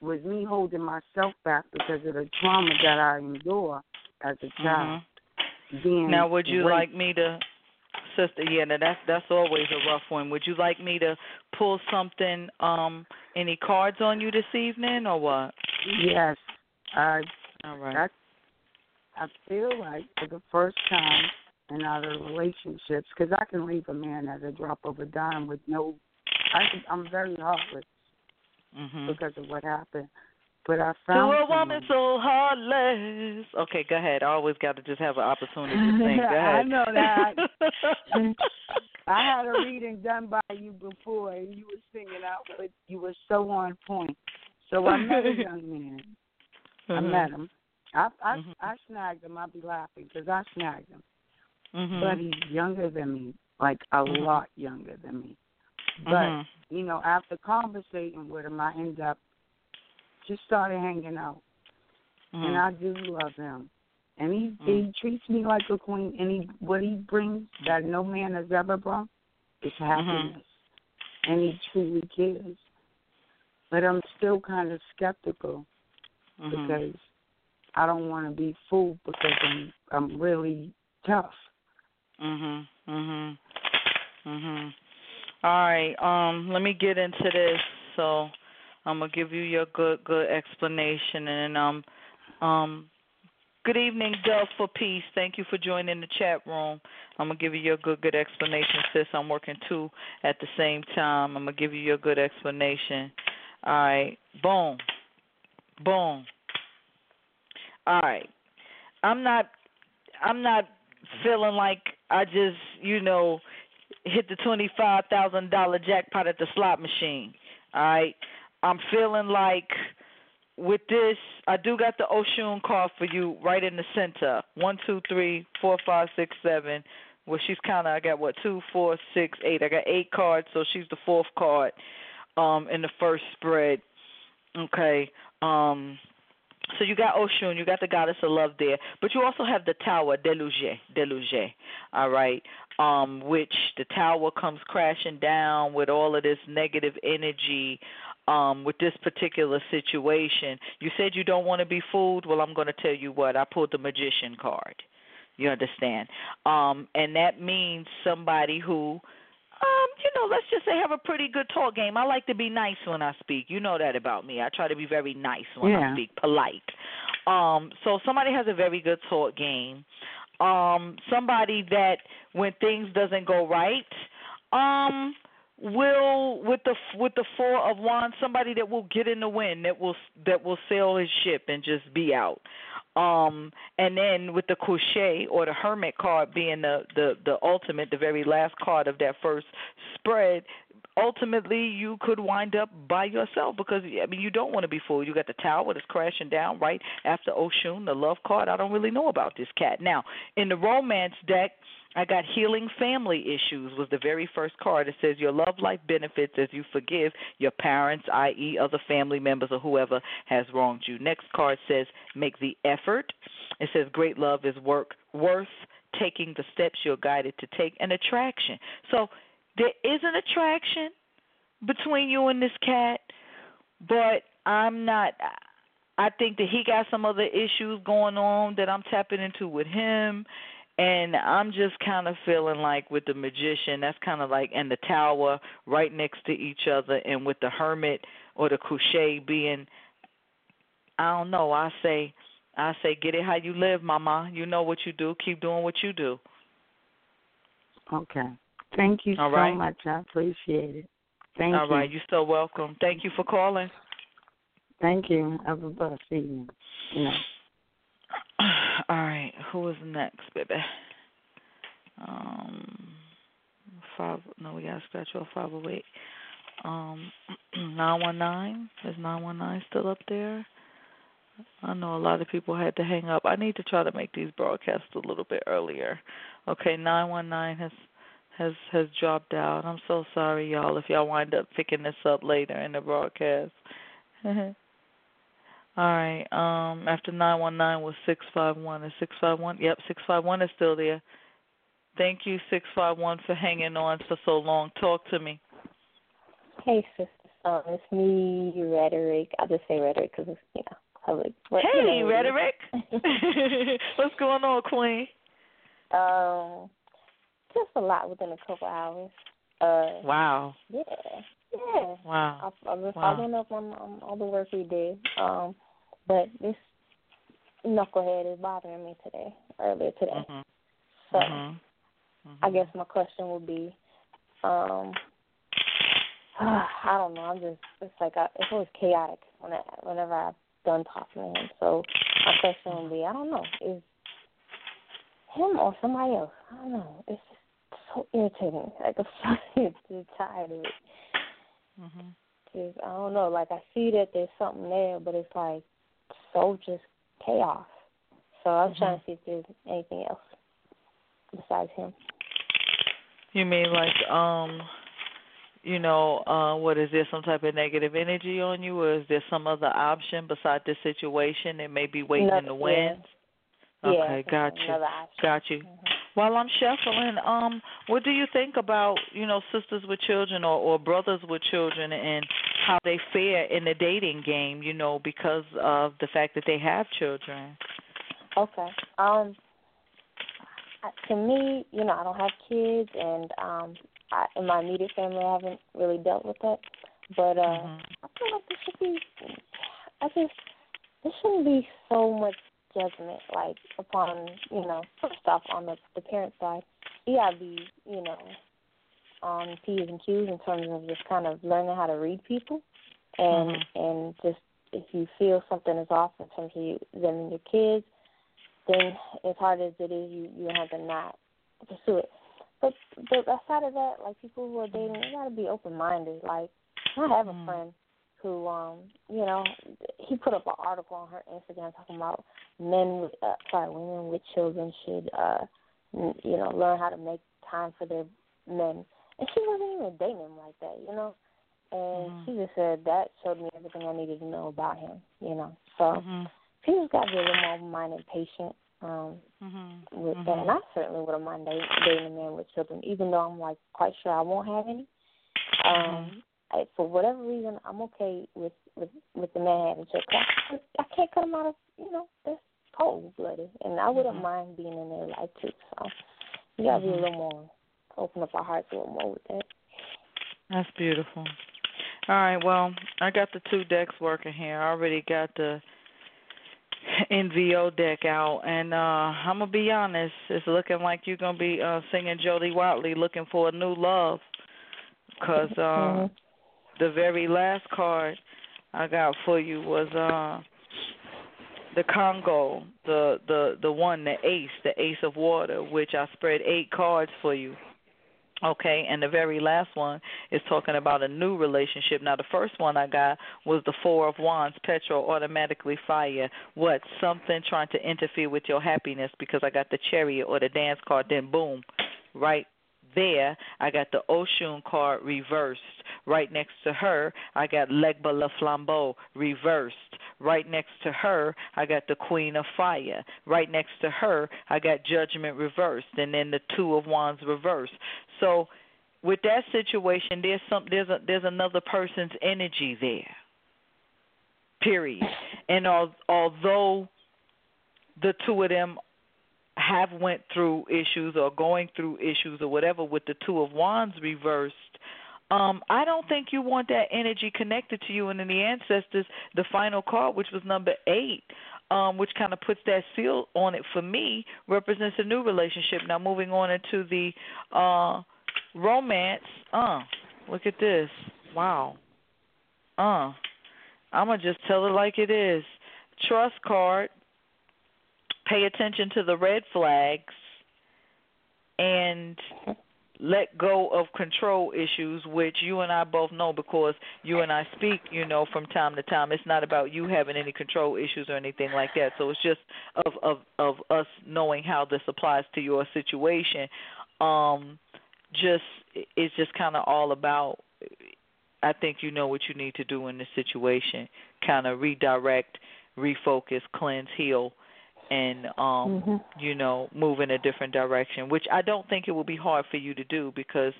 with me holding myself back because of the trauma that I endure as a child. Mm-hmm. Being now, would you raped. like me to? Sister, yeah, now that's that's always a rough one. Would you like me to pull something, um, any cards on you this evening, or what? Yes, I. All right. I, I feel like for the first time in other relationships, because I can leave a man at a drop of a dime with no. I can, I'm very heartless mm-hmm. because of what happened. But I found to a woman so heartless. Okay, go ahead. I always got to just have an opportunity to sing. Go ahead. I know that. I had a reading done by you before, and you were singing out, but you were so on point. So I met a young man. Mm-hmm. I met him. I I, mm-hmm. I snagged him. I'd be laughing because I snagged him. Mm-hmm. But he's younger than me, like a mm-hmm. lot younger than me. But, mm-hmm. you know, after conversating with him, I ended up just started hanging out, mm. and I do love him. And he, mm. he treats me like a queen, and he, what he brings that no man has ever brought is happiness, mm-hmm. and he truly cares. But I'm still kind of skeptical mm-hmm. because I don't want to be fooled because I'm, I'm really tough. Mm-hmm, mm-hmm, mm-hmm. All right, um, let me get into this, so... I'm gonna give you your good, good explanation, and um, um, good evening, Dove for Peace. Thank you for joining the chat room. I'm gonna give you your good, good explanation, sis. I'm working two at the same time. I'm gonna give you your good explanation. All right, boom, boom. All right, I'm not, I'm not feeling like I just, you know, hit the twenty-five thousand dollar jackpot at the slot machine. All right. I'm feeling like with this, I do got the Oshun card for you right in the center. One, two, three, four, five, six, seven. Well, she's kind of, I got what, two, four, six, eight. I got eight cards, so she's the fourth card um, in the first spread. Okay. Um, so you got Oshun, you got the goddess of love there, but you also have the Tower, Deluge, Deluge, all right, um, which the Tower comes crashing down with all of this negative energy. Um, with this particular situation, you said you don't want to be fooled. Well, I'm going to tell you what. I pulled the Magician card. You understand? Um, and that means somebody who, um, you know, let's just say have a pretty good talk game. I like to be nice when I speak. You know that about me. I try to be very nice when yeah. I speak, polite. Um, so somebody has a very good talk game. Um, somebody that when things doesn't go right, um, will with the with the four of wands, somebody that will get in the wind, that will that will sail his ship and just be out. Um, and then with the crochet or the hermit card being the, the, the ultimate, the very last card of that first spread, ultimately you could wind up by yourself because, I mean, you don't want to be fooled. You got the Tower that's crashing down right after Oshun, the love card. I don't really know about this cat. Now, in the romance deck, I got Healing Family Issues was the very first card. It says your love life benefits as you forgive your parents, that is other family members or whoever has wronged you. Next card says make the effort. It says great love is work worth taking the steps you're guided to take, and attraction. So there is an attraction between you and this cat, but I'm not I think that he got some other issues going on that I'm tapping into with him. And I'm just kind of feeling like with the magician, that's kind of like, and the tower right next to each other, and with the hermit or the couché being, I don't know, I say, I say, get it how you live, mama. You know what you do. Keep doing what you do. Okay. Thank you All so right. much. I appreciate it. Thank All you. All right. You're so welcome. Thank you for calling. Thank you. Have a blessed evening. You know. All right, who is next, baby? Um, five. No, we gotta scratch off five oh eight. Um, nine one nine. Is nine one nine still up there? I know a lot of people had to hang up. I need to try to make these broadcasts a little bit earlier. Okay, nine one nine has has has dropped out. I'm so sorry, y'all. If y'all wind up picking this up later in the broadcast. All right, um, after nine one nine was six five one. Is six five one? Yep, six five one is still there. Thank you, six five one, for hanging on for so long. Talk to me. Hey, sister. Um, it's me, Rhetoric. I'll just say Rhetoric because it's, you know, public. But, hey, you know, Rhetoric. What's going on, Queen? Um, just a lot within a couple hours. Uh, wow. Yeah. Yeah. Wow. I, I, wow. I don't know if I'm, I'm all the work we did, um, but this knucklehead is bothering me today, earlier today. Mm-hmm. So mm-hmm. Mm-hmm. I guess my question would be, um, I don't know. I'm just, it's like I, it's always chaotic when I, whenever I've done talking to him. So my question would be, I don't know, is him or somebody else? I don't know. It's just so irritating. Like I'm so tired of it. Mm-hmm. Just, I don't know. Like I see that there's something there, but it's like so just chaos. So I'm mm-hmm. trying to see if there's anything else besides him. You mean like um, you know, uh, what is there? Some type of negative energy on you, or is there some other option besides this situation that may be waiting Another, in the wind? Yeah. Okay, yeah, got you, got you. Mm-hmm. While I'm shuffling, um, what do you think about, you know, sisters with children or, or brothers with children and how they fare in the dating game, you know, because of the fact that they have children? Okay. Um, to me, you know, I don't have kids, and um, I, in my immediate family, I haven't really dealt with that. But uh, mm-hmm. I feel like this should be, I just, this shouldn't be so much judgment, like, upon, you know, first off, on the, the parent side, you gotta be, you know, on P's and Q's in terms of just kind of learning how to read people, and mm-hmm. and just if you feel something is off in terms of you, them and your kids, then as hard as it is, you, you have to not pursue it. But, but outside of that, like, people who are dating, you gotta be open-minded. Like, I have mm-hmm. a friend who, um, you know, he put up an article on her Instagram talking about men with, uh, sorry, women with children should, uh, n- you know, learn how to make time for their men. And she wasn't even dating him like that, you know. And mm-hmm. she just said that showed me everything I needed to know about him, you know. So mm-hmm. she just got to be a little more open-minded, patient um, mm-hmm. with mm-hmm. that. And I certainly wouldn't mind dating a man with children, even though I'm, like, quite sure I won't have any. Um mm-hmm. I, for whatever reason, I'm okay with, with, with the man having children. I, I can't cut him out of, you know, that's cold-blooded. And I wouldn't mm-hmm. mind being in their life, too. So you got to mm-hmm. be a little more, open up our hearts a little more with that. That's beautiful. All right, well, I got the two decks working here. I already got the N V O deck out. And uh, I'm going to be honest, it's looking like you're going to be uh, singing Jodie Watley, Looking for a New Love. Because... Uh, mm-hmm. the very last card I got for you was uh, the Congo, the, the, the one, the ace, the ace of water, which I spread eight cards for you. Okay, and the very last one is talking about a new relationship. Now, the first one I got was the Four of Wands, petrol, automatically fire. What? Something trying to interfere with your happiness, because I got the Chariot or the dance card, then boom, right? There, I got the Oshun card reversed. Right next to her, I got Legba La Flambeau reversed. Right next to her, I got the Queen of Fire. Right next to her, I got Judgment reversed, and then the Two of Wands reversed. So, with that situation, there's some, there's a, there's another person's energy there. period. And al- although the two of them have went through issues or going through issues or whatever with the Two of Wands reversed, Um, I don't think you want that energy connected to you. And in the ancestors, the final card, which was number eight, um, which kind of puts that seal on it for me, represents a new relationship. Now moving on into the uh, romance. Uh, look at this. Wow. Uh, I'm going to just tell it like it is. Trust card. Pay attention to the red flags. And let go of control issues, which you and I both know because you and I speak, you know, from time to time. It's not about you having any control issues or anything like that. So it's just of of, of us knowing how this applies to your situation. Um, just it's just kind of all about, I think you know what you need to do in this situation, kind of redirect, refocus, cleanse, heal, and, um, mm-hmm. you know, move in a different direction, which I don't think it will be hard for you to do because,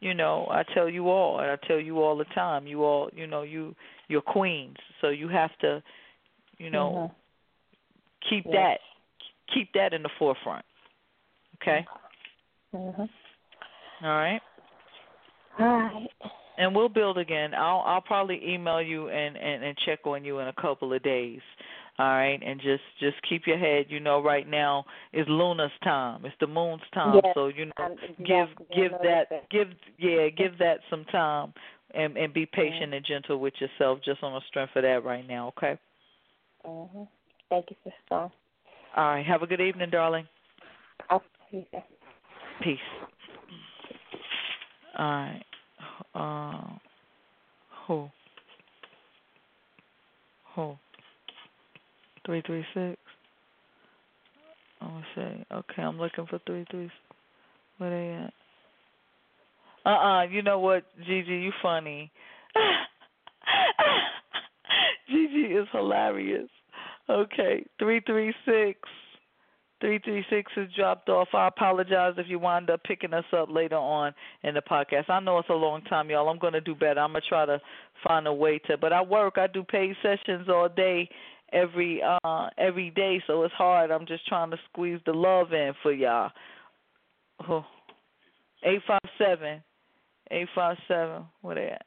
you know, I tell you all, and I tell you all the time, you all, you know, you, you're queens. So you have to, you know, mm-hmm. keep yeah. that, keep that in the forefront. Okay? Mm-hmm. All right? All right. And we'll build again. I'll, I'll probably email you and, and, and check on you in a couple of days. All right, and just, just keep your head, you know, right now is Luna's time. It's the moon's time. Yes. So, you know, um, give yes, give that give yeah, give that some time and, and be patient mm-hmm. and gentle with yourself just on the strength of that right now, okay? Mm-hmm. Thank you, sister. All right, have a good evening, darling. I'll see you. Peace. All right. Uh, who? Who? Three three six. I'm gonna say okay. I'm looking for three three. Where they at? Uh uh-uh, uh. You know what, Gigi? You funny. Gigi is hilarious. Okay, three three six. Three three six is dropped off. I apologize if you wind up picking us up later on in the podcast. I know it's a long time, y'all. I'm gonna do better. I'm gonna try to find a way to. But I work. I do paid sessions all day. Every uh every day, so it's hard. I'm just trying to squeeze the love in for y'all. Oh. Eight five seven, eight five seven. Where they at?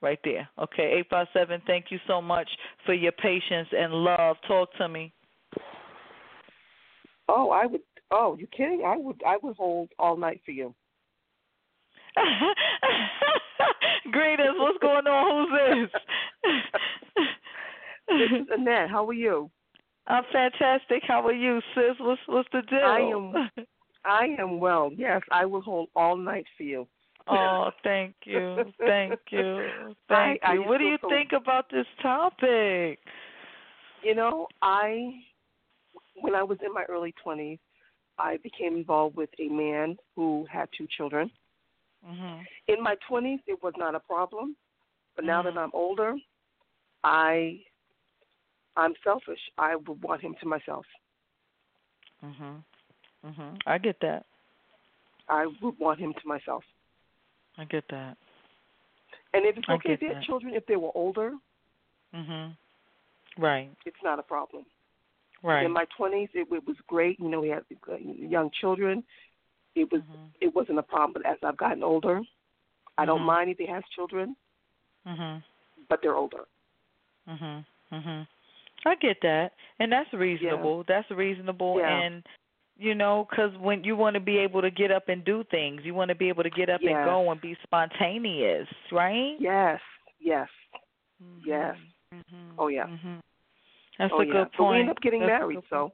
Right there. Okay, eight five seven. Thank you so much for your patience and love. Talk to me. Oh, I would. Oh, you kidding? I would. I would hold all night for you. Greetings. What's going on? Who's this? This is Annette. How are you? I'm fantastic. How are you, sis? What's, what's the deal? I am I am well. Yes, I will hold all night for you. Oh, thank you. Thank you. Thank I, you. I what do you so, think about this topic? You know, I, when I was in my early twenties, I became involved with a man who had two children. Mm-hmm. In my twenties, it was not a problem. But now mm-hmm. that I'm older, I... I'm selfish. I would want him to myself. Mhm. Mhm. I get that. I would want him to myself. I get that. And if it's okay, if their children, if they were older, mhm. Right. It's not a problem. Right. In my twenties, it, it was great. You know, we had young children. It was. Mm-hmm. It wasn't a problem. But as I've gotten older, I mm-hmm. don't mind if they have children. Mhm. But they're older. Mhm. Mhm. I get that, and that's reasonable. Yeah. That's reasonable, yeah. And, you know, because when you want to be able to get up and do things, you want to be able to get up yes. and go and be spontaneous, right? Yes, yes, mm-hmm. yes. Mm-hmm. Oh, yeah. Mm-hmm. That's oh, a good yeah. point. But we ended up getting that's married, so.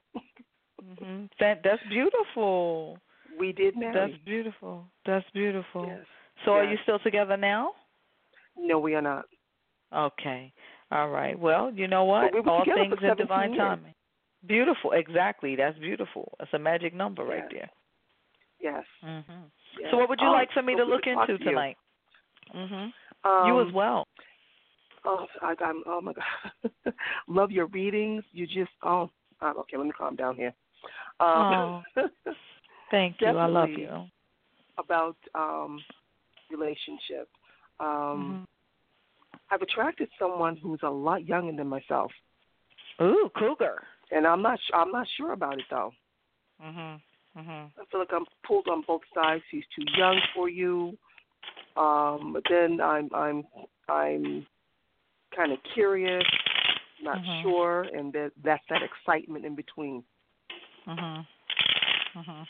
mm-hmm. That That's beautiful. We did marry. That's beautiful. That's beautiful. Yes. So yes. are you still together now? No, we are not. Okay. All right. Well, you know what? Well, we all things in divine years. Timing. Beautiful. Exactly. That's beautiful. That's a magic number yes. right there. Yes. Mm-hmm. yes. So what would you oh, like for me so to look into to tonight? You. Mm-hmm. Um, you as well. Oh, I, I'm, oh my God. Love your readings. You just, oh, um, okay, let me calm down here. Um, oh, thank you. I love you. About um, relationship. Um, mm-hmm. I've attracted someone who's a lot younger than myself. Ooh, cougar. And I'm not I'm not sure about it, though. Mhm. Mhm. I feel like I'm pulled on both sides. He's too young for you. Um, but then I'm I'm I'm kind of curious, not mm-hmm. sure, and that that's that excitement in between. Mhm. Mhm.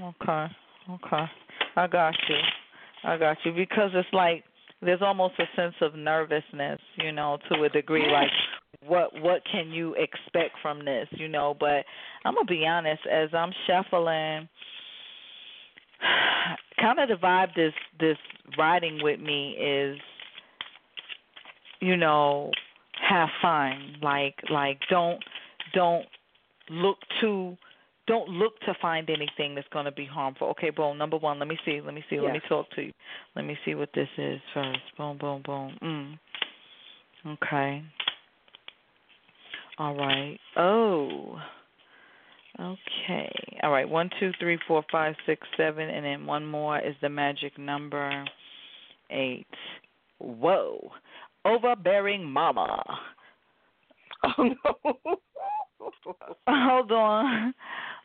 Okay. Okay. I got you. I got you because it's like there's almost a sense of nervousness, you know, to a degree, like what what can you expect from this, you know? But I'm gonna be honest, as I'm shuffling, kind of the vibe this this riding with me is, you know, have fun, like like don't don't look too. Don't look to find anything that's going to be harmful. Okay, boom, number one, let me see, let me see, yes. let me talk to you. Let me see what this is first. Boom, boom, boom. Mm. Okay. All right. Oh. Okay. All right, one, two, three, four, five, six, seven, and then one more is the magic number eight. Whoa. Overbearing mama. Oh, no. Hold on.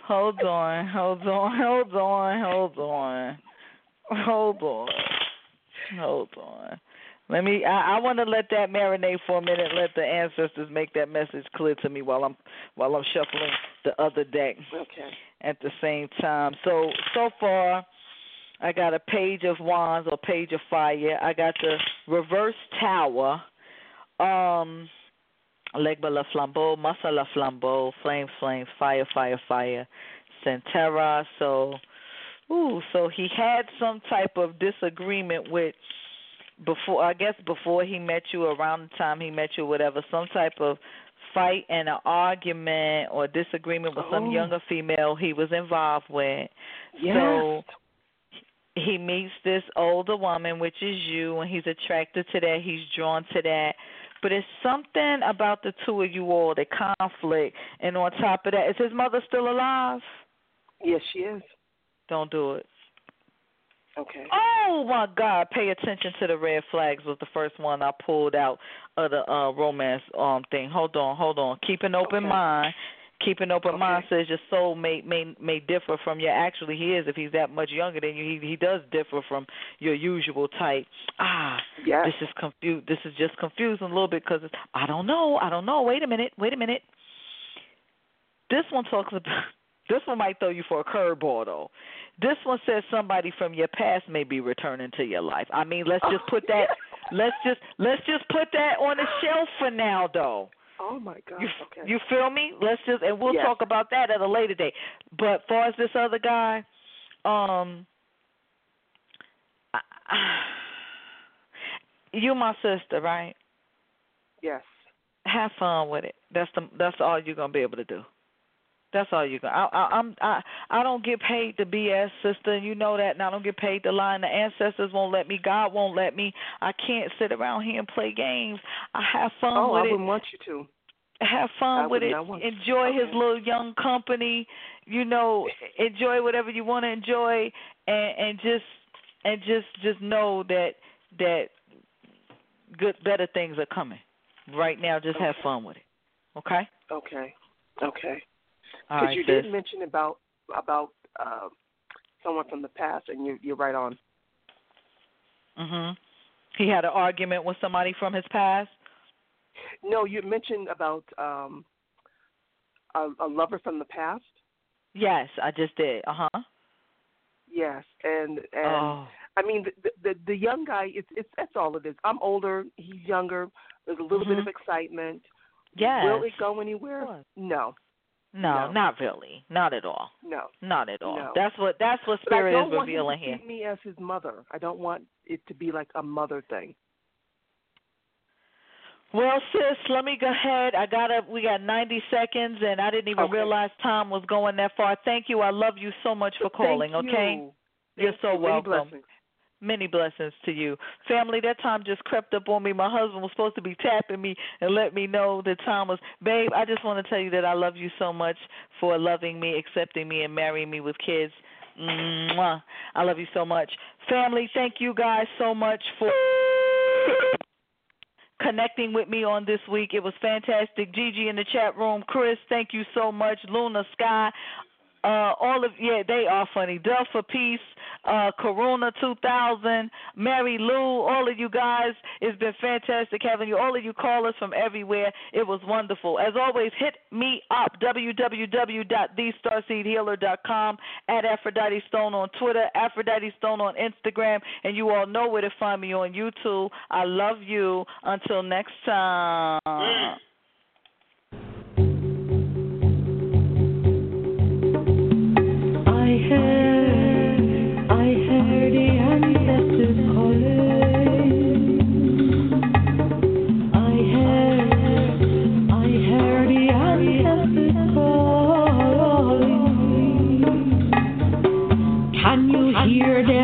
Hold on, hold on, hold on, hold on, hold on, hold on. Let me, I, I want to let that marinate for a minute, let the ancestors make that message clear to me while I'm, while I'm shuffling the other deck okay. at the same time. So, so far, I got a page of wands or page of fire. I got the reverse tower, um... Legba La Flambeau, Masa La Flambeau, Flame, Flame, Fire, Fire, Fire, Centera. So, ooh, so he had some type of disagreement with, before I guess before he met you, around the time he met you, whatever, some type of fight and an argument or disagreement with oh. some younger female he was involved with. Yes. So he meets this older woman, which is you, and he's attracted to that. He's drawn to that. But it's something about the two of you all, the conflict, and on top of that, is his mother still alive? Yes, she is. Don't do it. Okay. Oh, my God. Pay attention to the red flags was the first one I pulled out of the uh, romance um thing. Hold on, hold on. Keep an open okay. mind. Keep an open okay. mind says your soul may, may may differ from your, actually he is, if he's that much younger than you, he, he does differ from your usual type. Ah, yes. this is confu- This is just confusing a little bit because I don't know, I don't know, wait a minute, wait a minute. This one talks about, this one might throw you for a curveball though. This one says somebody from your past may be returning to your life. I mean, let's just put that, let's just let's just put that on the shelf for now though. Oh, my God. You, okay. you feel me? Let's just, and we'll yes. talk about that at a later date. But as far as this other guy, um, I, I, you my sister, right? Yes. Have fun with it. That's the, that's all you're gonna be able to do. That's all you're gonna. I, I, I'm I I don't get paid to B S, sister. You know that, and I don't get paid to lie. And the ancestors won't let me. God won't let me. I can't sit around here and play games. I have fun oh, with I it. Oh, I wouldn't want you to. Have fun I with it. Enjoy okay. his little young company. You know, enjoy whatever you want to enjoy, and, and just and just just know that that good better things are coming. Right now, just okay. have fun with it. Okay. Okay. Okay. Because right, you sis. did mention about about uh, someone from the past, and you, you're right on. Mhm. He had an argument with somebody from his past? No, you mentioned about um, a, a lover from the past. Yes, I just did. Uh huh. Yes, and and oh. I mean the, the the young guy. It's it's that's all it is. I'm older. He's younger. There's a little mm-hmm. bit of excitement. Yes. Will it go anywhere? No. No, no, not really. Not at all. No. Not at all. No. That's what that's what Spirit is revealing here. I don't want him to see me as his mother. I don't want it to be like a mother thing. Well, sis, let me go ahead. I got up. We got ninety seconds, and I didn't even okay. realize time was going that far. Thank you. I love you so much for calling, Thank okay? You. You're so you. welcome. Many blessings. Many blessings to you. Family, that time just crept up on me. My husband was supposed to be tapping me and let me know that time was, babe, I just want to tell you that I love you so much for loving me, accepting me, and marrying me with kids. Mwah. I love you so much. Family, thank you guys so much for connecting with me on this week. It was fantastic. Gigi in the chat room. Chris, thank you so much. Luna, Sky. Uh, all of, yeah, they are funny. Duff for Peace, uh, Corona two thousand, Mary Lou, all of you guys. It's been fantastic having you. All of you callers from everywhere. It was wonderful. As always, hit me up, w w w dot the star seed healer dot com, at Aphrodite Stone on Twitter, Aphrodite Stone on Instagram, and you all know where to find me on YouTube. I love you. Until next time. Mm. I heard, I heard the ancestors calling. I heard, I heard the ancestors calling. Can you hear them?